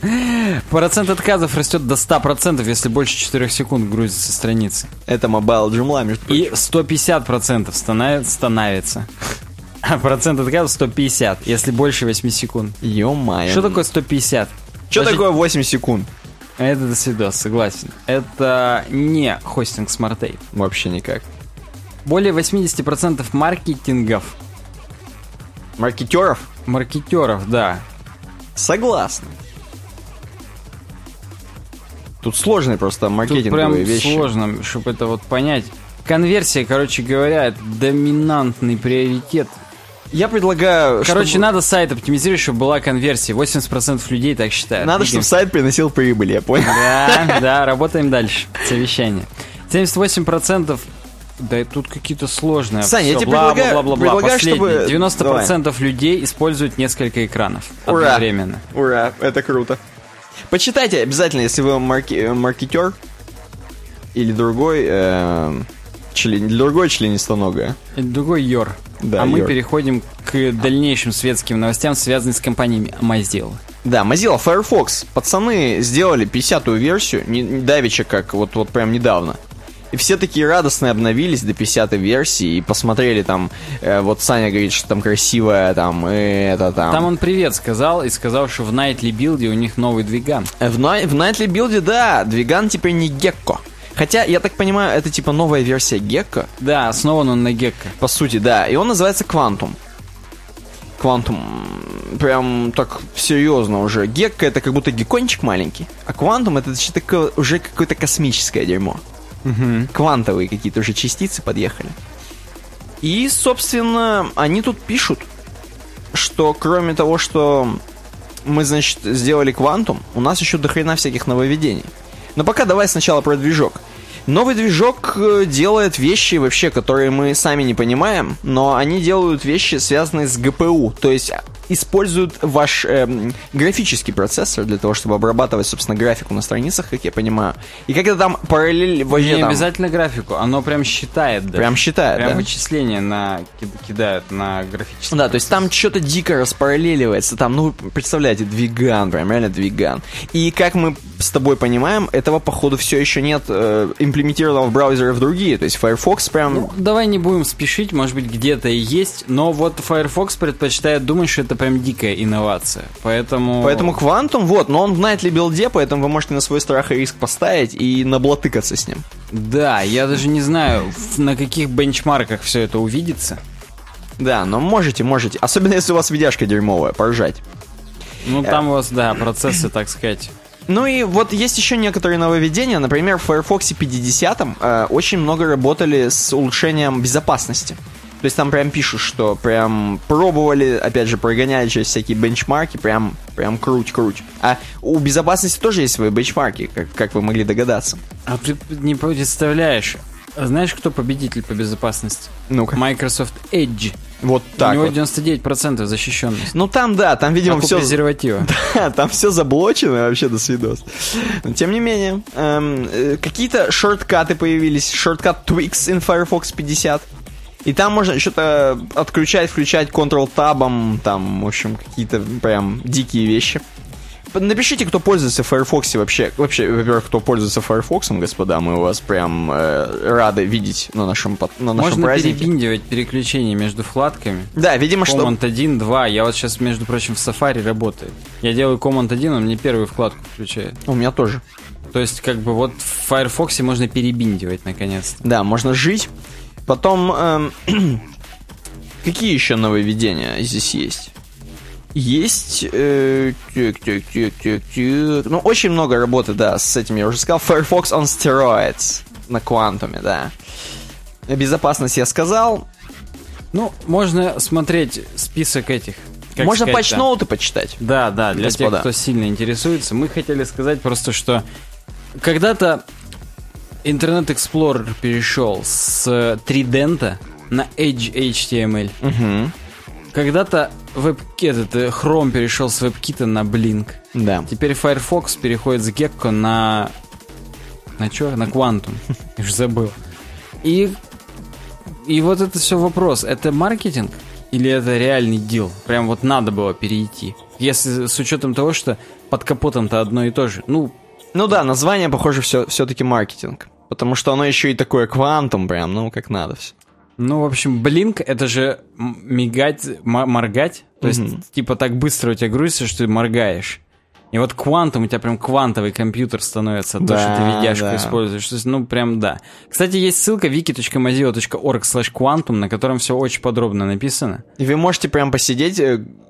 Процент отказов растет до сто процентов, если больше четырех секунд грузится страница. Это Mobile Joomla, между прочим. И сто пятьдесят процентов становится, становится. А процент отказов сто пятьдесят, если больше восьми секунд. Ё-моё. Что такое сто пятьдесят? Что даже... такое восемь секунд? Это досвидос, согласен. Это не хостинг SmartAid. Вообще никак. Более восемьдесят процентов маркетингов. Маркетеров? Маркетеров, да. Согласны. Тут сложные просто маркетинговые вещи. Тут прям сложно, чтобы это вот понять. Конверсия, короче говоря, это доминантный приоритет Я предлагаю... Короче, чтобы... надо сайт оптимизировать, чтобы была конверсия. восемьдесят процентов людей так считают. Надо, чтобы сайт приносил прибыль, я понял. Да, да, работаем дальше. Совещание. семьдесят восемь процентов... Да, тут какие-то сложные. Саня, все, я тебе бла, предлагаю... Бла, бла, бла, бла. Предлагаю чтобы... девяносто процентов Давай. Людей используют несколько экранов. Ура. Одновременно. Ура, это круто. Почитайте обязательно, если вы марки... маркетер или другой... Э... Член... Другой членистоногое. Другой йор. Да, а йор. Мы переходим к дальнейшим светским новостям, связанным с компаниями Mozilla. Да, Mozilla Firefox. Пацаны сделали пятидесятую версию, не, давеча как, вот, вот прям недавно. И все такие радостные обновились до пятидесятой версии и посмотрели там, э, вот Саня говорит, что там красивая, там, э, это там. Там он привет сказал и сказал, что в Nightly Build у них новый двиган. В, в Nightly Build, да, двиган теперь не Gecko. Хотя, я так понимаю, это типа новая версия Gecko. Да, основан он на Gecko. По сути, да. И он называется Quantum. Quantum. Прям так серьезно уже. Gecko — это как будто геккончик маленький. А Quantum — это что-то уже какое-то космическое дерьмо. Угу. Квантовые какие-то уже частицы подъехали. И, собственно, они тут пишут, что кроме того, что мы, значит, сделали Quantum, у нас еще дохрена всяких нововведений. Но пока давай сначала про движок. Новый движок делает вещи вообще, которые мы сами не понимаем, но они делают вещи, связанные с джи пи ю, то есть используют ваш эм, графический процессор для того, чтобы обрабатывать, собственно, графику на страницах, как я понимаю. И как это там параллель... Вообще, не там... обязательно графику, оно прям считает. Даже. Прям считает, прям да? Прям вычисления на... кидают на графический Да, процессор. То есть там что-то дико распараллеливается, там, ну, представляете, двиган, прям реально двиган. И как мы с тобой понимаем, этого, походу, все еще нет э, имплементированного в браузере в другие, то есть Firefox прям... Ну, давай не будем спешить, может быть, где-то и есть, но вот Firefox предпочитает думать, что это прям дикая инновация, поэтому... Поэтому Quantum, вот, но он в Nightly Build, поэтому вы можете на свой страх и риск поставить и наблатыкаться с ним. Да, я даже не знаю, на каких бенчмарках все это увидится. Да, но можете, можете, особенно если у вас видяшка дерьмовая, поржать. Ну, там у вас, да, процессы, так сказать... Ну и вот есть еще некоторые нововведения. Например, в Firefox пятидесятом э, очень много работали с улучшением безопасности. То есть там прям пишут, что прям пробовали, опять же, прогоняли через всякие бенчмарки, прям, прям круть-круть. А у безопасности тоже есть свои бенчмарки, как, как вы могли догадаться. А ты не представляешь, знаешь, кто победитель по безопасности? Ну-ка. Microsoft Edge. Вот так. У него вот. девяносто девять процентов защищенность. Ну там, да, там, видимо, Покуп все... презерватива. Да, там все заблочено вообще до свидос. Но тем не менее, эм, какие-то шорткаты появились. Шорткат Twix in Firefox пятьдесят. И там можно что-то отключать, включать Ctrl-табом. Там, в общем, какие-то прям дикие вещи. Напишите, кто пользуется Firefox вообще. Вообще, во-первых, кто пользуется Firefox, господа, мы вас прям э, рады видеть на нашем, на нашем Можно празднике. Можно перебиндивать переключение между вкладками. Да, видимо, Command что... Команд один, два. Я вот сейчас, между прочим, в Safari работает. Я делаю Команд один, он мне первую вкладку включает. У меня тоже. То есть, как бы, вот в Firefox можно перебиндивать, наконец-то. Да, можно жить. Потом, э, какие еще нововведения здесь есть? Есть, э, тюк, тюк, тюк, тюк, тюк. Ну, очень много работы, да, с этим я уже сказал. Firefox on steroids на Quantum, да. Безопасность я сказал. Ну, можно смотреть список этих. Можно патч-ноуты почитать. Да, да, для господа. Тех, кто сильно интересуется. Мы хотели сказать просто, что когда-то Internet Explorer перешел с Trident на Edge эйч ти эм эль. Угу. Когда-то веб-кит, этот Chrome перешел с WebKit на Blink. Да. Теперь Firefox переходит с Gecko на... На что? На Quantum. Я же забыл. И... И вот это все вопрос. Это маркетинг или это реальный дил? Прям вот надо было перейти. Если с учетом того, что под капотом-то одно и то же. Ну, ну да, название, похоже, все, все-таки маркетинг. Потому что оно еще и такое Quantum прям, ну как надо все. Ну, в общем, блинк — это же мигать, м- моргать. То mm-hmm. есть, типа, так быстро у тебя грузится, что ты моргаешь. И вот Quantum, у тебя прям квантовый компьютер становится, да, то, что ты видяшку да. используешь. То есть, ну, прям да. Кстати, есть ссылка wiki точка mozilla точка org слэш quantum, на котором все очень подробно написано. И вы можете прям посидеть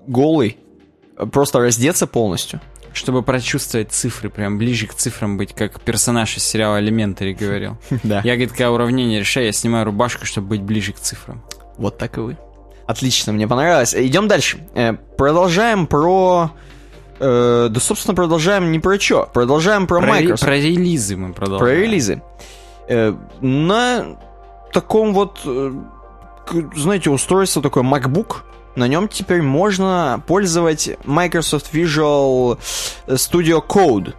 голый, просто раздеться полностью. Чтобы прочувствовать цифры, прям ближе к цифрам быть, как персонаж из сериала «Элементари» говорил. Да. Я, говорит, когда уравнение решаю, я снимаю рубашку, чтобы быть ближе к цифрам. Вот так и вы. Отлично, мне понравилось. Идем дальше. Э, продолжаем про... Э, да, собственно, продолжаем не про чё. Продолжаем про, про Microsoft. Про релизы мы продолжаем. Про релизы. Э, на таком вот, знаете, устройство такое MacBook. На нем теперь можно пользовать Microsoft Visual Studio Code.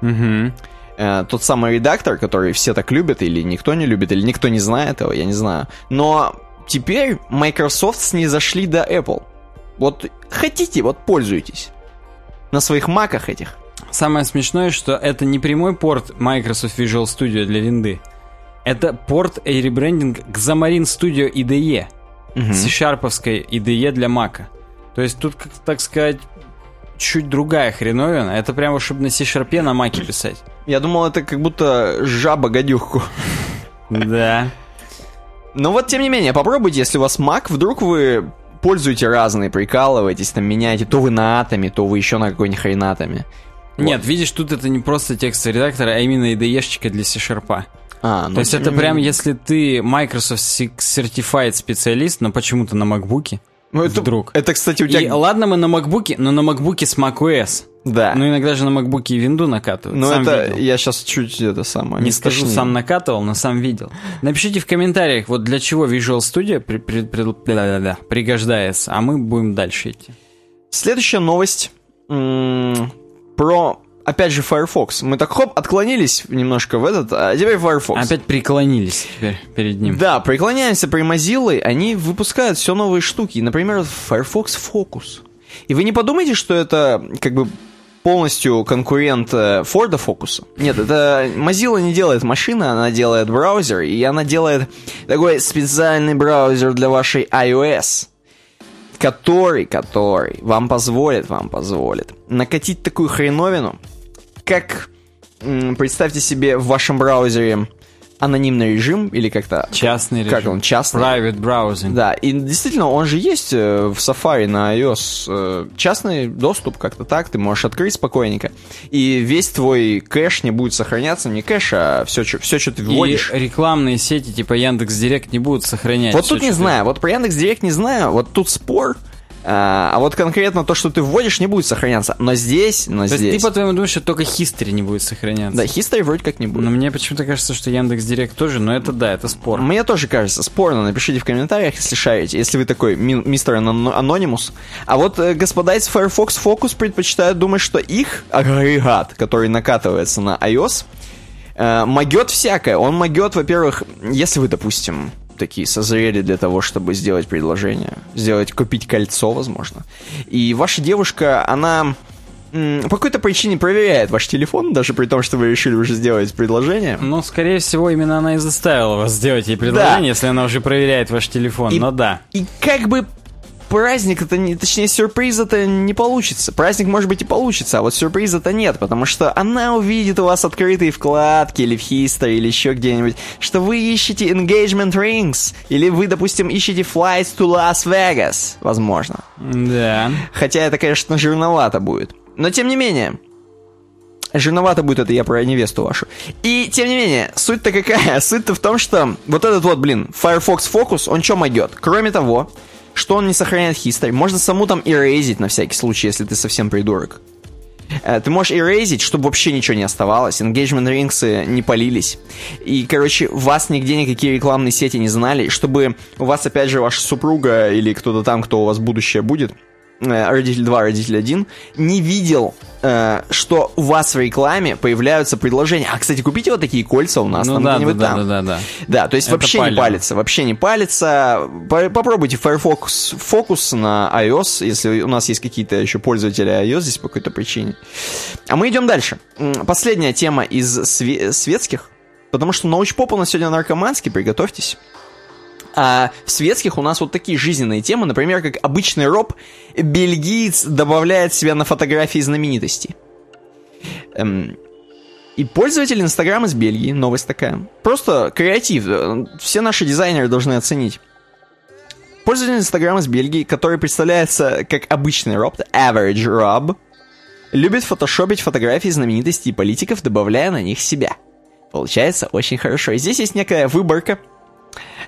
Угу. Э, тот самый редактор, который все так любят, или никто не любит, или никто не знает его, я не знаю. Но... Теперь Microsoft снизошли до Apple. Вот хотите, вот пользуйтесь. На своих маках этих. Самое смешное, что это не прямой порт Microsoft Visual Studio для винды. Это порт и ребрендинг к Xamarin Studio ай ди и. Угу. C-шарповской ай ди и для мака. То есть тут, как, так сказать, чуть другая хреновина. Это прямо, чтобы на C-шарпе на маке писать. Я думал, это как будто жаба-гадюхку. Да. Но вот, тем не менее, попробуйте, если у вас Mac, вдруг вы пользуете разные, прикалываетесь, там, меняете, то вы на атоме, то вы еще на какой-нибудь хренатоме. Вот. Нет, видишь, тут это не просто текстовый редактор, а именно ай ди и-шечка для C-Sharp. А, ну, то есть это менее... прям, если ты Microsoft Certified специалист, но почему-то на MacBook'е, ну, это, вдруг. Это, кстати, у тебя... И, ладно, мы на MacBook'е, но на MacBook'е с macOS. Да. Ну, иногда же на MacBook'е и винду накатывают. Ну, это видел. Я сейчас чуть это самое... Не скажу, точнее. Сам накатывал, но сам видел. Напишите в комментариях, вот для чего Visual Studio при, при, при, да, пригождается, а мы будем дальше идти. Следующая новость м- про, опять же, Firefox. Мы так, хоп, отклонились немножко в этот, а теперь Firefox. Опять преклонились теперь перед ним. Да, преклоняемся при Mozilla, они выпускают все новые штуки. Например, Firefox Focus. И вы не подумайте, что это как бы... полностью конкурент Форда Фокуса. Нет, это Mozilla не делает машины, она делает браузер, и она делает такой специальный браузер для вашей iOS, который, который вам позволит, вам позволит накатить такую хреновину, как, представьте себе, в вашем браузере анонимный режим, или как-то... Частный как режим. Как он? Частный. Private browsing. Да, и действительно, он же есть в Safari на iOS. Частный доступ, как-то так, ты можешь открыть спокойненько. И весь твой кэш не будет сохраняться. Не кэш, а все, все что ты вводишь. И рекламные сети типа Яндекс.Директ не будут сохранять. Вот все, тут не знаю. Ты... Вот про Яндекс.Директ не знаю. Вот тут спор. А вот конкретно то, что ты вводишь, не будет сохраняться. Но здесь, но то здесь... То есть ты, по-твоему, думаешь, что только history не будет сохраняться? Да, history вроде как не будет. Но мне почему-то кажется, что Яндекс.Директ тоже, но это да, это спорно. Мне тоже кажется спорно. Напишите в комментариях, если шарите, если вы такой ми- мистер Анонимус. А вот э, господа из Firefox Focus предпочитают думать, что их агрегат, который накатывается на iOS, э, могет всякое. Он могет, во-первых, если вы, допустим... такие созрели для того, чтобы сделать предложение, сделать, купить кольцо, возможно. И ваша девушка, она м, по какой-то причине проверяет ваш телефон, даже при том, что вы решили уже сделать предложение. Ну, скорее всего, именно она и заставила вас сделать ей предложение, да. Если она уже проверяет ваш телефон, и, но да. И как бы праздник-то, не, точнее, сюрприза-то не получится. Праздник, может быть, и получится, а вот сюрприза-то нет, потому что она увидит у вас открытые вкладки или в history, или еще где-нибудь, что вы ищете engagement rings, или вы, допустим, ищете flights to Las Vegas, возможно. Да. Хотя это, конечно, жирновато будет. Но, тем не менее... Жирновато будет это, я про невесту вашу. И, тем не менее, суть-то какая? Суть-то в том, что вот этот вот, блин, Firefox Focus, он что могет? Кроме того... что он не сохраняет history. Можно саму там эрейзить на всякий случай, если ты совсем придурок. Ты можешь эрейзить, чтобы вообще ничего не оставалось. Engagement rings не палились. И, короче, вас нигде никакие рекламные сети не знали, чтобы у вас, опять же, ваша супруга или кто-то там, кто у вас будущее будет, родитель два, родитель один, не видел, что у вас в рекламе появляются предложения. А, кстати, купите вот такие кольца у нас, ну, там да, где-нибудь да, там. Да, да, да, да. Да, то есть это вообще палево. Не палится, вообще не палится. Попробуйте Firefox Focus на iOS, если у нас есть какие-то еще пользователи iOS здесь по какой-то причине. А мы идем дальше. Последняя тема из све- светских, потому что научпоп у нас сегодня наркоманский, приготовьтесь. А в светских у нас вот такие жизненные темы, например, как обычный роб, бельгиец добавляет себя на фотографии знаменитости. Эм, и пользователь Инстаграма из Бельгии, новость такая. Просто креатив, все наши дизайнеры должны оценить. Пользователь Инстаграма из Бельгии, который представляется как обычный роб, average rob, любит фотошопить фотографии знаменитостей и политиков, добавляя на них себя. Получается очень хорошо. И здесь есть некая выборка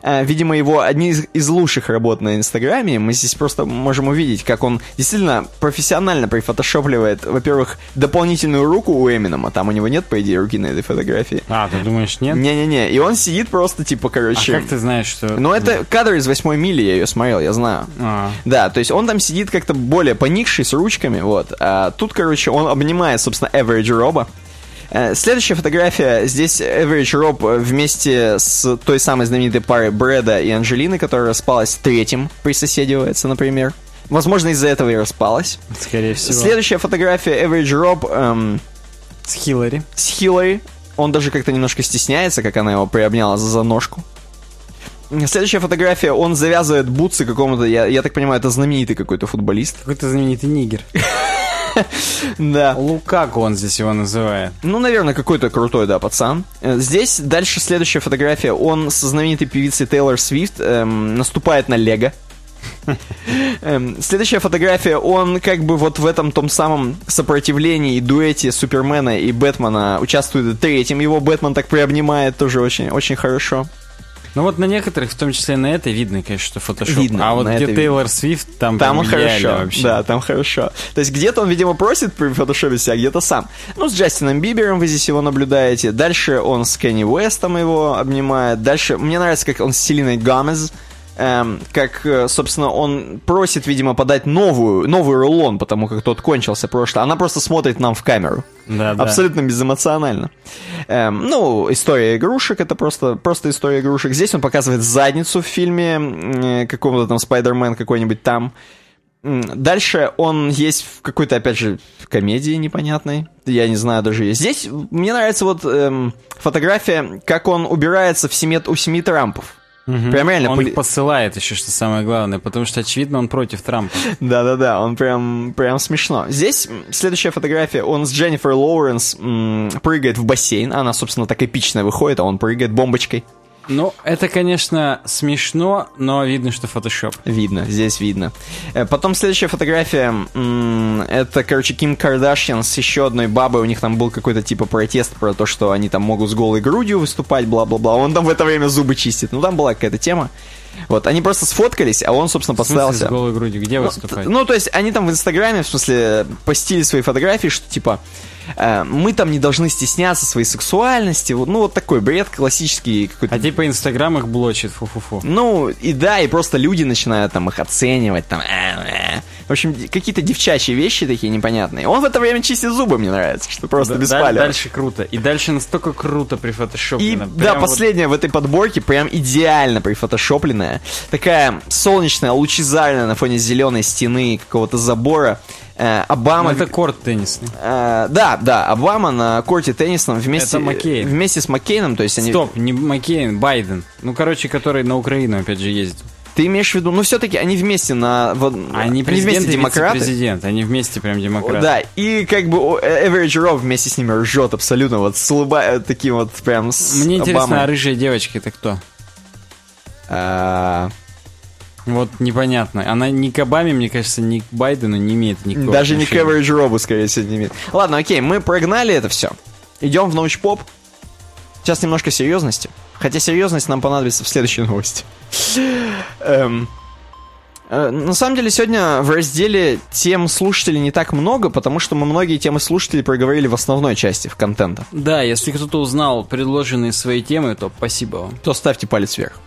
видимо, его одни из, из лучших работ на Инстаграме. Мы здесь просто можем увидеть, как он действительно профессионально прифотошопливает, во-первых, дополнительную руку у Эминема. Там у него нет, по идее, руки на этой фотографии. А, ты думаешь, нет? Не-не-не. И он сидит просто, типа, короче... А как ты знаешь, что... Ну, это кадр из «Восьмой мили», я ее смотрел, я знаю. А-а-а. Да, то есть он там сидит как-то более поникший, с ручками, вот. А тут, короче, он обнимает, собственно, Average Rob'а. Следующая фотография. Здесь Average Rob вместе с той самой знаменитой парой Брэда и Анджелины, которая распалась третьим, присоседивается, например. Возможно, из-за этого и распалась. Скорее всего. Следующая фотография. Average Rob эм, с Хиллари. С Хиллари. Он даже как-то немножко стесняется, как она его приобняла за ножку. Следующая фотография, он завязывает бутсы какому-то, я, я так понимаю, это знаменитый какой-то футболист. Какой-то знаменитый нигер. Да. Лукаку он здесь его называет. Ну, наверное, какой-то крутой, да, пацан. Здесь дальше следующая фотография. Он со знаменитой певицей Тейлор Свифт эм, наступает на Лего. эм, следующая фотография. Он как бы вот в этом том самом сопротивлении и дуэте Супермена и Бэтмена участвует третьим. Его Бэтмен так приобнимает, тоже очень, очень хорошо. Ну вот на некоторых, в том числе на этой, видно, конечно, что фотошоп. Видно, а вот где Тейлор Свифт, там, там хорошо вообще. Да, там хорошо. То есть где-то он, видимо, просит при фотошопе себя, где-то сам. Ну, с Джастином Бибером вы здесь его наблюдаете. Дальше он с Кенни Уэстом его обнимает. Дальше мне нравится, как он с Селиной Гомес. Эм, как, собственно, он просит, видимо, подать новую, новый рулон, потому как тот кончился прошлый. Она просто смотрит нам в камеру. Да, абсолютно да. Безэмоционально. Эм, ну, история игрушек, это просто, просто история игрушек. Здесь он показывает задницу в фильме э, какого-то там Спайдермен какой-нибудь там. Дальше он есть в какой-то, опять же, комедии непонятной. Я не знаю, даже есть. Здесь мне нравится вот эм, фотография, как он убирается в семье, у семьи Трампов. Угу. Прям реально он пол... посылает еще, что самое главное, потому что, очевидно, он против Трампа. Да-да-да, он прям, прям смешно. Здесь следующая фотография, он с Дженнифер Лоуренс м- прыгает в бассейн, она, собственно, так эпично выходит, а он прыгает бомбочкой. Ну, это, конечно, смешно, но видно, что фотошоп. Видно, здесь видно. Потом следующая фотография, м- это, короче, Ким Кардашьян с еще одной бабой. У них там был какой-то типа протест про то, что они там могут с голой грудью выступать, бла-бла-бла. Он там в это время зубы чистит. Ну, там была какая-то тема. Вот, они просто сфоткались, а он, собственно, подставился. В смысле, с голой грудью? Где выступать? Ну, ну, то есть, они там в Инстаграме, в смысле, постили свои фотографии, что, типа, э, мы там не должны стесняться своей сексуальности. Вот, ну, вот такой бред классический какой-то. А типа Инстаграм их блочит, фу-фу-фу. Ну, и да, и просто люди начинают там их оценивать, там... В общем, какие-то девчачьи вещи такие непонятные. Он в это время чистит зубы, мне нравится, что просто да, без палева. Дальше круто. И дальше настолько круто прифотошоплено. И, да, вот... последняя в этой подборке прям идеально прифотошопленная. Такая солнечная, лучезарная на фоне зеленой стены какого-то забора. Обама... Ну, это корт теннисный. А, да, да, Обама на корте теннисном вместе, вместе с Маккейном. То есть они... Стоп, не Маккейн, Байден. Ну, короче, который на Украину опять же ездит. Ты имеешь в виду, ну все-таки они вместе на... Они, они вместе демократы. Президент, они вместе прям демократы. Да, и как бы Average Rob вместе с ними ржет абсолютно, вот с улыбанием, таким вот прям с Обамой. Мне интересно, а рыжая девочка это кто? А... Вот непонятно. Она ни к Обаме, мне кажется, ни к Байдену не имеет никакого даже отношения. Ни к Average Rob'у, скорее всего, не имеет. Ладно, окей, мы прогнали это все. Идем в научпоп. Сейчас немножко серьезности. Хотя серьезность нам понадобится в следующей новости. эм, э, на самом деле, сегодня в разделе тем слушателей не так много, потому что мы многие темы слушателей проговорили в основной части, в контенте. Да, если кто-то узнал предложенные свои темы, то спасибо вам. То ставьте палец вверх.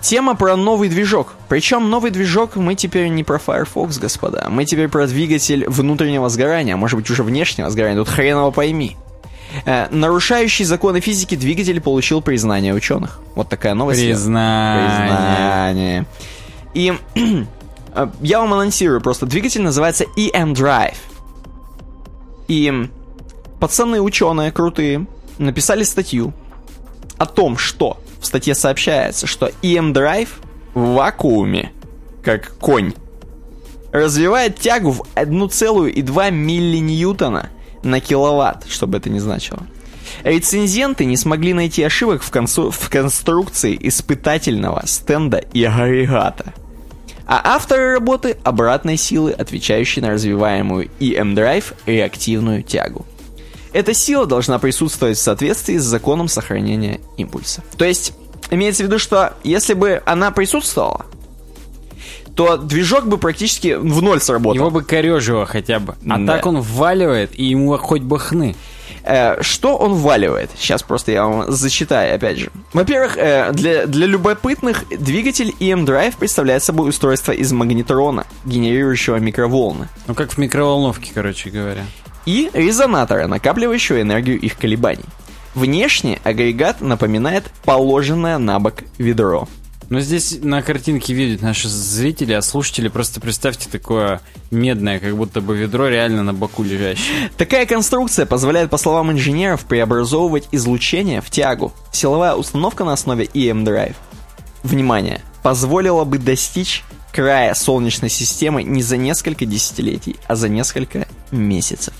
Тема про новый движок. Причем новый движок мы теперь не про Firefox, господа. Мы теперь про двигатель внутреннего сгорания, а может быть уже внешнего сгорания, тут хреново пойми. Нарушающий законы физики двигатель получил признание ученых. Вот такая новость. Признание. Признание. И я вам анонсирую просто. Двигатель называется и эм-Drive. И пацаны ученые крутые написали статью о том, что в статье сообщается, что и эм-Drive в вакууме, как конь, развивает тягу в одна целая две десятых милли ньютона на киловатт, что бы это ни значило. Рецензенты не смогли найти ошибок в, консу... в конструкции испытательного стенда и агрегата. А авторы работы — обратной силы, отвечающей на развиваемую и эм-Drive реактивную тягу. Эта сила должна присутствовать в соответствии с законом сохранения импульса. То есть, имеется в виду, что если бы она присутствовала, то движок бы практически в ноль сработал. Его бы корежило хотя бы. А да. так он вваливает, и ему хоть бы хны. Э, что он вваливает? Сейчас просто я вам зачитаю, опять же. Во-первых, э, для, для любопытных, двигатель и эм-Drive представляет собой устройство из магнетрона, генерирующего микроволны. Ну, как в микроволновке, короче говоря. И резонатора, накапливающего энергию их колебаний. Внешне агрегат напоминает положенное на бок ведро. Но здесь на картинке видят наши зрители, а слушатели просто представьте такое медное, как будто бы ведро реально на боку лежащее. Такая конструкция позволяет, по словам инженеров, преобразовывать излучение в тягу. Силовая установка на основе и эм-Drive, внимание, позволила бы достичь края Солнечной системы не за несколько десятилетий, а за несколько месяцев.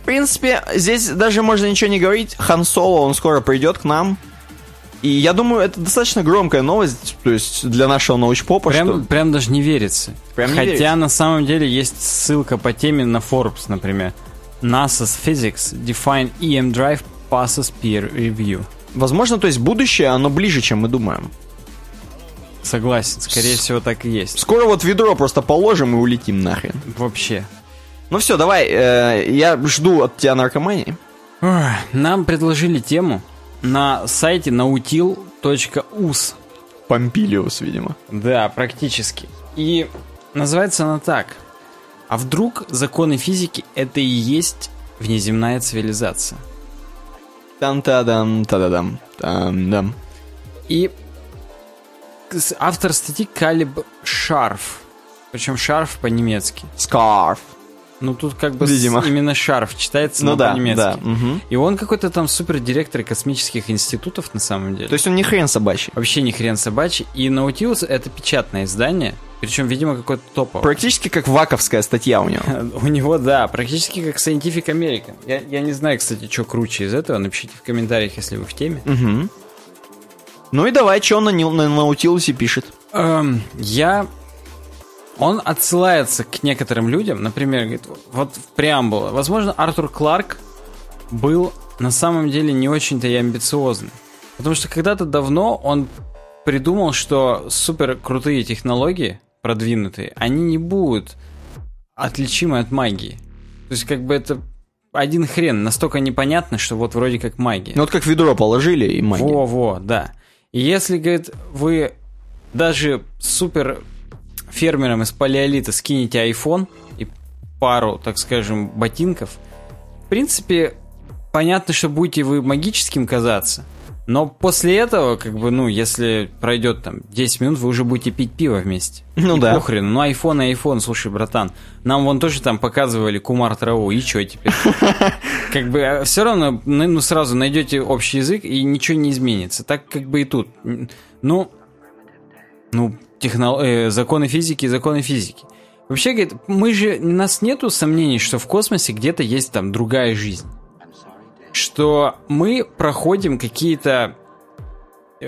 В принципе, здесь даже можно ничего не говорить. Хан Соло, он скоро придет к нам. И я думаю, это достаточно громкая новость, то есть для нашего научпопа. Прям, что... прям даже не верится. Прям не Хотя верится. На самом деле есть ссылка по теме на Forbes, например. NASA's Physics Define и эм-Drive Passes Peer Review. Возможно, то есть будущее, оно ближе, чем мы думаем. Согласен, скорее С... всего так и есть. Скоро вот ведро просто положим и улетим нахрен. Вообще. Ну все, давай, э, я жду от тебя наркомании. Нам предложили тему. На сайте nautil.us. Помпилиус, видимо. Да, практически. И называется она так. А вдруг законы физики — это и есть внеземная цивилизация? Там-та-дам, та-да-дам, там-дам. И автор статьи Калеб Шарф. Причем Шарф по-немецки. Скарф. Ну, тут как бы видимо. Именно Шарф читается, ну, но да, по-немецки. Да, угу. И он какой-то там супердиректор космических институтов, на самом деле. То есть он не хрен собачий. Вообще не хрен собачий. И Nautilus — это печатное издание, причем, видимо, какое-то топовое. Практически как ваковская статья у него. У него, да, практически как Scientific American. Я, я не знаю, кстати, что круче из этого. Напишите в комментариях, если вы в теме. Угу. Ну и давай, что он на, на Nautilus пишет. Эм, я... Он отсылается к некоторым людям, например, говорит, вот в преамбуле. Возможно, Артур Кларк был на самом деле не очень-то и амбициозный. Потому что когда-то давно он придумал, что суперкрутые технологии, продвинутые, они не будут отличимы от магии. То есть как бы это один хрен, настолько непонятно, что вот вроде как магия. Ну вот как ведро положили и магия. Во-во, да. И если, говорит, вы даже супер... фермерам из палеолита скинете айфон и пару, так скажем, ботинков, в принципе, понятно, что будете вы магическим казаться, но после этого, как бы, ну, если пройдет там десять минут, вы уже будете пить пиво вместе. Ну и да. Похрен, ну айфон и айфон, слушай, братан, нам вон тоже там показывали кумар траву, и чё теперь? Как бы все равно, ну, сразу найдете общий язык, и ничего не изменится. Так как бы и тут. Ну, ну, Техно... Э, законы физики, законы физики. Вообще, говорит, мы же, у нас нету сомнений, что в космосе где-то есть там другая жизнь. Что мы проходим какие-то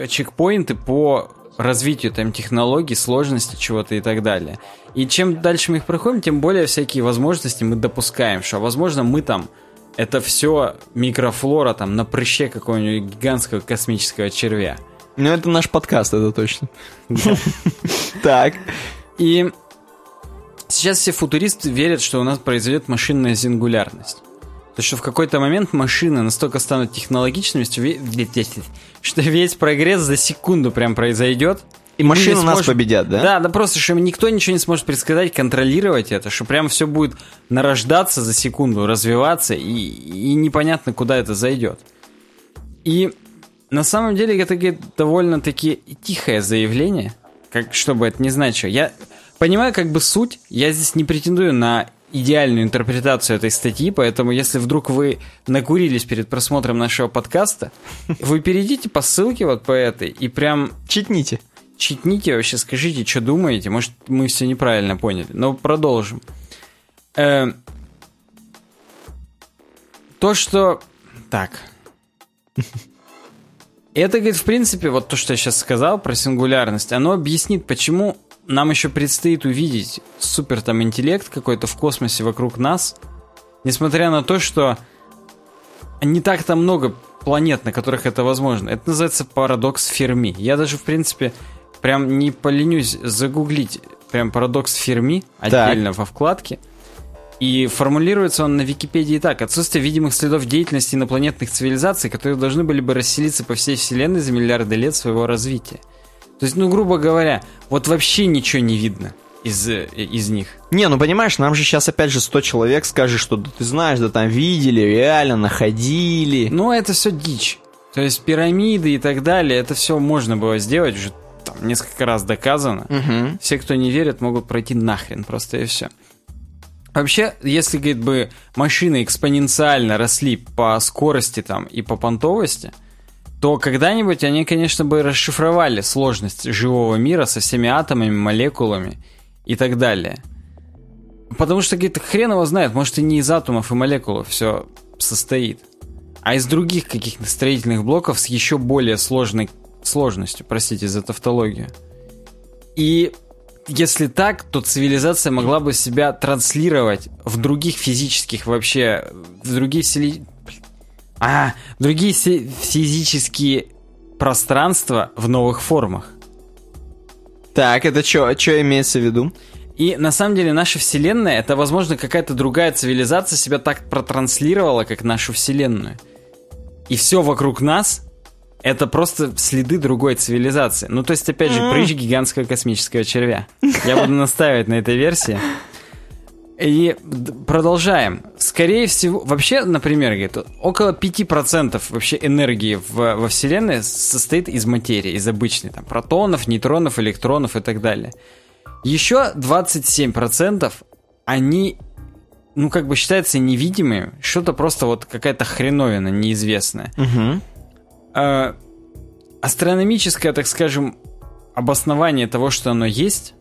чекпоинты по развитию там технологий, сложности чего-то и так далее. И чем дальше мы их проходим, тем более всякие возможности мы допускаем, что, возможно, мы там это все микрофлора там на прыще какого-нибудь гигантского космического червя. Ну, это наш подкаст, это точно. Так. И сейчас все футуристы верят, что у нас произойдет машинная сингулярность. То, что в какой-то момент машины настолько станут технологичными, что весь прогресс за секунду прям произойдет. И машины нас победят, да? Да, да просто, что никто ничего не сможет предсказать, контролировать это, что прям все будет нарождаться за секунду, развиваться, и, и непонятно, куда это зайдет. И... На самом деле, это говорит, довольно-таки тихое заявление, как, что бы это ни значило. Я понимаю как бы суть, я здесь не претендую на идеальную интерпретацию этой статьи, поэтому если вдруг вы накурились перед просмотром нашего подкаста, вы перейдите по ссылке вот по этой и прям... Читните. Читните вообще, скажите, что думаете, может, мы все неправильно поняли, но продолжим. Э-э- то, что... Так... Это, говорит, в принципе, вот то, что я сейчас сказал про сингулярность, оно объяснит, почему нам еще предстоит увидеть супер там интеллект какой-то в космосе вокруг нас, Несмотря на то, что не так-то много планет, на которых это возможно. Это называется парадокс Ферми. Я даже, в принципе, прям не поленюсь загуглить прям парадокс Ферми отдельно так. во вкладке. И формулируется он на Википедии так. Отсутствие видимых следов деятельности инопланетных цивилизаций, которые должны были бы расселиться по всей Вселенной за миллиарды лет своего развития. То есть, ну, грубо говоря, вот вообще ничего не видно из, из них. Не, ну понимаешь, нам же сейчас опять же сто человек скажет, что да, ты знаешь, да там видели, реально находили. Ну, это все дичь. То есть пирамиды и так далее, это все можно было сделать, уже там несколько раз доказано. Угу. Все, кто не верит, могут пройти нахрен просто и все. Вообще, если, говорит, бы машины экспоненциально росли по скорости там и по понтовости, то когда-нибудь они, конечно, бы расшифровали сложность живого мира со всеми атомами, молекулами и так далее. Потому что, говорит, хрен его знает, может, и не из атомов и молекул все состоит, а из других каких-то строительных блоков с еще более сложной сложностью, простите за тавтологию. И... Если так, то цивилизация могла бы себя транслировать в других физических вообще, в другие, сели... а, в другие физические пространства в новых формах. Так, это что имеется в виду? И на самом деле наша Вселенная, это, возможно, какая-то другая цивилизация себя так протранслировала, как нашу Вселенную. И все вокруг нас... Это просто следы другой цивилизации. Ну, то есть, опять же, прыщ гигантского космического червя. Я буду настаивать на этой версии. И продолжаем. Скорее всего, вообще, например, говорит, около пять процентов вообще энергии в, во Вселенной состоит из материи, из обычной, там, протонов, нейтронов, электронов и так далее. Еще двадцать семь процентов они, ну, как бы считаются невидимыми, что-то просто вот какая-то хреновина неизвестная. Угу. А, астрономическое, так скажем, обоснование того, что оно есть,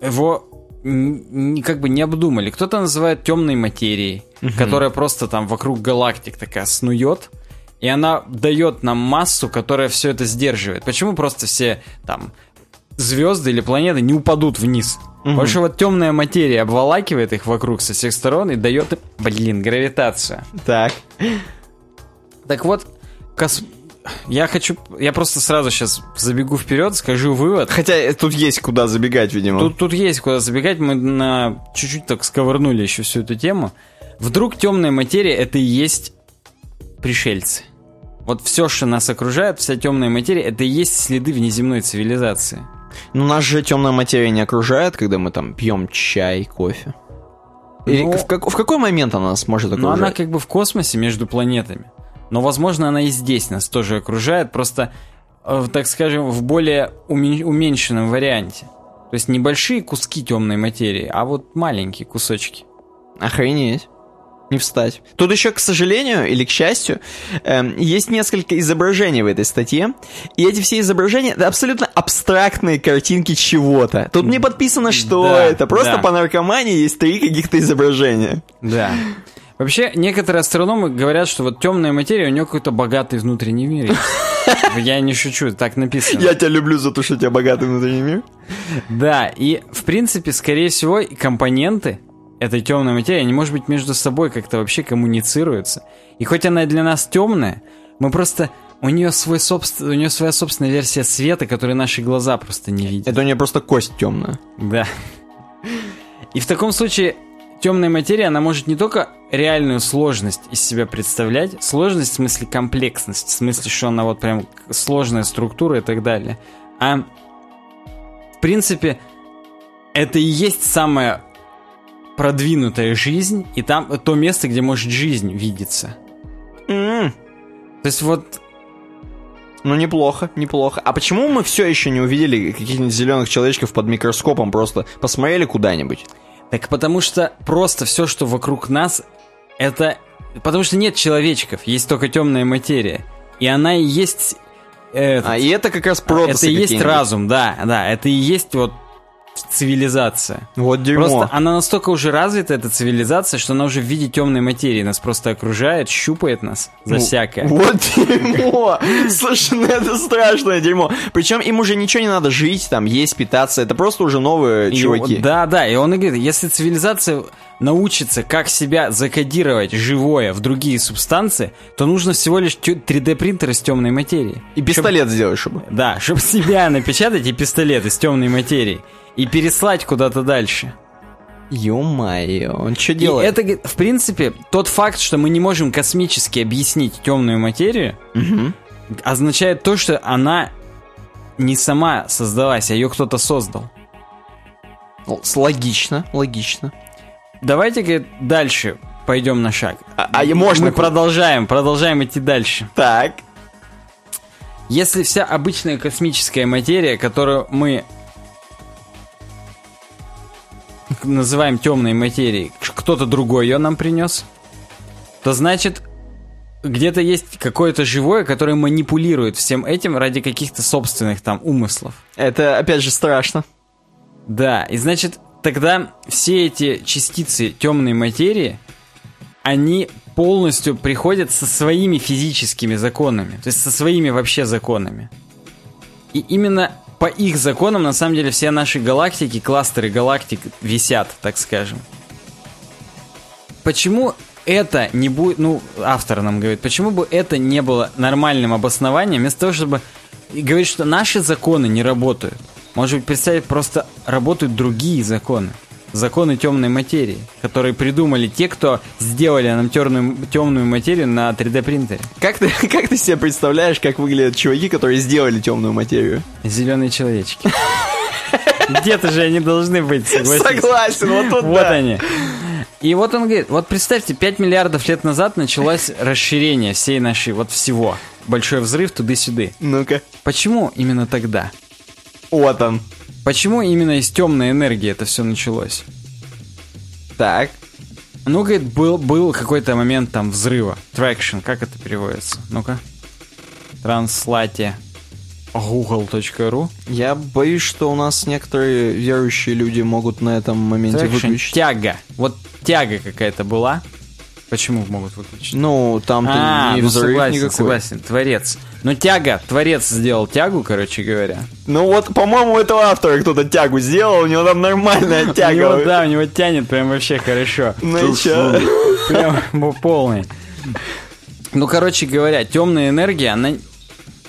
его н- н- как бы не обдумали. Кто-то называет темной материей, угу. которая просто там вокруг галактик такая снует, и она дает нам массу, которая все это сдерживает. Почему просто все там звезды или планеты не упадут вниз? Угу. Потому что вот темная материя обволакивает их вокруг со всех сторон и дает, блин, гравитацию. Так. Так вот. Кос... Я хочу... Я просто сразу сейчас забегу вперед, скажу вывод. Хотя тут есть куда забегать, видимо. Тут, тут есть куда забегать. Мы на... чуть-чуть так сковырнули еще всю эту тему. Вдруг темная материя — это и есть пришельцы. Вот все, что нас окружает, вся темная материя — это и есть следы внеземной цивилизации. Ну нас же темная материя не окружает, когда мы там пьем чай, кофе. Или Но... в, как... в какой момент она нас может окружать? Ну она как бы в космосе между планетами. Но, возможно, она и здесь нас тоже окружает, просто, так скажем, в более уменьшенном варианте. То есть небольшие куски темной материи, а вот маленькие кусочки. Охренеть. Не встать. Тут еще, к сожалению или к счастью, эм, есть несколько изображений в этой статье. И эти все изображения — это абсолютно абстрактные картинки чего-то. Тут не подписано, что да, это. Просто да. по наркомании есть три каких-то изображения. Да. Вообще, некоторые астрономы говорят, что вот темная материя, у нее какой-то богатый внутренний мир. Я не шучу, так написано. Я тебя люблю за то, что у тебя богатый внутренний мир. Да, и в принципе, скорее всего, компоненты этой темной материи, они, может быть, между собой как-то вообще коммуницируются. И хоть она для нас темная, мы просто... У нее свой собствен... у нее своя собственная версия света, которую наши глаза просто не видят. Это у нее просто кость темная. Да. И в таком случае... Темная материя, она может не только реальную сложность из себя представлять, сложность в смысле комплексность, в смысле, что она вот прям сложная структура и так далее, а в принципе это и есть самая продвинутая жизнь, и там то место, где может жизнь видеться. Mm-hmm. То есть вот... Ну, неплохо, неплохо. А почему мы все еще не увидели каких-нибудь зеленых человечков под микроскопом, просто посмотрели куда-нибудь? Так потому что просто все, что вокруг нас, это... Потому что нет человечков, есть только темная материя. И она и есть... Этот... А и это как раз протасы какие-нибудь. Это и есть разум, да, да. Это и есть вот цивилизация. Вот дерьмо. Просто она настолько уже развита, эта цивилизация, что она уже в виде темной материи нас просто окружает, щупает нас за ну, всякое. Вот дерьмо! Слушай, ну это страшное дерьмо. Причем им уже ничего не надо жить, там, есть, питаться. Это просто уже новые и, чуваки. Да, да, и он и говорит, если цивилизация научится, как себя закодировать живое в другие субстанции, то нужно всего лишь три дэ принтер из темной материи. И пистолет чтоб... сделаешь, чтобы... Да, чтобы себя напечатать и пистолет из темной материи. И переслать куда-то дальше. Ё-моё, он что делает? И это, в принципе, тот факт, что мы не можем космически объяснить темную материю, угу. означает то, что она не сама создалась, а ее кто-то создал. Логично, логично. Давайте, говорит, дальше пойдем на шаг. А, а можно... Мы продолжаем, продолжаем идти дальше. Так. Если вся обычная космическая материя, которую мы... называем темной материей, кто-то другой ее нам принес, то значит, где-то есть какое-то живое, которое манипулирует всем этим ради каких-то собственных там умыслов. Это, опять же, страшно. Да, и значит, тогда все эти частицы темной материи, они полностью приходят со своими физическими законами, то есть со своими вообще законами. И именно... по их законам, на самом деле, все наши галактики, кластеры галактик висят, так скажем. Почему это не будет... Ну, автор нам говорит, почему бы это не было нормальным обоснованием, вместо того, чтобы говорить, что наши законы не работают. Может быть, представить, просто работают другие законы. Законы темной материи, которые придумали те, кто сделали нам терную, темную материю на три дэ принтере. Как ты, как ты себе представляешь, как выглядят чуваки, которые сделали темную материю? Зеленые человечки. Где-то же они должны быть, согласен. Согласен, вот тут да. Вот они. И вот он говорит, вот представьте, пять миллиардов лет назад началось расширение всей нашей, вот всего. Большой взрыв туда-сюда. Ну-ка. Почему именно тогда? Вот он. Почему именно из темной энергии это все началось? Так. Ну, говорит, был, был какой-то момент там взрыва. Traction, как это переводится? Ну-ка. Транслате. гугл точка ру. Я боюсь, что у нас некоторые верующие люди могут на этом моменте Traction. Выключить. Тяга. Вот тяга какая-то была. Почему могут выключить? Ну, там а, не ну, взрыв согласен, никакой. Согласен, творец. Ну, тяга, творец сделал тягу, короче говоря. Ну вот, по-моему, у этого автора кто-то тягу сделал, у него там нормальная тяга. У него, да, у него тянет прям вообще хорошо. Ну и чё? Прям полный. Ну, короче говоря, темная энергия, она...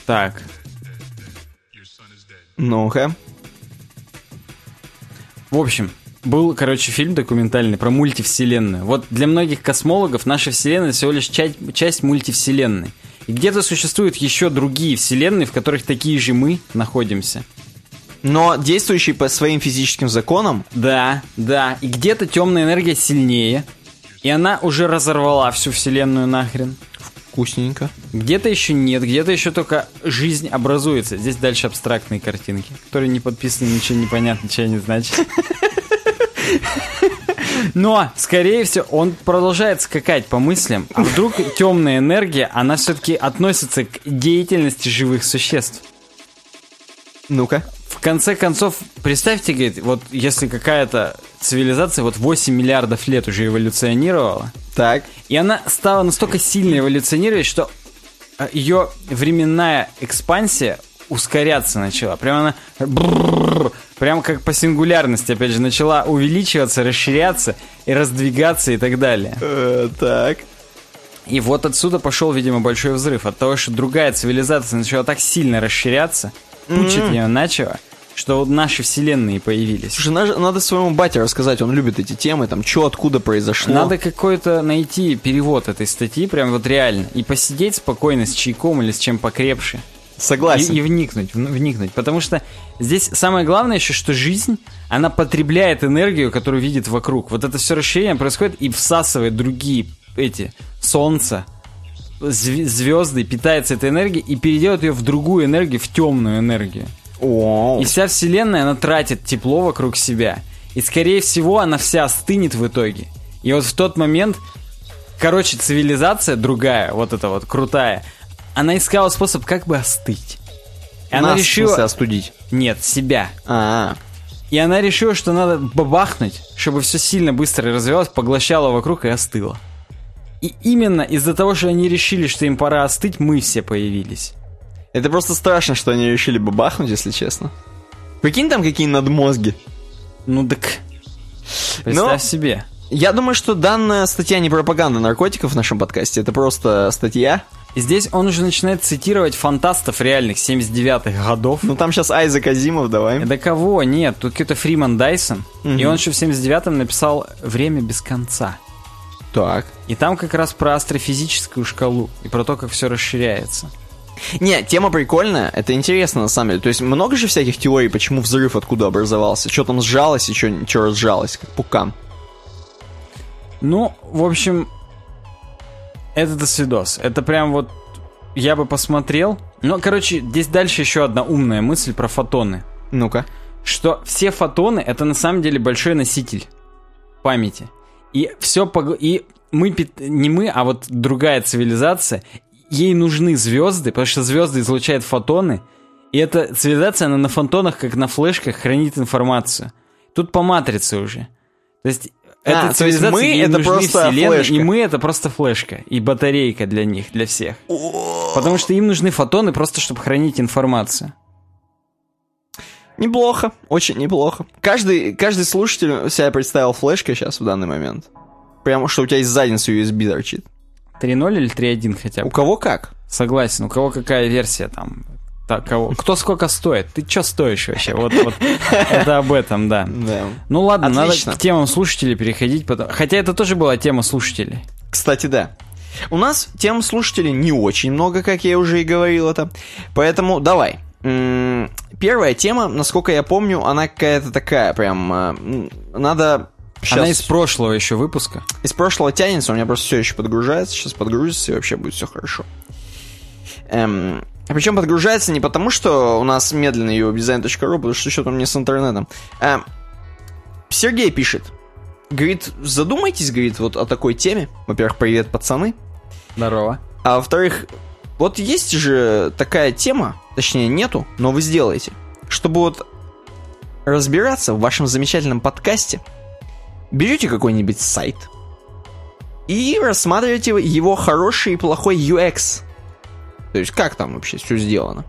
Так. Ну-ка. В общем... Был, короче, фильм документальный про мультивселенную. Вот для многих космологов наша вселенная всего лишь часть, часть мультивселенной. И где-то существуют еще другие вселенные, в которых такие же мы находимся. Но действующие по своим физическим законам? Да, да. И где-то темная энергия сильнее. И она уже разорвала всю вселенную нахрен. Вкусненько. Где-то еще нет, где-то еще только жизнь образуется. Здесь дальше абстрактные картинки, которые не подписаны, ничего не понятно, ничего не значит. Но, скорее всего, он продолжает скакать по мыслям. А вдруг темная энергия, она все-таки относится к деятельности живых существ? Ну-ка. В конце концов, представьте, говорит, вот если какая-то цивилизация вот восемь миллиардов лет уже эволюционировала. Так. И она стала настолько сильно эволюционировать, что ее временная экспансия ускоряться начала. Прямо она... Прям как по сингулярности, опять же, начала увеличиваться, расширяться и раздвигаться и так далее. Э, так. И вот отсюда пошел, видимо, большой взрыв. От того, что другая цивилизация начала так сильно расширяться, пучить mm-hmm. ее начала, что вот наши вселенные появились. Слушай, надо, надо своему бате рассказать, он любит эти темы, там, что откуда произошло. Надо какой-то найти перевод этой статьи, прям вот реально, и посидеть спокойно с чайком или с чем покрепше. Согласен. И, и вникнуть, вникнуть. Потому что здесь самое главное еще, что жизнь, она потребляет энергию, которую видит вокруг. Вот это все расширение происходит и всасывает другие эти, солнце, зв- звезды, питается этой энергией и переделает ее в другую энергию, в темную энергию. Wow. И вся вселенная, она тратит тепло вокруг себя. И, скорее всего, она вся остынет в итоге. И вот в тот момент, короче, цивилизация другая, вот эта вот крутая, она искала способ как бы остыть. И нас, она решила... в смысле, остудить? Нет, себя. А-а-а. И она решила, что надо бабахнуть, чтобы все сильно быстро развивалось, поглощало вокруг и остыло. И именно из-за того, что они решили, что им пора остыть, мы все появились. Это просто страшно, что они решили бабахнуть, если честно. Прикинь, там какие надмозги. Ну так, представь Но... себе. Я думаю, что данная статья не пропаганда наркотиков в нашем подкасте, это просто статья. И здесь он уже начинает цитировать фантастов реальных семьдесят девятых годов. Ну там сейчас Айзек Азимов, давай. Да кого? Нет, тут какой-то Фриман Дайсон. Угу. И он еще в семьдесят девятом написал «Время без конца». Так. И там как раз про астрофизическую шкалу и про то, как все расширяется. Не, тема прикольная, это интересно на самом деле. То есть много же всяких теорий, почему взрыв откуда образовался, что там сжалось и что, что разжалось, как пукан. Ну, в общем, это досвидос. Это прям вот я бы посмотрел. Ну, короче, здесь дальше еще одна умная мысль про фотоны. Ну-ка. Что все фотоны — это на самом деле большой носитель памяти. И все погл... И мы, не мы, а вот другая цивилизация, ей нужны звезды, потому что звезды излучают фотоны. И эта цивилизация, она на фотонах, как на флешках, хранит информацию. Тут по матрице уже. То есть... Это а, то есть мы это просто флешка. И мы это просто флешка. И батарейка для них, для всех. О-о-о. Потому что им нужны фотоны просто, чтобы хранить информацию. Неплохо, очень неплохо. Каждый, каждый слушатель себя представил флешкой сейчас в данный момент. Прямо что у тебя из задницы ю эс би торчит. три ноль или три один хотя бы. У кого как? Согласен, у кого какая версия там. Так, кого? Кто сколько стоит? Ты чё стоишь вообще? Вот, вот это об этом, да. да. Ну ладно, отлично. Надо к темам слушателей переходить. Потом. Хотя это тоже была тема слушателей. Кстати, да. У нас тем слушателей не очень много, как я уже и говорил это. Поэтому давай. М-м- первая тема, насколько я помню, она какая-то такая прям... М- надо... Сейчас. Она из прошлого еще выпуска. Из прошлого тянется, у меня просто все еще подгружается. Сейчас подгрузится и вообще будет все хорошо. Эм... Причем подгружается не потому, что у нас медленный uwebdesign.ru, потому что что-то мне с интернетом. А, Сергей пишет. Говорит, задумайтесь, говорит, вот о такой теме. Во-первых, привет, пацаны. Здорово. А во-вторых, вот есть же такая тема, точнее нету, но вы сделаете, чтобы вот разбираться в вашем замечательном подкасте. Берете какой-нибудь сайт и рассматриваете его хороший и плохой ю экс. То есть, как там вообще все сделано?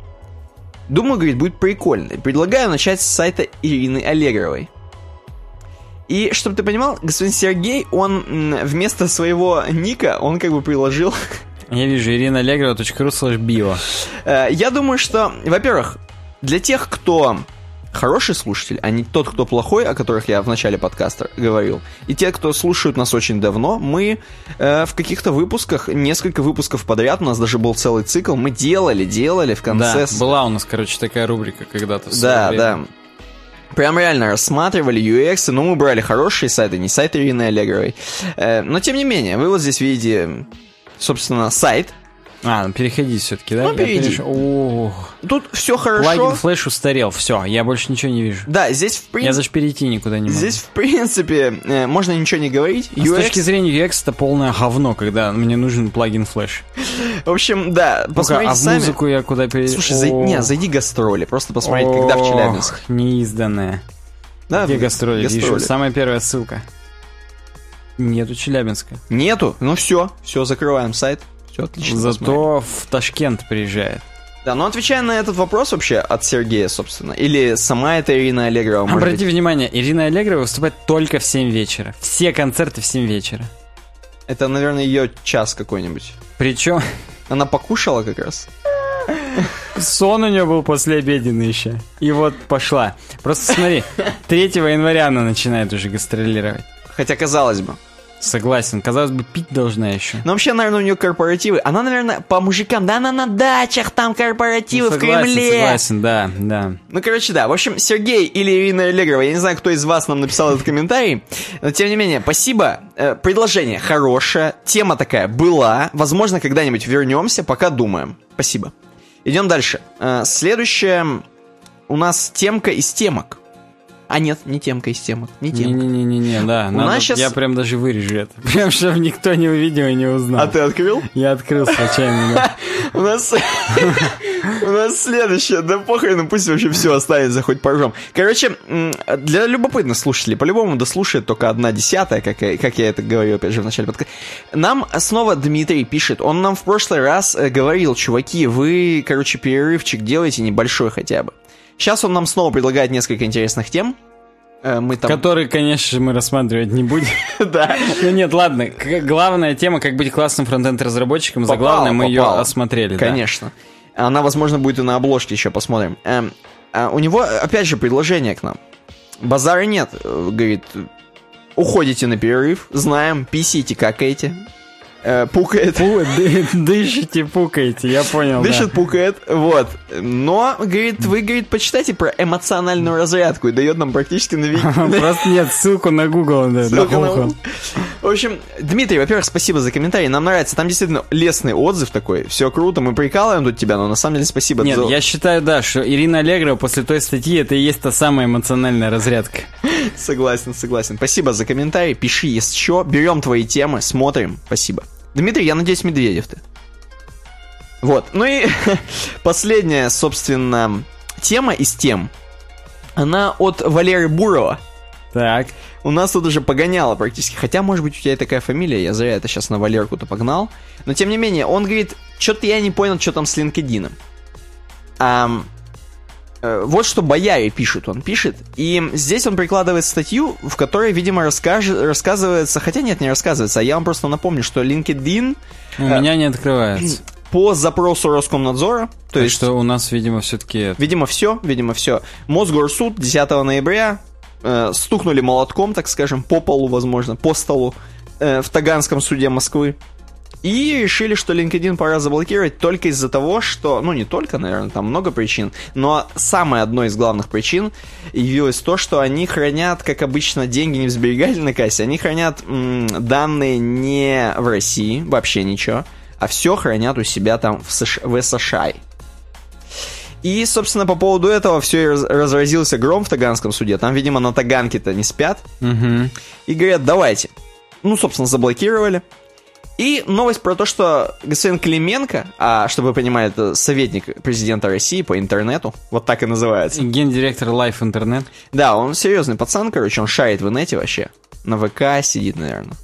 Думаю, говорит, будет прикольно. Предлагаю начать с сайта Ирины Аллегровой. И, чтобы ты понимал, господин Сергей, он вместо своего ника, он как бы приложил... Я вижу, ирина аллегрова точка ру слэш био. Я думаю, что, во-первых, для тех, кто хороший слушатель, а не тот, кто плохой, о которых я в начале подкаста говорил, и те, кто слушают нас очень давно, мы э, в каких-то выпусках, несколько выпусков подряд, у нас даже был целый цикл, мы делали, делали в конце... Да, с... была у нас, короче, такая рубрика когда-то. Да, время. да. Прям реально рассматривали ю экс, но мы брали хорошие сайты, не сайты Ирины Аллегровой. Э, но, тем не менее, вы вот здесь видите, собственно, сайт. А, ну переходи все-таки, да? Ну, перейди. Тут все хорошо. Плагин флеш устарел, все, я больше ничего не вижу. Да, здесь в принципе... Я даже перейти никуда не могу. Здесь в принципе э, можно ничего не говорить. А ю экс... С точки зрения ю экс это полное говно, когда мне нужен плагин флеш. В общем, да, посмотрите а сами. А музыку я куда перейду? Слушай, зай... не, зайди гастроли, просто посмотреть, О-ох, когда в Челябинск. Неизданное. Да, где в... гастроли? гастроли? Вижу, самая первая ссылка. Нету Челябинска. Нету? Ну все, все, закрываем сайт. Все отлично. Зато в Ташкент приезжает. Да, но отвечая на этот вопрос вообще от Сергея, собственно, или сама эта Ирина Аллегрова. Обратите внимание, Ирина Аллегрова выступает только в семь вечера. Все концерты в семь вечера. Это, наверное, ее час какой-нибудь. Причем... Она покушала как раз. Сон у нее был послеобеденный еще. И вот пошла. Просто смотри, третьего января она начинает уже гастролировать. Хотя, казалось бы. Согласен, казалось бы, пить должна еще. Но вообще, наверное, у нее корпоративы. Она, наверное, по мужикам, да, она на дачах, там корпоративы, ну, согласен, в Кремле. Согласен, да, да. Ну, короче, да. В общем, Сергей или Ирина Аллегрова, я не знаю, кто из вас нам написал этот комментарий, но, тем не менее, спасибо. Предложение хорошее, тема такая была. Возможно, когда-нибудь вернемся, пока думаем. Спасибо. Идем дальше. Следующая у нас темка из темок. А нет, не темка из темок. Не темка. Не-не-не, да. У нас сейчас... Я прям даже вырежу это. Прям, чтобы никто не увидел и не узнал. А ты открыл? Я открыл случайно, да. У нас у нас следующее. Да похрен, ну пусть вообще все останется, хоть поржем. Короче, для любопытных слушателей, по-любому дослушает только одна десятая, как я, как я это говорил, опять же, в начале подкаста. Нам снова Дмитрий пишет. Он нам в прошлый раз говорил: чуваки, вы, короче, перерывчик делаете небольшой хотя бы. Сейчас он нам снова предлагает несколько интересных тем. Мы там... Который, конечно же, мы рассматривать не будем. Да. Ну нет, ладно. Главная тема, как быть классным фронтенд-разработчиком, за главное мы ее осмотрели. Конечно. Она, возможно, будет и на обложке, еще посмотрим. У него, опять же, предложение к нам. Базара нет. Говорит, уходите на перерыв, знаем, писите, какаете. Пукает. Дышите, пукаете, я понял. Дышит, да. Пукает, вот. Но, говорит, вы, говорит, почитайте про эмоциональную разрядку. И дает нам практически на Википедии. Просто нет, ссылку на Google. В общем, Дмитрий, во-первых, спасибо за комментарий. Нам нравится, там действительно лестный отзыв такой. Все круто, мы прикалываем тут тебя, но на самом деле спасибо. Нет, я считаю, да, что Ирина Аллегрова после той статьи — это и есть та самая эмоциональная разрядка. Согласен, согласен. Спасибо за комментарий, пиши, если что. Берем твои темы, смотрим, спасибо. Дмитрий, я надеюсь, Медведев ты. Вот. Ну и последняя, собственно, тема из тем. Она от Валеры Бурова. Так. У нас тут уже погоняло практически. Хотя, может быть, у тебя и такая фамилия. Я зря это сейчас на Валерку-то погнал. Но, тем не менее, он говорит, что-то я не понял, что там с LinkedIn. Ам... Вот что Бояре пишет, он пишет. И здесь он прикладывает статью, в которой, видимо, расскаж... рассказывается... Хотя нет, не рассказывается, а я вам просто напомню, что LinkedIn... У э... меня не открывается. По запросу Роскомнадзора. То есть, что у нас, видимо, все-таки... Видимо, все, видимо, все. Мосгорсуд десятого ноября э, стукнули молотком, так скажем, по полу, возможно, по столу э, в Таганском суде Москвы. И решили, что LinkedIn пора заблокировать только из-за того, что... Ну, не только, наверное, там много причин, но самой одной из главных причин явилось то, что они хранят, как обычно, деньги не в сберегательной кассе, они хранят м- данные не в России, вообще ничего, а все хранят у себя там в, США, в США. И, собственно, по поводу этого все разразился гром в Таганском суде. Там, видимо, на Таганке-то не спят. Угу. И говорят, давайте. Ну, собственно, заблокировали. И новость про то, что господин Клименко, а, чтобы вы понимали, это советник президента России по интернету, вот так и называется. Гендиректор Life Internet. Да, он серьезный пацан, короче, он шарит в инете вообще. На ВК сидит, наверное.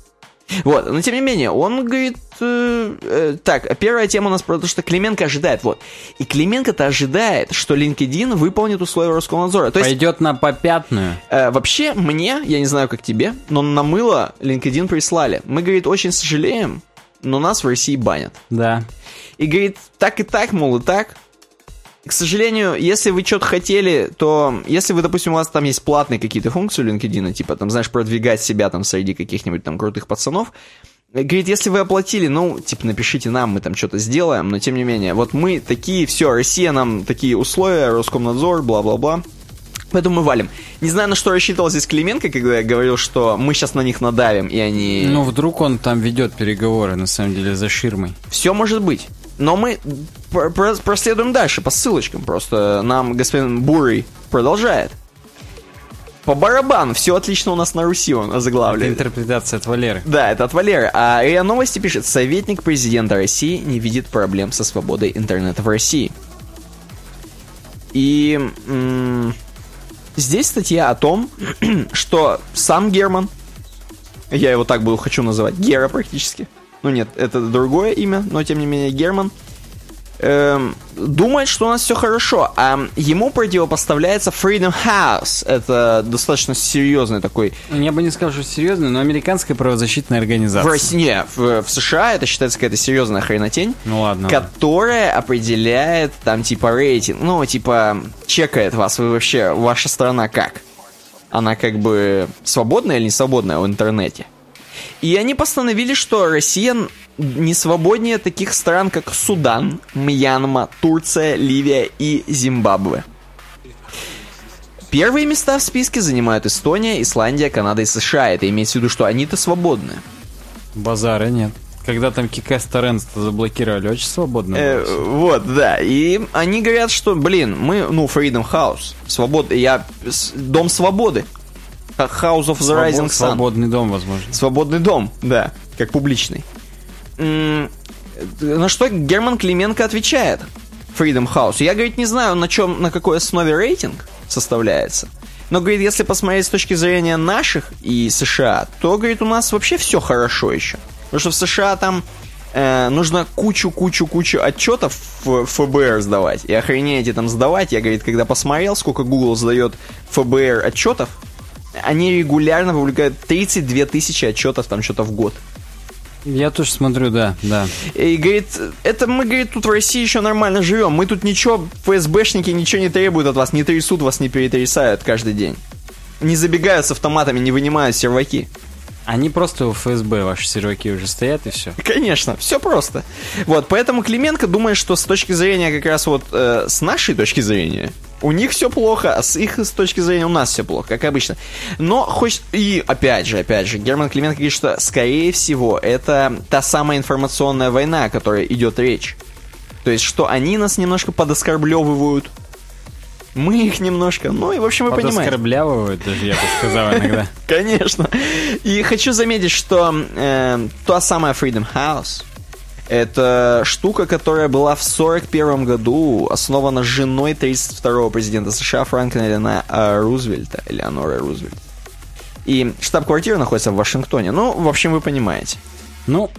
Вот, но тем не менее, он говорит... Э, э, так, первая тема у нас про то, что Клименко ожидает, вот. И Клименко-то ожидает, что LinkedIn выполнит условия Роскомнадзора. То есть, пойдет на попятную. Э, вообще, мне, я не знаю, как тебе, но на мыло LinkedIn прислали. Мы, говорит, очень сожалеем, но нас в России банят. Да. И, говорит, так и так, мол, и так. К сожалению, если вы что-то хотели, то если вы, допустим, у вас там есть платные какие-то функции у LinkedIn, типа, там, знаешь, продвигать себя там среди каких-нибудь там крутых пацанов, говорит, если вы оплатили, ну, типа, напишите нам, мы там что-то сделаем, но тем не менее, вот мы такие, все, Россия нам такие условия, Роскомнадзор, бла-бла-бла, поэтому мы валим. Не знаю, на что рассчитывал здесь Клименко, когда я говорил, что мы сейчас на них надавим, и они... Ну, вдруг он там ведет переговоры, на самом деле, за ширмой. Все может быть. Но мы проследуем дальше по ссылочкам. Просто нам господин Бурый продолжает. По барабану, все отлично у нас на Руси, он озаглавляет. Это интерпретация от Валеры. Да, это от Валеры. А РИА Новости пишет: советник президента России не видит проблем со свободой интернета в России. И м- здесь статья о том, что сам Герман, я его так буду хочу называть, Гера практически. Ну нет, это другое имя, но тем не менее Герман эм, думает, что у нас все хорошо, а ему противопоставляется Freedom House. Это достаточно серьезный такой... Я бы не сказал, что серьезный, но американская правозащитная организация. В России, не, в, в США это считается какая-то серьезная хренотень, ну, ладно. Которая определяет там типа рейтинг, ну типа чекает вас, вы вообще, ваша страна как? Она как бы свободная или не свободная в интернете? И они постановили, что Россия не свободнее таких стран, как Судан, Мьянма, Турция, Ливия и Зимбабве. Первые места в списке занимают Эстония, Исландия, Канада и США. Это имеется в виду, что они-то свободны. Базара нет. Когда там Кикэс Торренс-то заблокировали, очень свободно. Э, вот, да. И они говорят, что, блин, мы, ну, Freedom House, свобода, я, дом свободы. House of the Rising Sun. Свободный дом, возможно. Свободный дом, да, как публичный. На что Герман Клименко отвечает Freedom House. Я, говорит, не знаю, на чем, на какой основе рейтинг составляется. Но, говорит, если посмотреть с точки зрения наших и США, то, говорит, у нас вообще все хорошо еще. Потому что в США там э, нужно кучу-кучу-кучу отчетов в ФБР сдавать. И охренеть и там сдавать. Я, говорит, когда посмотрел, сколько Google сдает ФБР отчетов, они регулярно публикуют тридцать две тысячи отчетов там что-то в год. Я тоже смотрю, да, да. И говорит, это мы, говорит, тут в России еще нормально живем. Мы тут ничего, ФСБшники ничего не требуют от вас, не трясут вас, не перетрясают каждый день. Не забегают с автоматами, не вынимают серваки. Они просто у эф эс бэ, ваши серваки уже стоят и все. Конечно, все просто. Вот, поэтому Клименко думает, что с точки зрения как раз вот, э, с нашей точки зрения, у них все плохо, а с их с точки зрения у нас все плохо, как обычно. Но хоть и опять же, опять же, Герман Клименко говорит, что скорее всего это та самая информационная война, о которой идет речь. То есть, что они нас немножко подоскорблевывают, мы их немножко, ну и в общем вы понимаете. Подоскорблявывают, даже я бы сказал иногда. Конечно. И хочу заметить, что та самая Freedom House — это штука, которая была в сорок первом году основана женой тридцать второго президента США Франклина Рузвельта, Элеонора Рузвельт. И штаб-квартира находится в Вашингтоне. Ну, в общем, вы понимаете. Ну,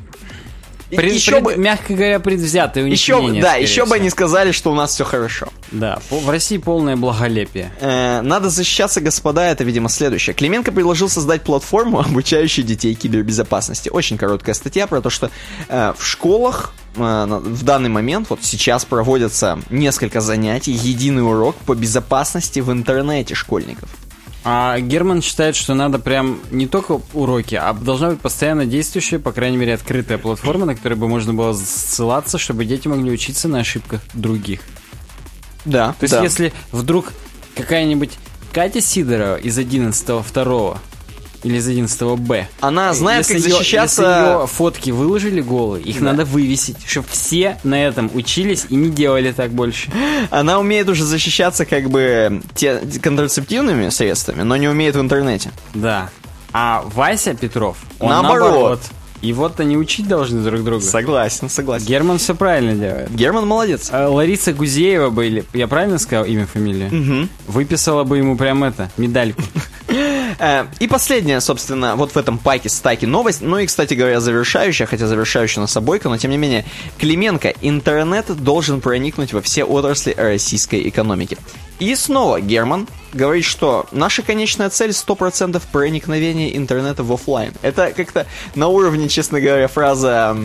пред, еще пред, бы, мягко говоря, предвзятые у них мнения. Да, еще бы они сказали, что у нас все хорошо. Да, в России полное благолепие. Э, надо защищаться, господа, это, видимо, следующее. Клименко предложил создать платформу, обучающую детей кибербезопасности. Очень короткая статья про то, что э, в школах э, в данный момент, вот сейчас проводятся несколько занятий, единый урок по безопасности в интернете школьников. А Герман считает, что надо прям не только уроки, а должна быть постоянно действующая, по крайней мере, открытая платформа, на которой бы можно было ссылаться, чтобы дети могли учиться на ошибках других. Да. То есть, да, если вдруг какая-нибудь Катя Сидорова из одиннадцатого второго или из одиннадцатого Б, она знает, как ее, защищаться. Если ее фотки выложили голые, их да. надо вывесить, чтобы все на этом учились и не делали так больше. Она умеет уже защищаться как бы те, контрацептивными средствами, но не умеет в интернете. Да. А Вася Петров, он наоборот. наоборот. И вот они учить должны друг друга. Согласен, согласен. Герман все правильно делает. Герман молодец. Лариса Гузеева бы, или я правильно сказал имя, фамилия? Угу. Выписала бы ему прям это, медальку. И последняя, собственно, вот в этом паке стаки новость. Ну и, кстати говоря, завершающая, хотя завершающая насобойка, но тем не менее. Клименко: интернет должен проникнуть во все отрасли российской экономики. И снова Герман говорит, что наша конечная цель — сто процентов проникновения интернета в офлайн. Это как-то на уровне, честно говоря, фраза...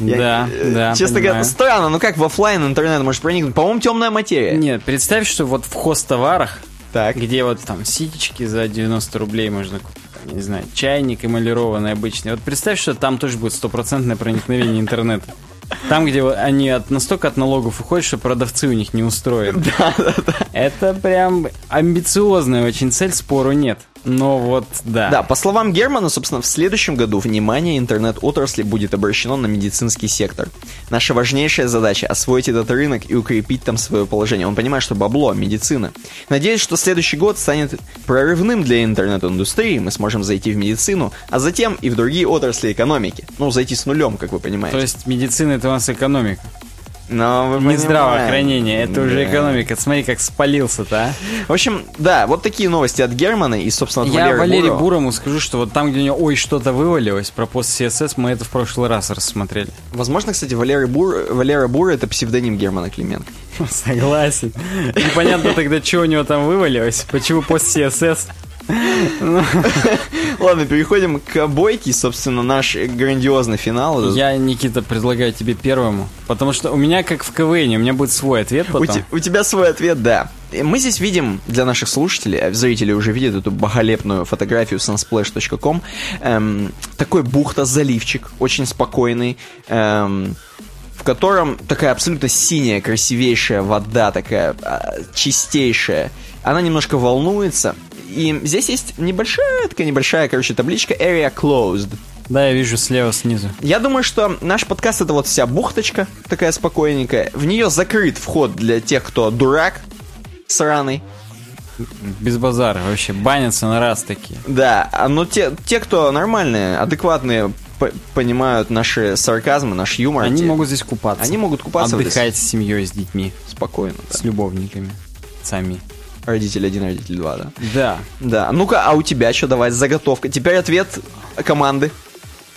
Я, да, да, честно понимаю. Говоря, странно, но как в офлайн интернет может проникнуть? По-моему, темная материя. Нет, представь, что вот в хозтоварах, так, где вот там ситечки за девяносто рублей можно купить, там, не знаю, чайник эмалированный обычный. Вот представь, что там тоже будет стопроцентное проникновение интернета. Там, где они от, настолько от налогов уходят, что продавцы у них не устроены. Да, да, да. Это прям амбициозная очень цель, спору нет. Но вот, да. Да, по словам Германа, собственно, в следующем году внимание интернет-отрасли будет обращено на медицинский сектор. Наша важнейшая задача — освоить этот рынок и укрепить там свое положение. Он понимает, что бабло, медицина. Надеюсь, что следующий год станет прорывным для интернет-индустрии. Мы сможем зайти в медицину, а затем и в другие отрасли экономики. Ну, зайти с нулем, как вы понимаете. То есть медицина — это у нас экономика. Но не здравоохранение, это да. уже экономика. Смотри, как спалился-то, а. В общем, да, вот такие новости от Германа и, собственно, от Я Валерия Бурова. Я Валерию Бурову скажу, что вот там, где у него «ой, что-то вывалилось» про пост си эс эс, мы это в прошлый раз рассмотрели. Возможно, кстати, Валерий Бур... Валера Бур — это псевдоним Германа Клименко. Согласен. Непонятно тогда, что у него там вывалилось, почему пост си эс эс... Ладно, переходим к обойке. Собственно, наш грандиозный финал. Я, Никита, предлагаю тебе первому, потому что у меня как в КВН, у меня будет свой ответ потом. У, te- у тебя свой ответ, да. Мы здесь видим, для наших слушателей, а зрители уже видят эту богохулепную фотографию с sunsplash точка ком, эм, такой бухта-заливчик, очень спокойный, эм, в котором такая абсолютно синяя, красивейшая вода, такая чистейшая. Она немножко волнуется. И здесь есть небольшая, такая небольшая, короче, табличка «Area closed». Да, я вижу слева снизу. Я думаю, что наш подкаст — это вот вся бухточка такая спокойненькая. В нее закрыт вход для тех, кто дурак сраный. Без базара вообще, банятся на раз такие. Да, но те, те, кто нормальные, адекватные по- понимают наши сарказмы, наш юмор. Они могут здесь купаться. Они могут купаться. Отдыхать с семьей, с детьми. Спокойно. Да. С любовниками. Сами. Родитель один, родитель два, да? Да. Да. Ну-ка, а у тебя что, давай, заготовка. Теперь ответ команды.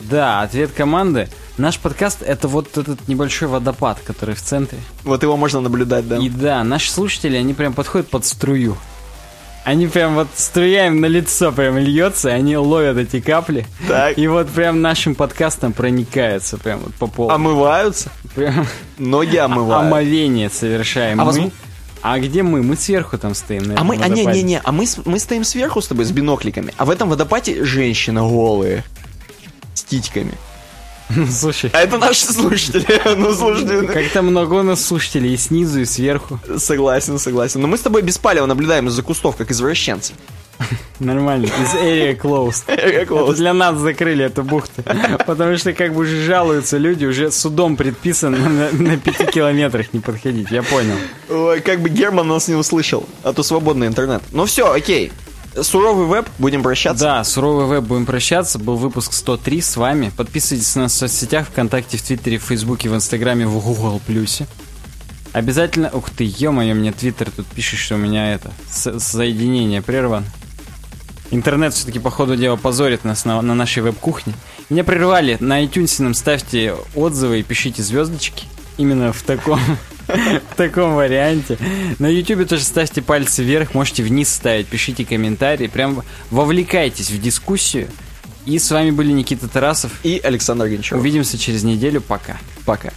Да, ответ команды. Наш подкаст — это вот этот небольшой водопад, который в центре. Вот его можно наблюдать, да. И да, наши слушатели, они прям подходят под струю. Они прям вот струя им на лицо прям льется, и они ловят эти капли. Так. И вот прям нашим подкастом проникаются прям вот по полу. Омываются? Прям... Ноги омывают. Омовение совершаем а мы. Возм... А где мы? Мы сверху там стоим, наверное, а мы... в водопаде. А, не, не, не. А мы, мы стоим сверху с тобой с бинокликами. А в этом водопаде женщина голые. С титьками. Слушай. А это наши слушатели. Ну, слушатели. Как-то много у нас слушателей и снизу, и сверху. Согласен, согласен. Но мы с тобой без палева наблюдаем из-за кустов, как извращенцы. Нормально. Из area closed. Area closed. Это для нас закрыли эту бухту. Потому что, как бы, уже жалуются люди, уже судом предписано на пяти километрах не подходить. Я понял. Ой, как бы Герман нас не услышал. А то свободный интернет. Ну все, окей. Суровый веб, будем прощаться. Да, суровый веб, будем прощаться. Был выпуск сто три с вами. Подписывайтесь на нас в соцсетях, ВКонтакте, в Твиттере, в Фейсбуке, в Инстаграме, в Гугл Плюсе. Обязательно... Ух ты, ё-моё, мне Твиттер тут пишет, что у меня это... Соединение прервано. Интернет все-таки, по ходу дела, позорит нас на, на нашей веб-кухне. Меня прервали. На iTunes нам ставьте отзывы и пишите звездочки. Именно в таком... В таком варианте. На YouTube тоже ставьте пальцы вверх, можете вниз ставить, пишите комментарии, прям вовлекайтесь в дискуссию. И с вами были Никита Тарасов и Александр Гончаров. Увидимся через неделю. Пока. Пока.